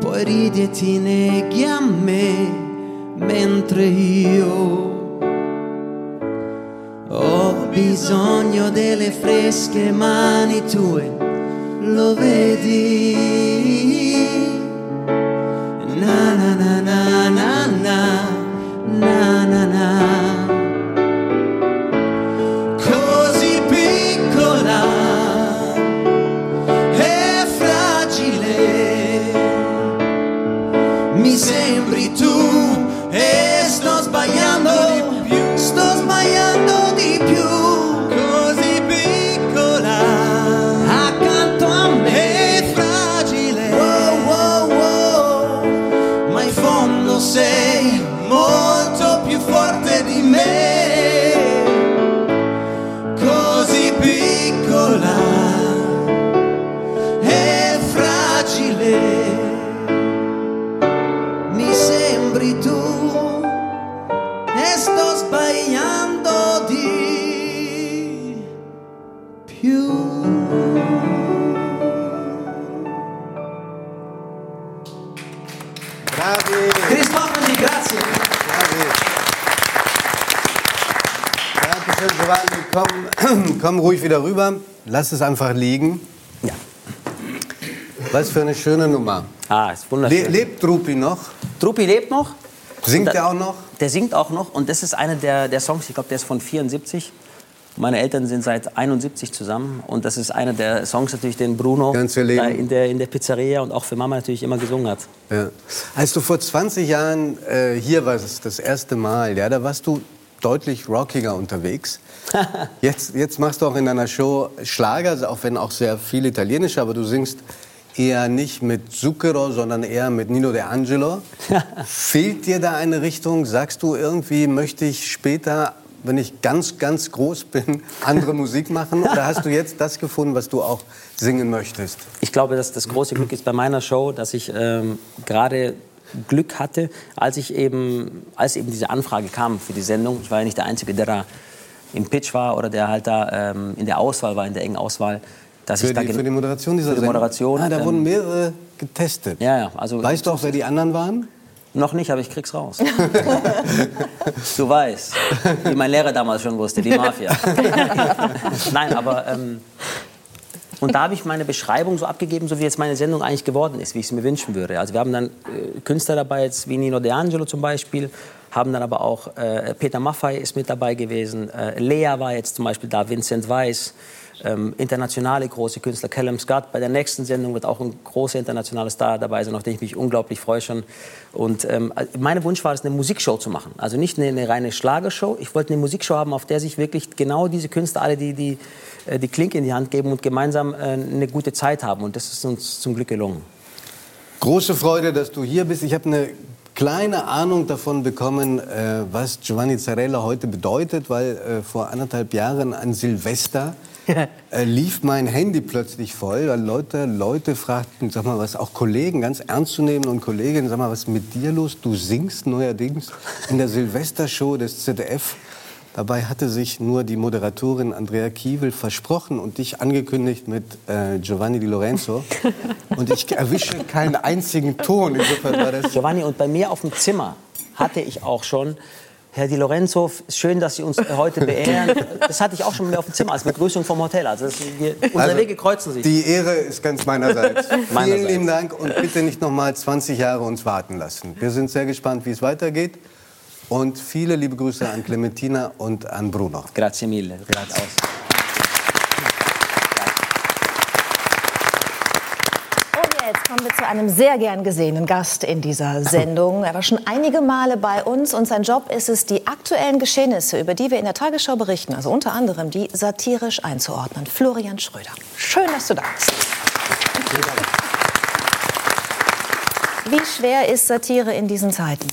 poi ridi e ti neghi a me, mentre io ho bisogno delle fresche mani tue, lo vedi. Na na na na na na na na, così piccola e fragile mi sembri tu, e sto sbagliando di più, sto sbagliando di più. Sei molto più forte di me, così piccola e fragile, mi sembri tu e sto sbagliando di più. Komm, komm ruhig wieder rüber, lass es einfach liegen. Ja. Was für eine schöne Nummer. Ah, ist wunderschön. Le- lebt Trupi noch? Trupi lebt noch. Singt da, er auch noch? Der singt auch noch, und das ist einer der, der Songs, ich glaube, der ist von vierundsiebzig. Meine Eltern sind seit einundsiebzig zusammen, und das ist einer der Songs natürlich, den Bruno in der, in der Pizzeria und auch für Mama natürlich immer gesungen hat. Ja. Als du vor zwanzig Jahren äh, hier warst, das erste Mal, ja, da warst du deutlich rockiger unterwegs. Jetzt, jetzt machst du auch in deiner Show Schlager, auch wenn auch sehr viel italienischer, aber du singst eher nicht mit Zucchero, sondern eher mit Nino De Angelo. Fehlt dir da eine Richtung? Sagst du irgendwie, möchte ich später, wenn ich ganz, ganz groß bin, andere Musik machen? Oder hast du jetzt das gefunden, was du auch singen möchtest? Ich glaube, dass das große Glück ist bei meiner Show, dass ich ähm, gerade Glück hatte, als ich eben, als eben diese Anfrage kam für die Sendung. Ich war ja nicht der Einzige, der da im Pitch war oder der halt da ähm, in der Auswahl war, in der engen Auswahl. Dass für, ich die, da gen- für die Moderation dieser für die Moderation, Sendung? Ah, da ähm, wurden mehrere getestet. Ja, ja, also weißt du auch, wer die anderen waren? Noch nicht, aber ich krieg's raus. Du weißt, wie mein Lehrer damals schon wusste, die Mafia. Nein, aber ähm, und da habe ich meine Beschreibung so abgegeben, so wie jetzt meine Sendung eigentlich geworden ist, wie ich es mir wünschen würde. Also wir haben dann äh, Künstler dabei, jetzt wie Nino De Angelo zum Beispiel, haben dann aber auch äh, Peter Maffay ist mit dabei gewesen, äh, Lea war jetzt zum Beispiel da, Vincent Weiss, ähm, internationale große Künstler, Callum Scott. Bei der nächsten Sendung wird auch ein großer internationaler Star dabei sein, auf den ich mich unglaublich freue schon. Und ähm, mein Wunsch war es, eine Musikshow zu machen, also nicht eine, eine reine Schlagershow. Ich wollte eine Musikshow haben, auf der sich wirklich genau diese Künstler, alle die, die die Klinke in die Hand geben und gemeinsam äh, eine gute Zeit haben. Und das ist uns zum Glück gelungen. Große Freude, dass du hier bist. Ich habe eine kleine Ahnung davon bekommen, äh, was Giovanni Zarella heute bedeutet, weil äh, vor anderthalb Jahren an Silvester äh, lief mein Handy plötzlich voll, weil Leute, Leute fragten, sag mal, was auch Kollegen, ganz ernst zu nehmen und Kolleginnen, sag mal, was ist mit dir los? Du singst neuerdings in der Silvestershow des Z D F. Dabei hatte sich nur die Moderatorin Andrea Kiewel versprochen und dich angekündigt mit äh, Giovanni Di Lorenzo. Und ich erwische keinen einzigen Ton. Insofern war das Giovanni, und bei mir auf dem Zimmer hatte ich auch schon, Herr Di Lorenzo, schön, dass Sie uns heute beehren. Das hatte ich auch schon bei mir auf dem Zimmer als Begrüßung vom Hotel. Also das, wir, unsere also, Wege kreuzen sich. Die Ehre ist ganz meinerseits. meinerseits. Vielen lieben Dank und bitte nicht noch mal zwanzig Jahre uns warten lassen. Wir sind sehr gespannt, wie es weitergeht. Und viele liebe Grüße an Clementina und an Bruno. Grazie mille. Grazie. Und jetzt kommen wir zu einem sehr gern gesehenen Gast in dieser Sendung. Er war schon einige Male bei uns und sein Job ist es, die aktuellen Geschehnisse, über die wir in der Tagesschau berichten, also unter anderem die satirisch einzuordnen. Florian Schröder, schön, dass du da bist. Wie schwer ist Satire in diesen Zeiten?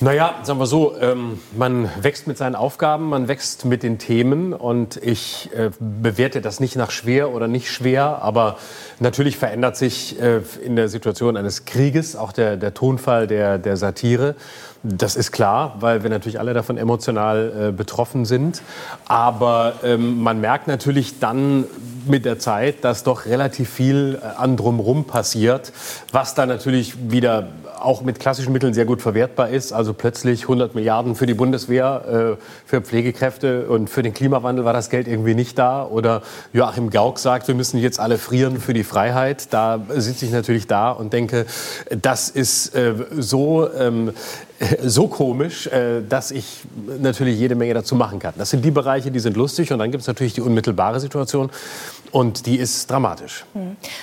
Naja, sagen wir so, ähm, man wächst mit seinen Aufgaben, man wächst mit den Themen und ich äh, bewerte das nicht nach schwer oder nicht schwer, aber natürlich verändert sich äh, in der Situation eines Krieges auch der, der Tonfall der, der Satire. Das ist klar, weil wir natürlich alle davon emotional äh, betroffen sind, aber ähm, man merkt natürlich dann mit der Zeit, dass doch relativ viel äh, an drumherum passiert, was dann natürlich wieder auch mit klassischen Mitteln sehr gut verwertbar ist. Also plötzlich hundert Milliarden für die Bundeswehr, für Pflegekräfte und für den Klimawandel war das Geld irgendwie nicht da. Oder Joachim Gauck sagt, wir müssen jetzt alle frieren für die Freiheit. Da sitze ich natürlich da und denke, das ist so, so komisch, dass ich natürlich jede Menge dazu machen kann. Das sind die Bereiche, die sind lustig. Und dann gibt es natürlich die unmittelbare Situation. Und die ist dramatisch.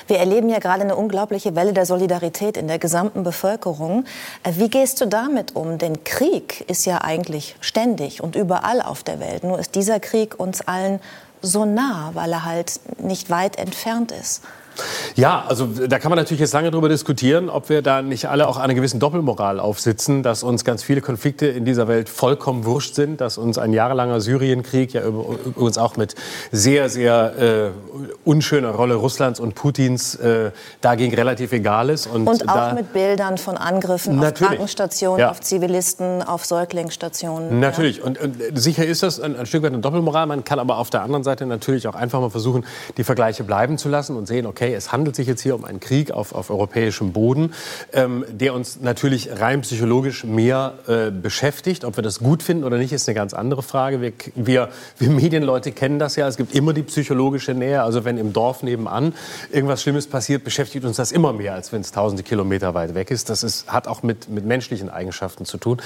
Wir erleben ja gerade eine unglaubliche Welle der Solidarität in der gesamten Bevölkerung. Wie gehst du damit um? Denn Krieg ist ja eigentlich ständig und überall auf der Welt. Nur ist dieser Krieg uns allen so nah, weil er halt nicht weit entfernt ist. Ja, also da kann man natürlich jetzt lange darüber diskutieren, ob wir da nicht alle auch einer gewissen Doppelmoral aufsitzen, dass uns ganz viele Konflikte in dieser Welt vollkommen wurscht sind, dass uns ein jahrelanger Syrienkrieg, ja übrigens auch mit sehr, sehr äh, unschöner Rolle Russlands und Putins äh, dagegen relativ egal ist. Und, und auch da, mit Bildern von Angriffen auf Krankenstationen, ja. auf Zivilisten, auf Säuglingsstationen. Natürlich, ja. und, und sicher ist das ein, ein Stück weit eine Doppelmoral. Man kann aber auf der anderen Seite natürlich auch einfach mal versuchen, die Vergleiche bleiben zu lassen und sehen, okay, Okay, es handelt sich jetzt hier um einen Krieg auf, auf europäischem Boden, ähm, der uns natürlich rein psychologisch mehr äh, beschäftigt. Ob wir das gut finden oder nicht, ist eine ganz andere Frage. Wir, wir, wir Medienleute kennen das ja. Es gibt immer die psychologische Nähe. Also wenn im Dorf nebenan irgendwas Schlimmes passiert, beschäftigt uns das immer mehr, als wenn es tausende Kilometer weit weg ist. Das ist, hat auch mit, mit menschlichen Eigenschaften zu tun.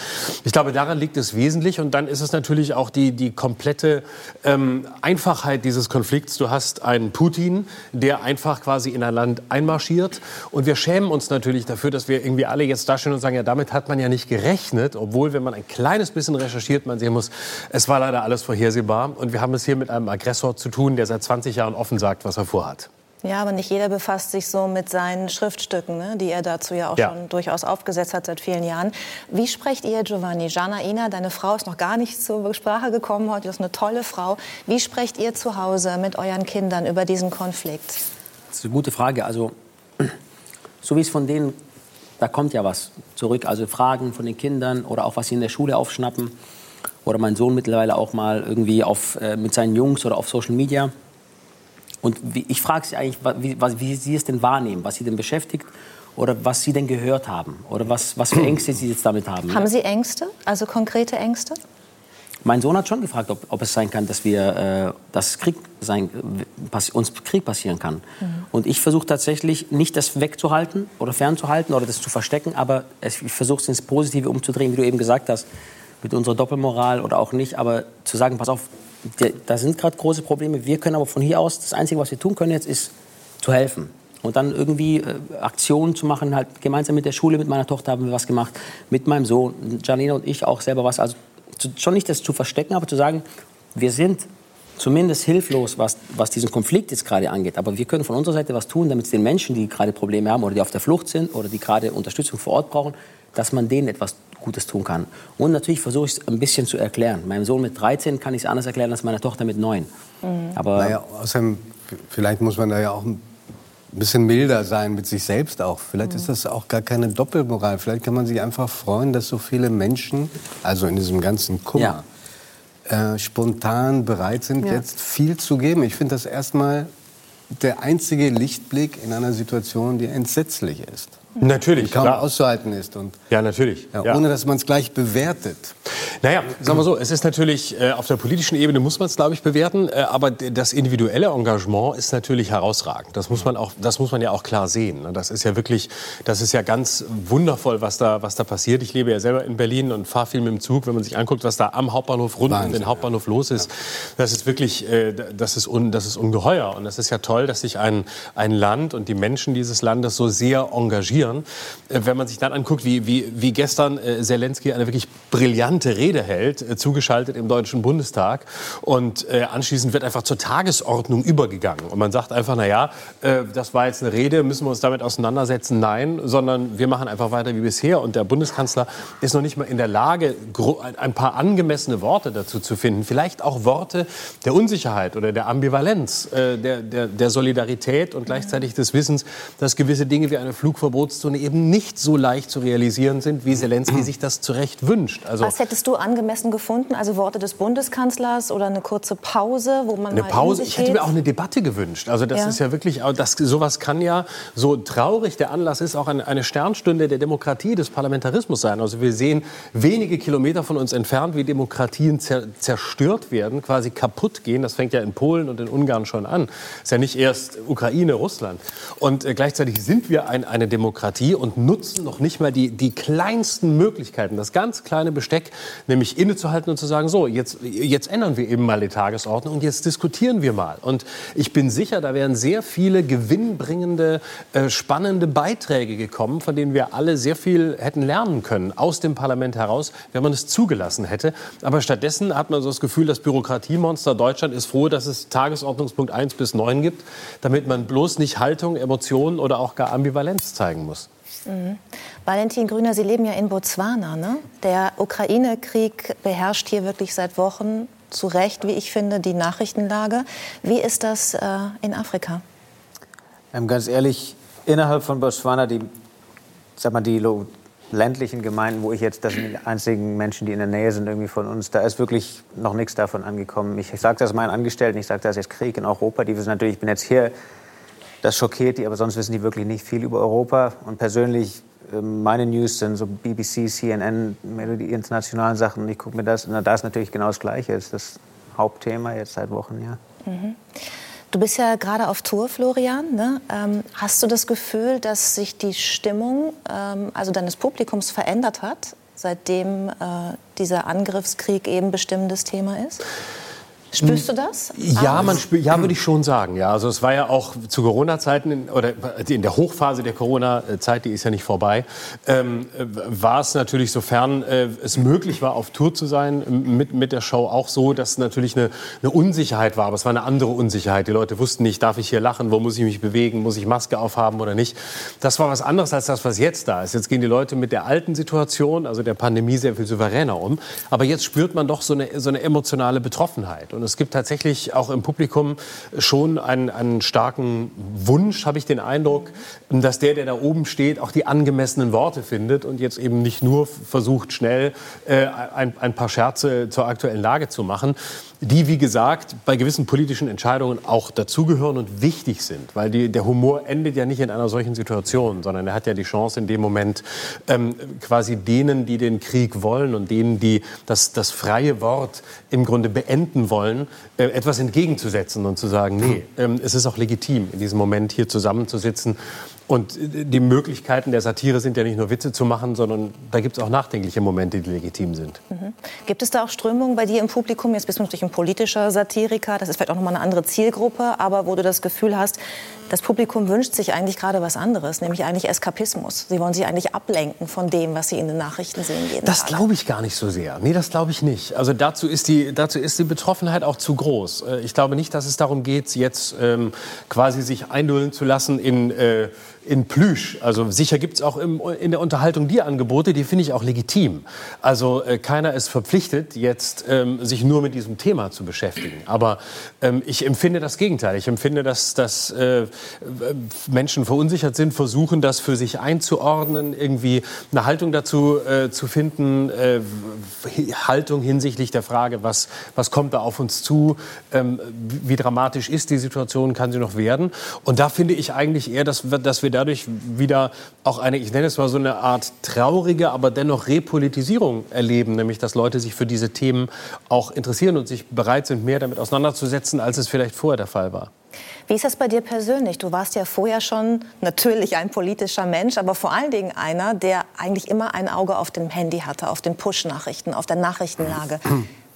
Ich glaube, daran liegt es wesentlich. Und dann ist es natürlich auch die, die komplette ähm, Einfachheit dieses Konflikts. Du hast einen Putin, der einfach quasi in ein Land einmarschiert. Und wir schämen uns natürlich dafür, dass wir irgendwie alle jetzt dastehen und sagen, ja, damit hat man ja nicht gerechnet. Obwohl, wenn man ein kleines bisschen recherchiert, man sehen muss, es war leider alles vorhersehbar. Und wir haben es hier mit einem Aggressor zu tun, der seit zwanzig Jahren offen sagt, was er vorhat. Ja, aber nicht jeder befasst sich so mit seinen Schriftstücken, ne, die er dazu ja auch ja. schon durchaus aufgesetzt hat seit vielen Jahren. Wie sprecht ihr, Giovanni? Gianna, Ina, deine Frau ist noch gar nicht zur Sprache gekommen heute, das ist eine tolle Frau. Wie sprecht ihr zu Hause mit euren Kindern über diesen Konflikt? Das ist eine gute Frage. Also, so wie es von denen, da kommt ja was zurück. Also Fragen von den Kindern oder auch was sie in der Schule aufschnappen. Oder mein Sohn mittlerweile auch mal irgendwie auf, äh, mit seinen Jungs oder auf Social Media. Und wie, ich frage sie eigentlich, wie, was, wie sie es denn wahrnehmen, was sie denn beschäftigt oder was sie denn gehört haben. Oder was, was für Ängste sie jetzt damit haben. Haben Sie Ängste? Also konkrete Ängste? Mein Sohn hat schon gefragt, ob, ob es sein kann, dass, wir, äh, dass Krieg sein, pass, uns Krieg passieren kann. Mhm. Und ich versuche tatsächlich nicht, das wegzuhalten oder fernzuhalten oder das zu verstecken, aber es, ich versuche es ins Positive umzudrehen, wie du eben gesagt hast, mit unserer Doppelmoral oder auch nicht. Aber zu sagen, pass auf, da sind gerade große Probleme. Wir können aber von hier aus, das Einzige, was wir tun können jetzt, ist zu helfen. Und dann irgendwie äh, Aktionen zu machen, halt gemeinsam mit der Schule, mit meiner Tochter haben wir was gemacht, mit meinem Sohn, Janina und ich auch selber was. Also schon nicht das zu verstecken, aber zu sagen, wir sind zumindest hilflos, was, was diesen Konflikt jetzt gerade angeht. Aber wir können von unserer Seite was tun, damit es den Menschen, die gerade Probleme haben oder die auf der Flucht sind oder die gerade Unterstützung vor Ort brauchen, dass man denen etwas Gutes tun kann. Und natürlich versuche ich es ein bisschen zu erklären. Meinem Sohn mit dreizehn kann ich es anders erklären als meiner Tochter mit neun. Mhm. Aber naja, außerdem, vielleicht muss man da ja auch ein bisschen milder sein mit sich selbst auch. Vielleicht ist das auch gar keine Doppelmoral. Vielleicht kann man sich einfach freuen, dass so viele Menschen, also in diesem ganzen Kummer, ja. äh, spontan bereit sind, ja. jetzt viel zu geben. Ich finde das erstmal der einzige Lichtblick in einer Situation, die entsetzlich ist. Natürlich. Die kaum klar. auszuhalten ist. Und ja, natürlich. Ja, ja. Ohne, dass man es gleich bewertet. Naja, sagen wir so, es ist natürlich, äh, auf der politischen Ebene muss man es, glaube ich, bewerten. Äh, aber das individuelle Engagement ist natürlich herausragend. Das muss man, auch, das muss man ja auch klar sehen. Ne? Das ist ja wirklich, das ist ja ganz wundervoll, was da, was da passiert. Ich lebe ja selber in Berlin und fahre viel mit dem Zug. Wenn man sich anguckt, was da am Hauptbahnhof, rund um den Hauptbahnhof los ist, ja. das ist wirklich, äh, das, ist un, das ist ungeheuer. Und das ist ja toll, dass sich ein, ein Land und die Menschen dieses Landes so sehr engagieren. Wenn man sich dann anguckt, wie, wie, wie gestern äh, Selensky eine wirklich brillante Rede hält, äh, zugeschaltet im Deutschen Bundestag. Und äh, anschließend wird einfach zur Tagesordnung übergegangen. Und man sagt einfach, naja, äh, das war jetzt eine Rede, müssen wir uns damit auseinandersetzen? Nein, sondern wir machen einfach weiter wie bisher. Und der Bundeskanzler ist noch nicht mal in der Lage, gro- ein paar angemessene Worte dazu zu finden. Vielleicht auch Worte der Unsicherheit oder der Ambivalenz, äh, der, der, der Solidarität und gleichzeitig des Wissens, dass gewisse Dinge wie eine Flugverbotszone eben nicht so leicht zu realisieren sind, wie Selensky sich das zu Recht wünscht. Also, was hättest du angemessen gefunden? Also Worte des Bundeskanzlers oder eine kurze Pause, wo man eine mal Pause? Ich hätte mir auch eine Debatte gewünscht. Also das ja. ist ja wirklich, das, sowas kann ja, so traurig der Anlass ist, auch eine, eine Sternstunde der Demokratie, des Parlamentarismus sein. Also wir sehen wenige Kilometer von uns entfernt, wie Demokratien zer, zerstört werden, quasi kaputt gehen. Das fängt ja in Polen und in Ungarn schon an. Ist ja nicht erst Ukraine, Russland. Und äh, gleichzeitig sind wir ein, eine Demokratie und nutzen noch nicht mal die, die kleinsten Möglichkeiten, das ganz kleine Besteck, nämlich innezuhalten und zu sagen, so, jetzt, jetzt ändern wir eben mal die Tagesordnung und jetzt diskutieren wir mal. Und ich bin sicher, da wären sehr viele gewinnbringende, äh, spannende Beiträge gekommen, von denen wir alle sehr viel hätten lernen können, aus dem Parlament heraus, wenn man es zugelassen hätte. Aber stattdessen hat man so das Gefühl, das Bürokratiemonster Deutschland ist froh, dass es Tagesordnungspunkt eins bis neun gibt, damit man bloß nicht Haltung, Emotionen oder auch gar Ambivalenz zeigen muss. Mhm. Valentin Grüner, Sie leben ja in Botswana, ne? Der Ukraine-Krieg beherrscht hier wirklich seit Wochen, zu Recht, wie ich finde, die Nachrichtenlage. Wie ist das äh, in Afrika? Ähm, ganz ehrlich, innerhalb von Botswana, die, sag mal, die ländlichen Gemeinden, wo ich jetzt, das sind die einzigen Menschen, die in der Nähe sind irgendwie von uns, da ist wirklich noch nichts davon angekommen. Ich sage das meinen Angestellten, ich sage das jetzt Krieg in Europa, die wissen natürlich, ich bin jetzt hier. Das schockiert die, aber sonst wissen die wirklich nicht viel über Europa. Und persönlich, meine News sind so B B C, C N N, die internationalen Sachen. Und ich gucke mir das. Und da ist natürlich genau das Gleiche. Das ist das Hauptthema jetzt seit Wochen, ja. Mhm. Du bist ja gerade auf Tour, Florian. Ne? Ähm, hast du das Gefühl, dass sich die Stimmung ähm, also deines Publikums verändert hat, seitdem äh, dieser Angriffskrieg eben bestimmendes Thema ist? Spürst du das? Ja, man spür, ja, würde ich schon sagen. Ja, also es war ja auch zu Corona-Zeiten in, oder in der Hochphase der Corona-Zeit, die ist ja nicht vorbei, ähm, war es natürlich, sofern äh, es möglich war, auf Tour zu sein, mit, mit der Show auch so, dass natürlich eine, eine Unsicherheit war. Aber es war eine andere Unsicherheit. Die Leute wussten nicht, darf ich hier lachen, wo muss ich mich bewegen, muss ich Maske aufhaben oder nicht. Das war was anderes als das, was jetzt da ist. Jetzt gehen die Leute mit der alten Situation, also der Pandemie, sehr viel souveräner um. Aber jetzt spürt man doch so eine, so eine emotionale Betroffenheit. Und es gibt tatsächlich auch im Publikum schon einen, einen starken Wunsch, habe ich den Eindruck, dass der, der da oben steht, auch die angemessenen Worte findet und jetzt eben nicht nur versucht, schnell äh, ein, ein paar Scherze zur aktuellen Lage zu machen, die, wie gesagt, bei gewissen politischen Entscheidungen auch dazugehören und wichtig sind. Weil die, der Humor endet ja nicht in einer solchen Situation, sondern er hat ja die Chance in dem Moment, ähm, quasi denen, die den Krieg wollen und denen, die das, das freie Wort im Grunde beenden wollen, äh, etwas entgegenzusetzen und zu sagen, nee, ähm, es ist auch legitim, in diesem Moment hier zusammenzusitzen. Und die Möglichkeiten der Satire sind ja nicht nur Witze zu machen, sondern da gibt es auch nachdenkliche Momente, die legitim sind. Mhm. Gibt es da auch Strömungen bei dir im Publikum? Jetzt bist du natürlich ein politischer Satiriker, das ist vielleicht auch nochmal eine andere Zielgruppe, aber wo du das Gefühl hast, das Publikum wünscht sich eigentlich gerade was anderes, nämlich eigentlich Eskapismus. Sie wollen sich eigentlich ablenken von dem, was sie in den Nachrichten sehen jeden Das glaube ich gar nicht so sehr. Nee, das glaube ich nicht. Also dazu ist, die, dazu ist die Betroffenheit auch zu groß. Ich glaube nicht, dass es darum geht, jetzt ähm, quasi sich einlullen zu lassen in... Äh, in Plüsch. Also sicher gibt es auch im, in der Unterhaltung die Angebote, die finde ich auch legitim. Also äh, keiner ist verpflichtet, jetzt ähm, sich nur mit diesem Thema zu beschäftigen. Aber ähm, ich empfinde das Gegenteil. Ich empfinde, dass, dass äh, Menschen verunsichert sind, versuchen, das für sich einzuordnen, irgendwie eine Haltung dazu äh, zu finden, äh, Haltung hinsichtlich der Frage, was, was kommt da auf uns zu, ähm, wie dramatisch ist die Situation, kann sie noch werden. Und da finde ich eigentlich eher, dass, dass wir dadurch wieder auch eine, ich nenne es mal so eine Art traurige, aber dennoch Repolitisierung erleben, nämlich dass Leute sich für diese Themen auch interessieren und sich bereit sind, mehr damit auseinanderzusetzen, als es vielleicht vorher der Fall war. Wie ist das bei dir persönlich? Du warst ja vorher schon natürlich ein politischer Mensch, aber vor allen Dingen einer, der eigentlich immer ein Auge auf dem Handy hatte, auf den Push-Nachrichten, auf der Nachrichtenlage.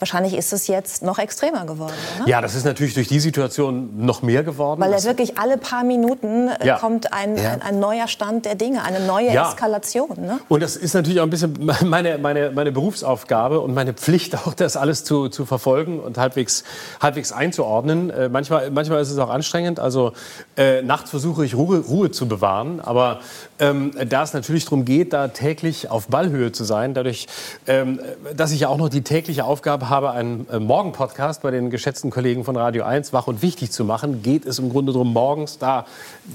Wahrscheinlich ist es jetzt noch extremer geworden, oder? Ja, das ist natürlich durch die Situation noch mehr geworden. Weil ja wirklich alle paar Minuten ja. kommt ein, ja. ein, ein neuer Stand der Dinge, eine neue ja. Eskalation. Ne? Und das ist natürlich auch ein bisschen meine, meine, meine Berufsaufgabe und meine Pflicht, auch das alles zu, zu verfolgen und halbwegs, halbwegs einzuordnen. Äh, manchmal, manchmal ist es auch anstrengend. Also äh, nachts versuche ich, Ruhe, Ruhe zu bewahren. Aber ähm, da es natürlich darum geht, da täglich auf Ballhöhe zu sein, dadurch, ähm, dass ich ja auch noch die tägliche Aufgabe habe, habe einen äh, Morgen-Podcast bei den geschätzten Kollegen von Radio eins, Wach und Wichtig zu machen, geht es im Grunde darum, morgens da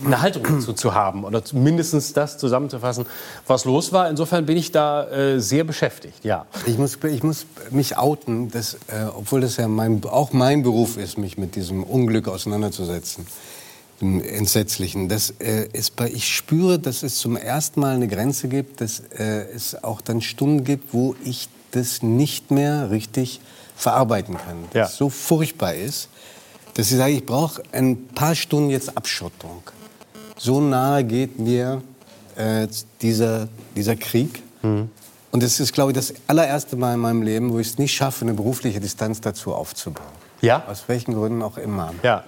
eine Haltung zu, zu haben oder mindestens das zusammenzufassen, was los war. Insofern bin ich da äh, sehr beschäftigt, ja. Ich muss, ich muss mich outen, dass, äh, obwohl das ja mein, auch mein Beruf ist, mich mit diesem Unglück auseinanderzusetzen, dem Entsetzlichen. Das, äh, ist bei, ich spüre, dass es zum ersten Mal eine Grenze gibt, dass äh, es auch dann Stunden gibt, wo ich das nicht mehr richtig verarbeiten kann. Das ja. so furchtbar ist, dass ich sage, ich brauche ein paar Stunden jetzt Abschottung. So nahe geht mir äh, dieser, dieser Krieg. Mhm. Und das ist, glaube ich, das allererste Mal in meinem Leben, wo ich es nicht schaffe, eine berufliche Distanz dazu aufzubauen. Ja? Aus welchen Gründen auch immer. Ja.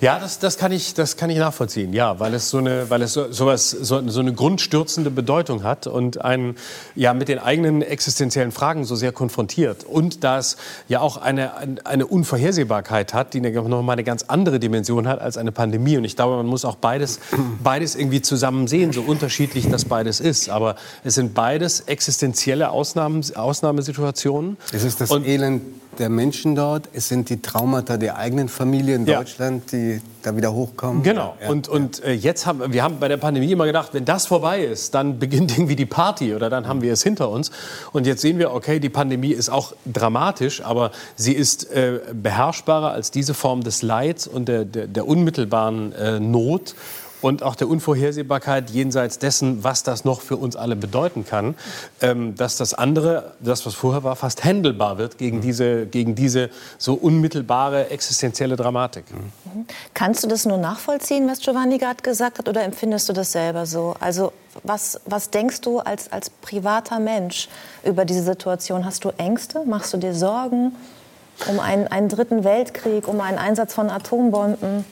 Ja, das, das, kann ich, das kann ich nachvollziehen, ja, weil es so eine, weil es so, so, was, so, so eine grundstürzende Bedeutung hat und einen ja, mit den eigenen existenziellen Fragen so sehr konfrontiert. Und da es ja auch eine, eine Unvorhersehbarkeit hat, die nochmal eine ganz andere Dimension hat als eine Pandemie. Und ich glaube, man muss auch beides, beides irgendwie zusammen sehen, so unterschiedlich das beides ist. Aber es sind beides existenzielle Ausnahmen, Ausnahmesituationen. Es ist das und, Elend der Menschen dort, es sind die Traumata der eigenen Familie in Deutschland, ja. die da wieder hochkommen. Genau. Ja, und und äh, jetzt haben wir haben bei der Pandemie immer gedacht, wenn das vorbei ist, dann beginnt irgendwie die Party oder dann haben wir es hinter uns. Und jetzt sehen wir, okay, die Pandemie ist auch dramatisch, aber sie ist äh, beherrschbarer als diese Form des Leids und der, der, der unmittelbaren äh, Not. Und auch der Unvorhersehbarkeit jenseits dessen, was das noch für uns alle bedeuten kann, ähm, dass das andere, das was vorher war, fast handelbar wird gegen diese, gegen diese so unmittelbare existenzielle Dramatik. Mhm. Kannst du das nur nachvollziehen, was Giovanni gerade gesagt hat, oder empfindest du das selber so? Also was, was denkst du als, als privater Mensch über diese Situation? Hast du Ängste? Machst du dir Sorgen um einen, einen dritten Weltkrieg, um einen Einsatz von Atombomben?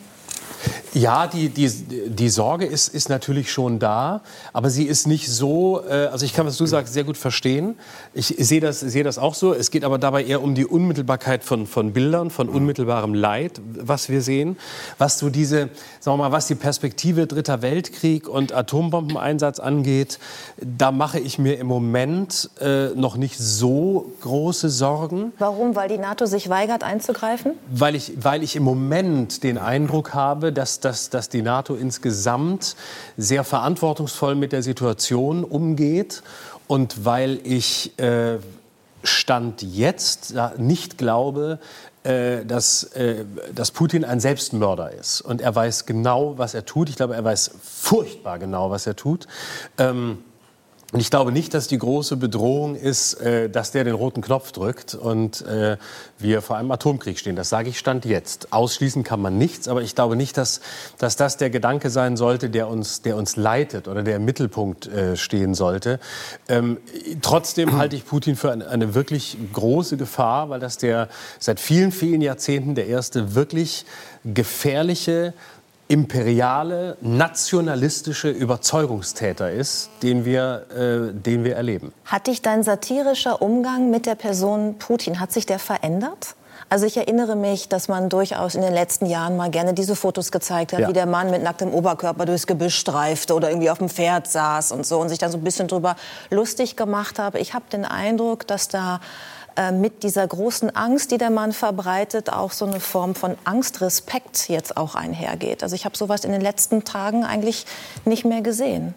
Ja, die, die, die Sorge ist, ist natürlich schon da, aber sie ist nicht so, äh, also ich kann, was du sagst, sehr gut verstehen. Ich sehe das, sehe das auch so. Es geht aber dabei eher um die Unmittelbarkeit von, von Bildern, von unmittelbarem Leid, was wir sehen. Was so diese, sagen wir mal, was die Perspektive Dritter Weltkrieg und Atombombeneinsatz angeht, da mache ich mir im Moment äh, noch nicht so große Sorgen. Warum? Weil die NATO sich weigert einzugreifen? Weil ich, weil ich im Moment den Eindruck habe, Dass, dass, dass die NATO insgesamt sehr verantwortungsvoll mit der Situation umgeht. Und weil ich äh, Stand jetzt nicht glaube, äh, dass, äh, dass Putin ein Selbstmörder ist. Und er weiß genau, was er tut. Ich glaube, er weiß furchtbar genau, was er tut. Ähm Und ich glaube nicht, dass die große Bedrohung ist, äh, dass der den roten Knopf drückt und äh, wir vor einem Atomkrieg stehen. Das sage ich Stand jetzt. Ausschließen kann man nichts, aber ich glaube nicht, dass, dass das der Gedanke sein sollte, der uns, der uns leitet oder der im Mittelpunkt äh, stehen sollte. Ähm, trotzdem halte ich Putin für eine, eine wirklich große Gefahr, weil das der seit vielen, vielen Jahrzehnten der erste wirklich gefährliche, imperiale, nationalistische Überzeugungstäter ist, den wir, äh, den wir erleben. Hat dich dein satirischer Umgang mit der Person Putin, hat sich der verändert? Also ich erinnere mich, dass man durchaus in den letzten Jahren mal gerne diese Fotos gezeigt hat, ja. wie der Mann mit nacktem Oberkörper durchs Gebüsch streifte oder irgendwie auf dem Pferd saß und so und sich dann so ein bisschen drüber lustig gemacht hat. Ich habe den Eindruck, dass da mit dieser großen Angst, die der Mann verbreitet, auch so eine Form von Angstrespekt jetzt auch einhergeht. Also ich habe sowas in den letzten Tagen eigentlich nicht mehr gesehen.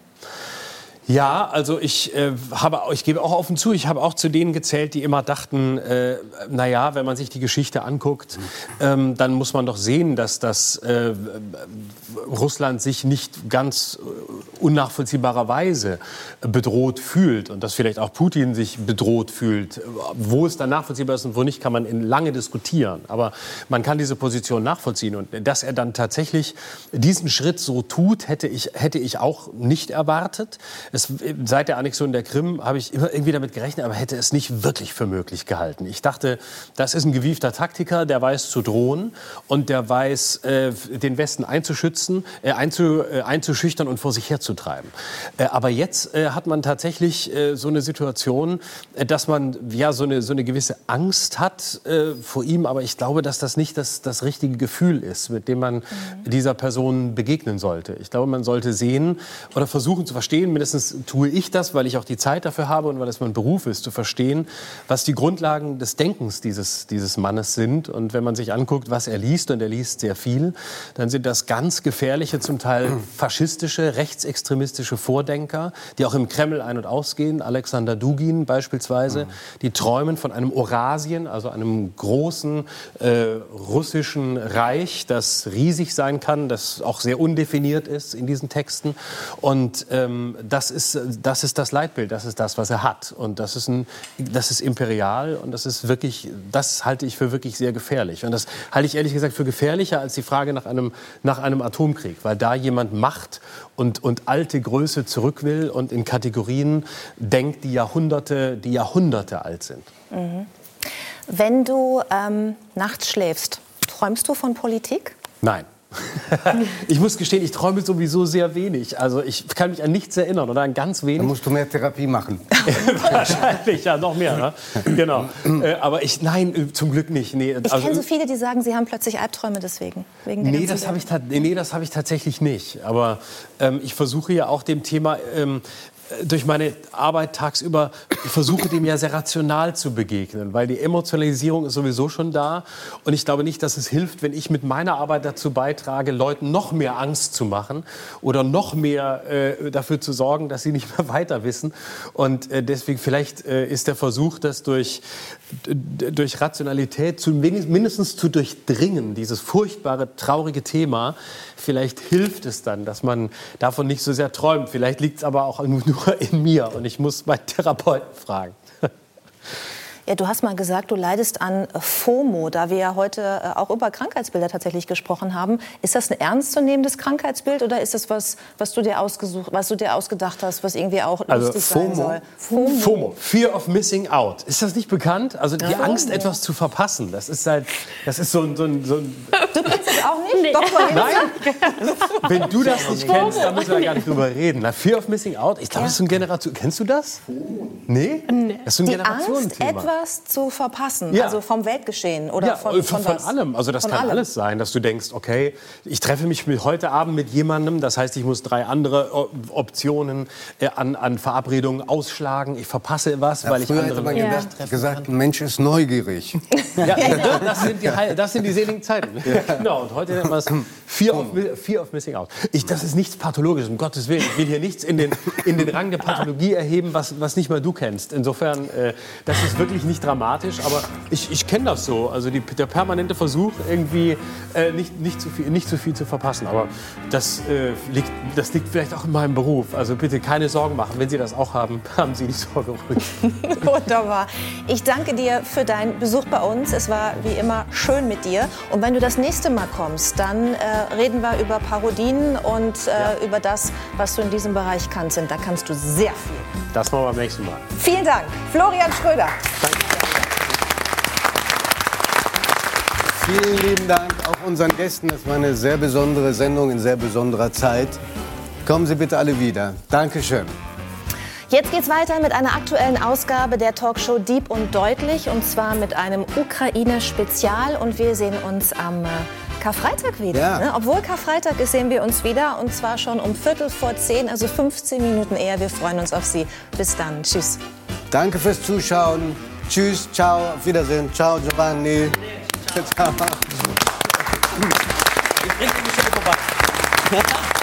Ja, also ich äh, habe, ich gebe auch offen zu, ich habe auch zu denen gezählt, die immer dachten, äh, naja, wenn man sich die Geschichte anguckt, ähm, dann muss man doch sehen, dass das äh, Russland sich nicht ganz unnachvollziehbarerweise bedroht fühlt und dass vielleicht auch Putin sich bedroht fühlt. Wo es dann nachvollziehbar ist und wo nicht, kann man in lange diskutieren. Aber man kann diese Position nachvollziehen. Und dass er dann tatsächlich diesen Schritt so tut, hätte ich, hätte ich auch nicht erwartet. Es, seit der Annexion der Krim habe ich immer irgendwie damit gerechnet, aber hätte es nicht wirklich für möglich gehalten. Ich dachte, das ist ein gewiefter Taktiker, der weiß zu drohen und der weiß, äh, den Westen einzuschützen, äh, einzu, äh, einzuschüchtern und vor sich herzutreiben. Äh, aber jetzt äh, hat man tatsächlich äh, so eine Situation, äh, dass man ja so eine, so eine gewisse Angst hat äh, vor ihm, aber ich glaube, dass das nicht das, das richtige Gefühl ist, mit dem man mhm. dieser Person begegnen sollte. Ich glaube, man sollte sehen oder versuchen zu verstehen, mindestens tue ich das, weil ich auch die Zeit dafür habe und weil es mein Beruf ist, zu verstehen, was die Grundlagen des Denkens dieses, dieses Mannes sind. Und wenn man sich anguckt, was er liest, und er liest sehr viel, dann sind das ganz gefährliche, zum Teil faschistische, rechtsextremistische Vordenker, die auch im Kreml ein- und ausgehen. Alexander Dugin beispielsweise, die träumen von einem Eurasien, also einem großen äh, russischen Reich, das riesig sein kann, das auch sehr undefiniert ist in diesen Texten. Und ähm, das Ist, das ist das Leitbild, das ist das, was er hat. Und das ist, ein, das ist imperial und das ist wirklich, das halte ich für wirklich sehr gefährlich. Und das halte ich ehrlich gesagt für gefährlicher als die Frage nach einem, nach einem Atomkrieg, weil da jemand Macht und, und alte Größe zurück will und in Kategorien denkt, die Jahrhunderte, die Jahrhunderte alt sind. Mhm. Wenn du ähm, nachts schläfst, träumst du von Politik? Nein. Ich muss gestehen, ich träume sowieso sehr wenig. Also ich kann mich an nichts erinnern oder an ganz wenig. Dann musst du mehr Therapie machen. Wahrscheinlich, ja, noch mehr. Ne? Genau. Äh, aber ich, nein, zum Glück nicht. Nee, also, ich kenne so viele, die sagen, sie haben plötzlich Albträume deswegen. Wegen nee, das hab ich ta- nee, das habe ich tatsächlich nicht. Aber ähm, ich versuche ja auch dem Thema... Ähm, durch meine Arbeit tagsüber, ich versuche dem ja sehr rational zu begegnen, weil die Emotionalisierung ist sowieso schon da und ich glaube nicht, dass es hilft, wenn ich mit meiner Arbeit dazu beitrage, Leuten noch mehr Angst zu machen oder noch mehr äh, dafür zu sorgen, dass sie nicht mehr weiter wissen und äh, deswegen vielleicht äh, ist der Versuch, das durch, d- durch Rationalität zu, mindestens zu durchdringen, dieses furchtbare, traurige Thema, vielleicht hilft es dann, dass man davon nicht so sehr träumt, vielleicht liegt es aber auch nur in mir und ich muss meinen Therapeuten fragen. Ja, du hast mal gesagt, du leidest an FOMO, da wir ja heute auch über Krankheitsbilder tatsächlich gesprochen haben. Ist das ein ernstzunehmendes Krankheitsbild oder ist das was, was du dir ausgesucht, was du dir ausgedacht hast, was irgendwie auch also lustig FOMO, sein soll? FOMO. FOMO, Fear of Missing Out. Ist das nicht bekannt? Also die ja, Angst, ja. etwas zu verpassen. Das ist halt, das ist so ein, so ein, so ein du kennst das auch nicht? Nee. Doch, nein. Wenn du das nicht kennst, dann müssen wir gar nicht drüber reden. Na, Fear of Missing Out. Ich glaube, ja. das ist so ein Generation. Kennst du das? Nee? nee. Das ist so ein Generationenthema. Zu verpassen, ja. also vom Weltgeschehen oder ja, von, von, von allem. Also das von kann allem. alles sein, dass du denkst, okay, ich treffe mich mit, heute Abend mit jemandem, das heißt, ich muss drei andere Optionen äh, an, an Verabredungen ausschlagen, ich verpasse was, ja, weil ich andere... Früher hätte man ja. gesagt, gesagt, ein Mensch ist neugierig. Ja, ja, das sind die, das sind die seligen Zeiten. Ja. Genau, und heute nennt man es Fear of, Fear of Missing Out. Ich, das ist nichts Pathologisches, um Gottes Willen. Ich will hier nichts in den, in den Rang der Pathologie erheben, was, was nicht mal du kennst. Insofern, äh, das ist wirklich nicht dramatisch, aber ich, ich kenne das so. Also die, der permanente Versuch, irgendwie äh, nicht, nicht, zu viel, nicht zu viel zu verpassen. Aber das, äh, liegt, das liegt vielleicht auch in meinem Beruf. Also bitte keine Sorgen machen. Wenn Sie das auch haben, haben Sie die Sorge ruhig. Wunderbar. Ich danke dir für deinen Besuch bei uns. Es war wie immer schön mit dir. Und wenn du das nächste Mal kommst, dann äh, reden wir über Parodien und äh, ja. über das, was du in diesem Bereich kannst. Und da kannst du sehr viel. Das machen wir beim nächsten Mal. Vielen Dank, Florian Schröder. Danke. Vielen lieben Dank auch unseren Gästen. Das war eine sehr besondere Sendung in sehr besonderer Zeit. Kommen Sie bitte alle wieder. Dankeschön. Jetzt geht's weiter mit einer aktuellen Ausgabe der Talkshow Deep und Deutlich. Und zwar mit einem Ukraine-Spezial. Und wir sehen uns am Karfreitag wieder. Ja. Ne? Obwohl Karfreitag ist, sehen wir uns wieder. Und zwar schon um Viertel vor zehn, also fünfzehn Minuten eher. Wir freuen uns auf Sie. Bis dann. Tschüss. Danke fürs Zuschauen. Tschüss. Ciao. Auf Wiedersehen. Ciao, Giovanni. Ciao. Ich bringe die Michelle vorbei.